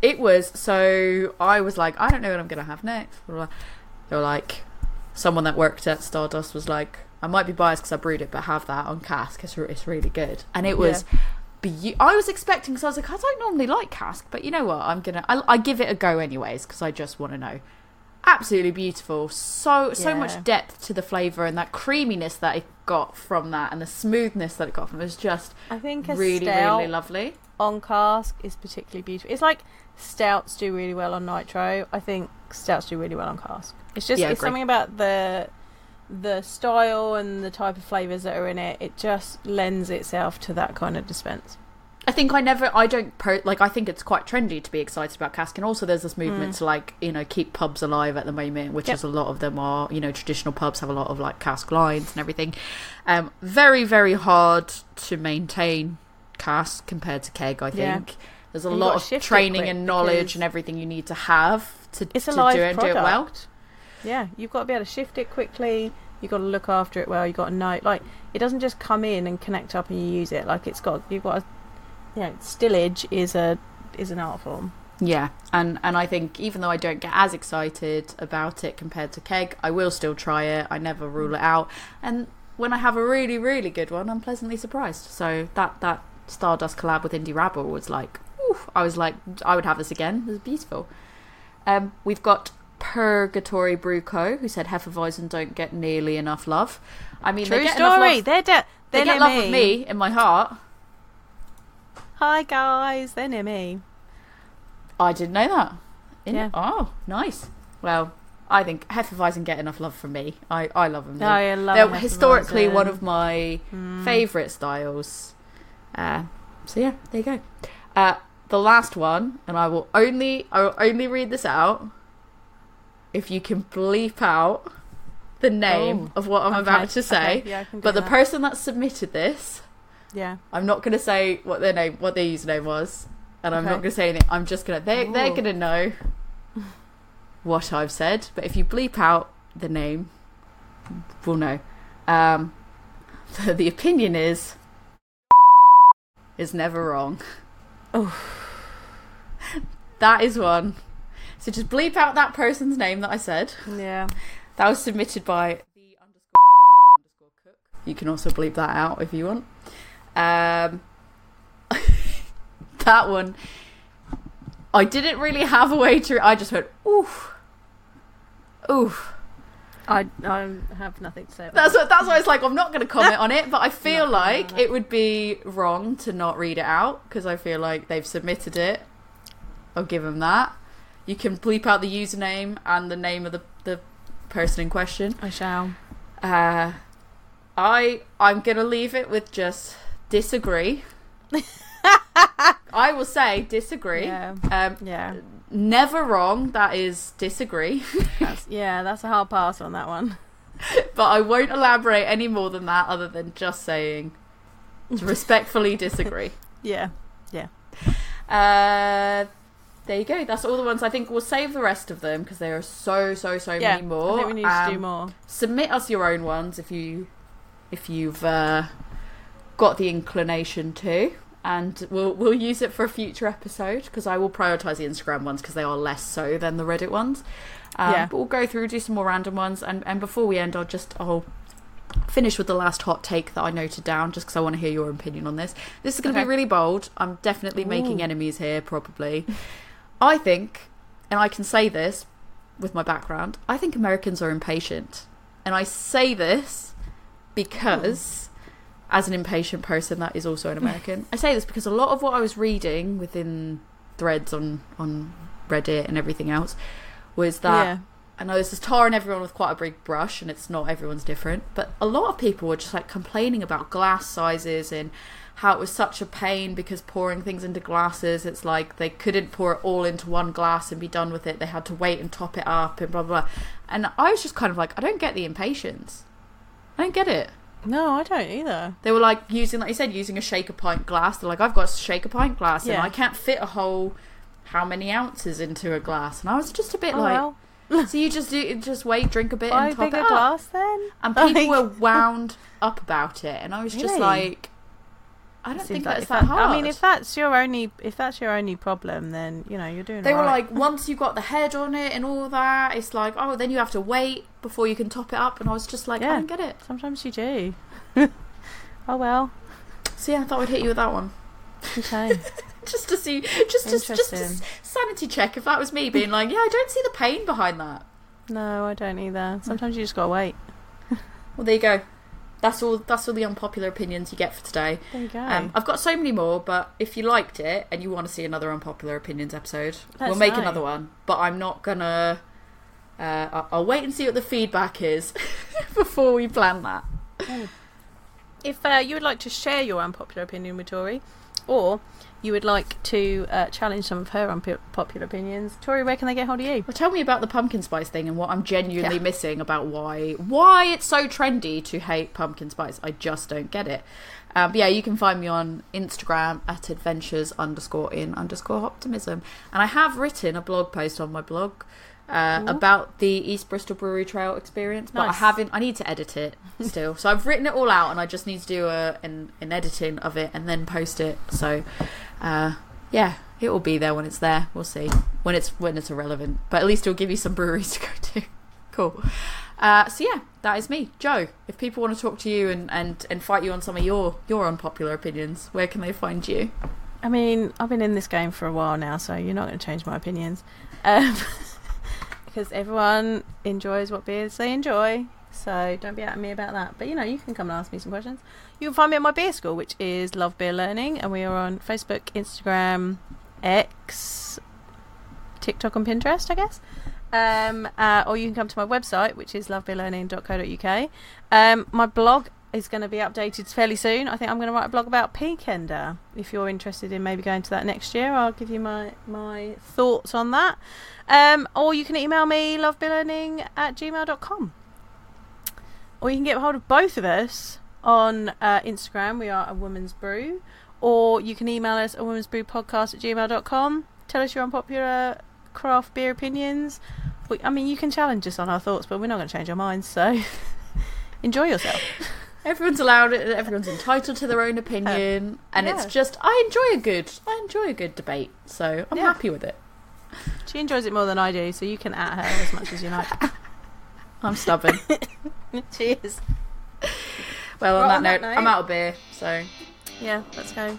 It was so I was like, I don't know what I'm gonna have next. They were like, someone that worked at Stardust was like, I might be biased because I brewed it, but have that on cask. It's, it's really good, and it was. Yeah. Be- I was expecting, because I was like, I don't normally like cask, but you know what? I'm gonna, I, I give it a go anyways because I just want to know. Absolutely beautiful. So yeah. so much depth to the flavour, and that creaminess that it got from that, and the smoothness that it got from it was just I think really really lovely. On cask is particularly beautiful. It's like stouts do really well on nitro. I think stouts do really well on cask. It's just yeah, it's something about the the style and the type of flavours that are in it. It just lends itself to that kind of dispense. I think I never, I don't, pro, like, I think it's quite trendy to be excited about cask. And also there's this movement mm. to, like, you know, keep pubs alive at the moment, which yep. is a lot of them are, you know, traditional pubs have a lot of, like, cask lines and everything. Um, very, very hard to maintain cask compared to keg, I think. Yeah. There's a and lot of training and knowledge and everything you need to have to, it's a to live do it and do it well. Yeah, you've got to be able to shift it quickly. You've got to look after it well. You've got to know, like, it doesn't just come in and connect up and you use it. Like, it's got, you've got to, you know, stillage is a is an art form. Yeah, and and I think even though I don't get as excited about it compared to keg, I will still try it. I never rule it out, and when I have a really really good one, I'm pleasantly surprised. So that that Stardust collab with Indie Rabble was like, ooh, I was like, I would have this again. It was beautiful. Um, we've got Purgatory Brew Co, who said Hefeweizen don't get nearly enough love. I mean, true they get story. Love. They're de- they get love me. With me in my heart. Hi guys, they're near me. I didn't know that. In- yeah. Oh, nice. Well, I think Hefeweizen get enough love from me. I, I love them. No, I love They're historically one of my mm. favourite styles. Uh, so yeah, there you go. Uh, the last one, and I will only I will only read this out if you can bleep out the name oh. of what I'm okay. about to say. Okay. Yeah, I can do but that. The person that submitted this. Yeah, I'm not going to say what their name, what their username was, and I'm okay. not going to say anything. I'm just going to they Ooh. They're going to know what I've said. But if you bleep out the name, we'll know. Um, the, the opinion is is never wrong. Oh, that is one. So just bleep out that person's name that I said. Yeah, that was submitted by the underscore boozy underscore cook. You can also bleep that out if you want. Um, that one, I didn't really have a way to... I just went, oof. Oof. I, I have nothing to say about that's what, that's why it's like, I'm not going to comment on it, but I feel not like it would be wrong to not read it out, because I feel like they've submitted it. I'll give them that. You can bleep out the username and the name of the, the person in question. I shall. Uh, I, I'm going to leave it with just disagree. I will say disagree. Yeah. Um, yeah. Never wrong. That is disagree. That's, yeah, that's a hard pass on that one. But I won't elaborate any more than that, other than just saying to respectfully disagree. Yeah. Yeah. Uh, there you go. That's all the ones. I think we'll save the rest of them because there are so so so yeah, many more. I think we need um, to do more. Submit us your own ones if you if you've uh, got the inclination to. And we'll we'll use it for a future episode, because I will prioritise the Instagram ones because they are less so than the Reddit ones. Um, yeah. But we'll go through, do some more random ones, and, and before we end, I'll just I'll finish with the last hot take that I noted down, just because I want to hear your opinion on this. This is going to okay. be really bold. I'm definitely Ooh. making enemies here, probably. I think, and I can say this with my background, I think Americans are impatient, and I say this because. Ooh. As an impatient person that is also an American. I say this because a lot of what I was reading within threads on, on Reddit and everything else was that, yeah. I know this is tarring everyone with quite a big brush and it's not, everyone's different, but a lot of people were just like complaining about glass sizes and how it was such a pain because pouring things into glasses, it's like they couldn't pour it all into one glass and be done with it. They had to wait and top it up and blah, blah, blah. And I was just kind of like, I don't get the impatience. I don't get it. No, I don't either. They were like using, like you said, using a shaker pint glass. They're like, I've got a shaker pint glass yeah. and I can't fit a whole how many ounces into a glass. And I was just a bit oh, like, well. So you just do, just wait, drink a bit Why and top it up. Glass then? And people were wound up about it. And I was really? just like, I don't think like that's that, that hard. I mean, if that's your only, if that's your only problem, then you know you're doing. They right. were like, once you've got the head on it and all that, it's like, oh, then you have to wait before you can top it up. And I was just like, yeah, I don't get it. Sometimes you do. Oh well. So yeah, I thought I'd hit you with that one. Okay. just to see, just just just a sanity check. If that was me being like, yeah, I don't see the pain behind that. No, I don't either. Sometimes you just gotta wait. Well, there you go. That's all That's all the unpopular opinions you get for today. There you go. Um, I've got so many more, but if you liked it and you want to see another unpopular opinions episode, That's we'll make nice. another one. But I'm not going to... Uh, I'll wait and see what the feedback is before we plan that. Oh. If uh, you would like to share your unpopular opinion with Tori, or you would like to uh, challenge some of her unpopular opinions, Tori, where can they get hold of you? Well, tell me about the pumpkin spice thing and what I'm genuinely yeah. missing about why why it's so trendy to hate pumpkin spice. I just don't get it. Um, but yeah, you can find me on Instagram at adventures underscore in underscore optimism. And I have written a blog post on my blog uh, about the East Bristol Brewery Trail experience, but nice. I haven't, I need to edit it still. So I've written it all out and I just need to do a, an, an editing of it and then post it. So... Uh, yeah, it will be there when it's there. We'll see when it's when it's irrelevant, but at least it'll give you some breweries to go to. Cool. Uh, so yeah, that is me, Joe. If people want to talk to you and, and, and fight you on some of your, your unpopular opinions, where can they find you? I mean, I've been in this game for a while now, so you're not going to change my opinions, um, because everyone enjoys what beers they enjoy. So don't be at me about that. But, you know, you can come and ask me some questions. You can find me at my beer school, which is Love Beer Learning. And we are on Facebook, Instagram, X, TikTok and Pinterest, I guess. Um, uh, or you can come to my website, which is love beer learning dot co dot uk. Um, my blog is going to be updated fairly soon. I think I'm going to write a blog about Peakender. If you're interested in maybe going to that next year, I'll give you my, my thoughts on that. Um, or you can email me, love beer learning at gmail dot com. Or you can get hold of both of us on uh, Instagram. We are A Woman's Brew. Or you can email us a woman's brew podcast at gmail dot com. Tell us your unpopular craft beer opinions. We, I mean, you can challenge us on our thoughts, but we're not going to change our minds. So enjoy yourself. Everyone's allowed it. Everyone's entitled to their own opinion. Uh, and yeah. it's just, I enjoy a good, I enjoy a good debate. So I'm yeah. happy with it. She enjoys it more than I do. So you can at her as much as you like. I'm stubborn. Cheers. Well, on, right, that, on note, that note, I'm out of beer, so... Yeah, let's go.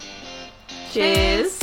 Cheers. Cheers.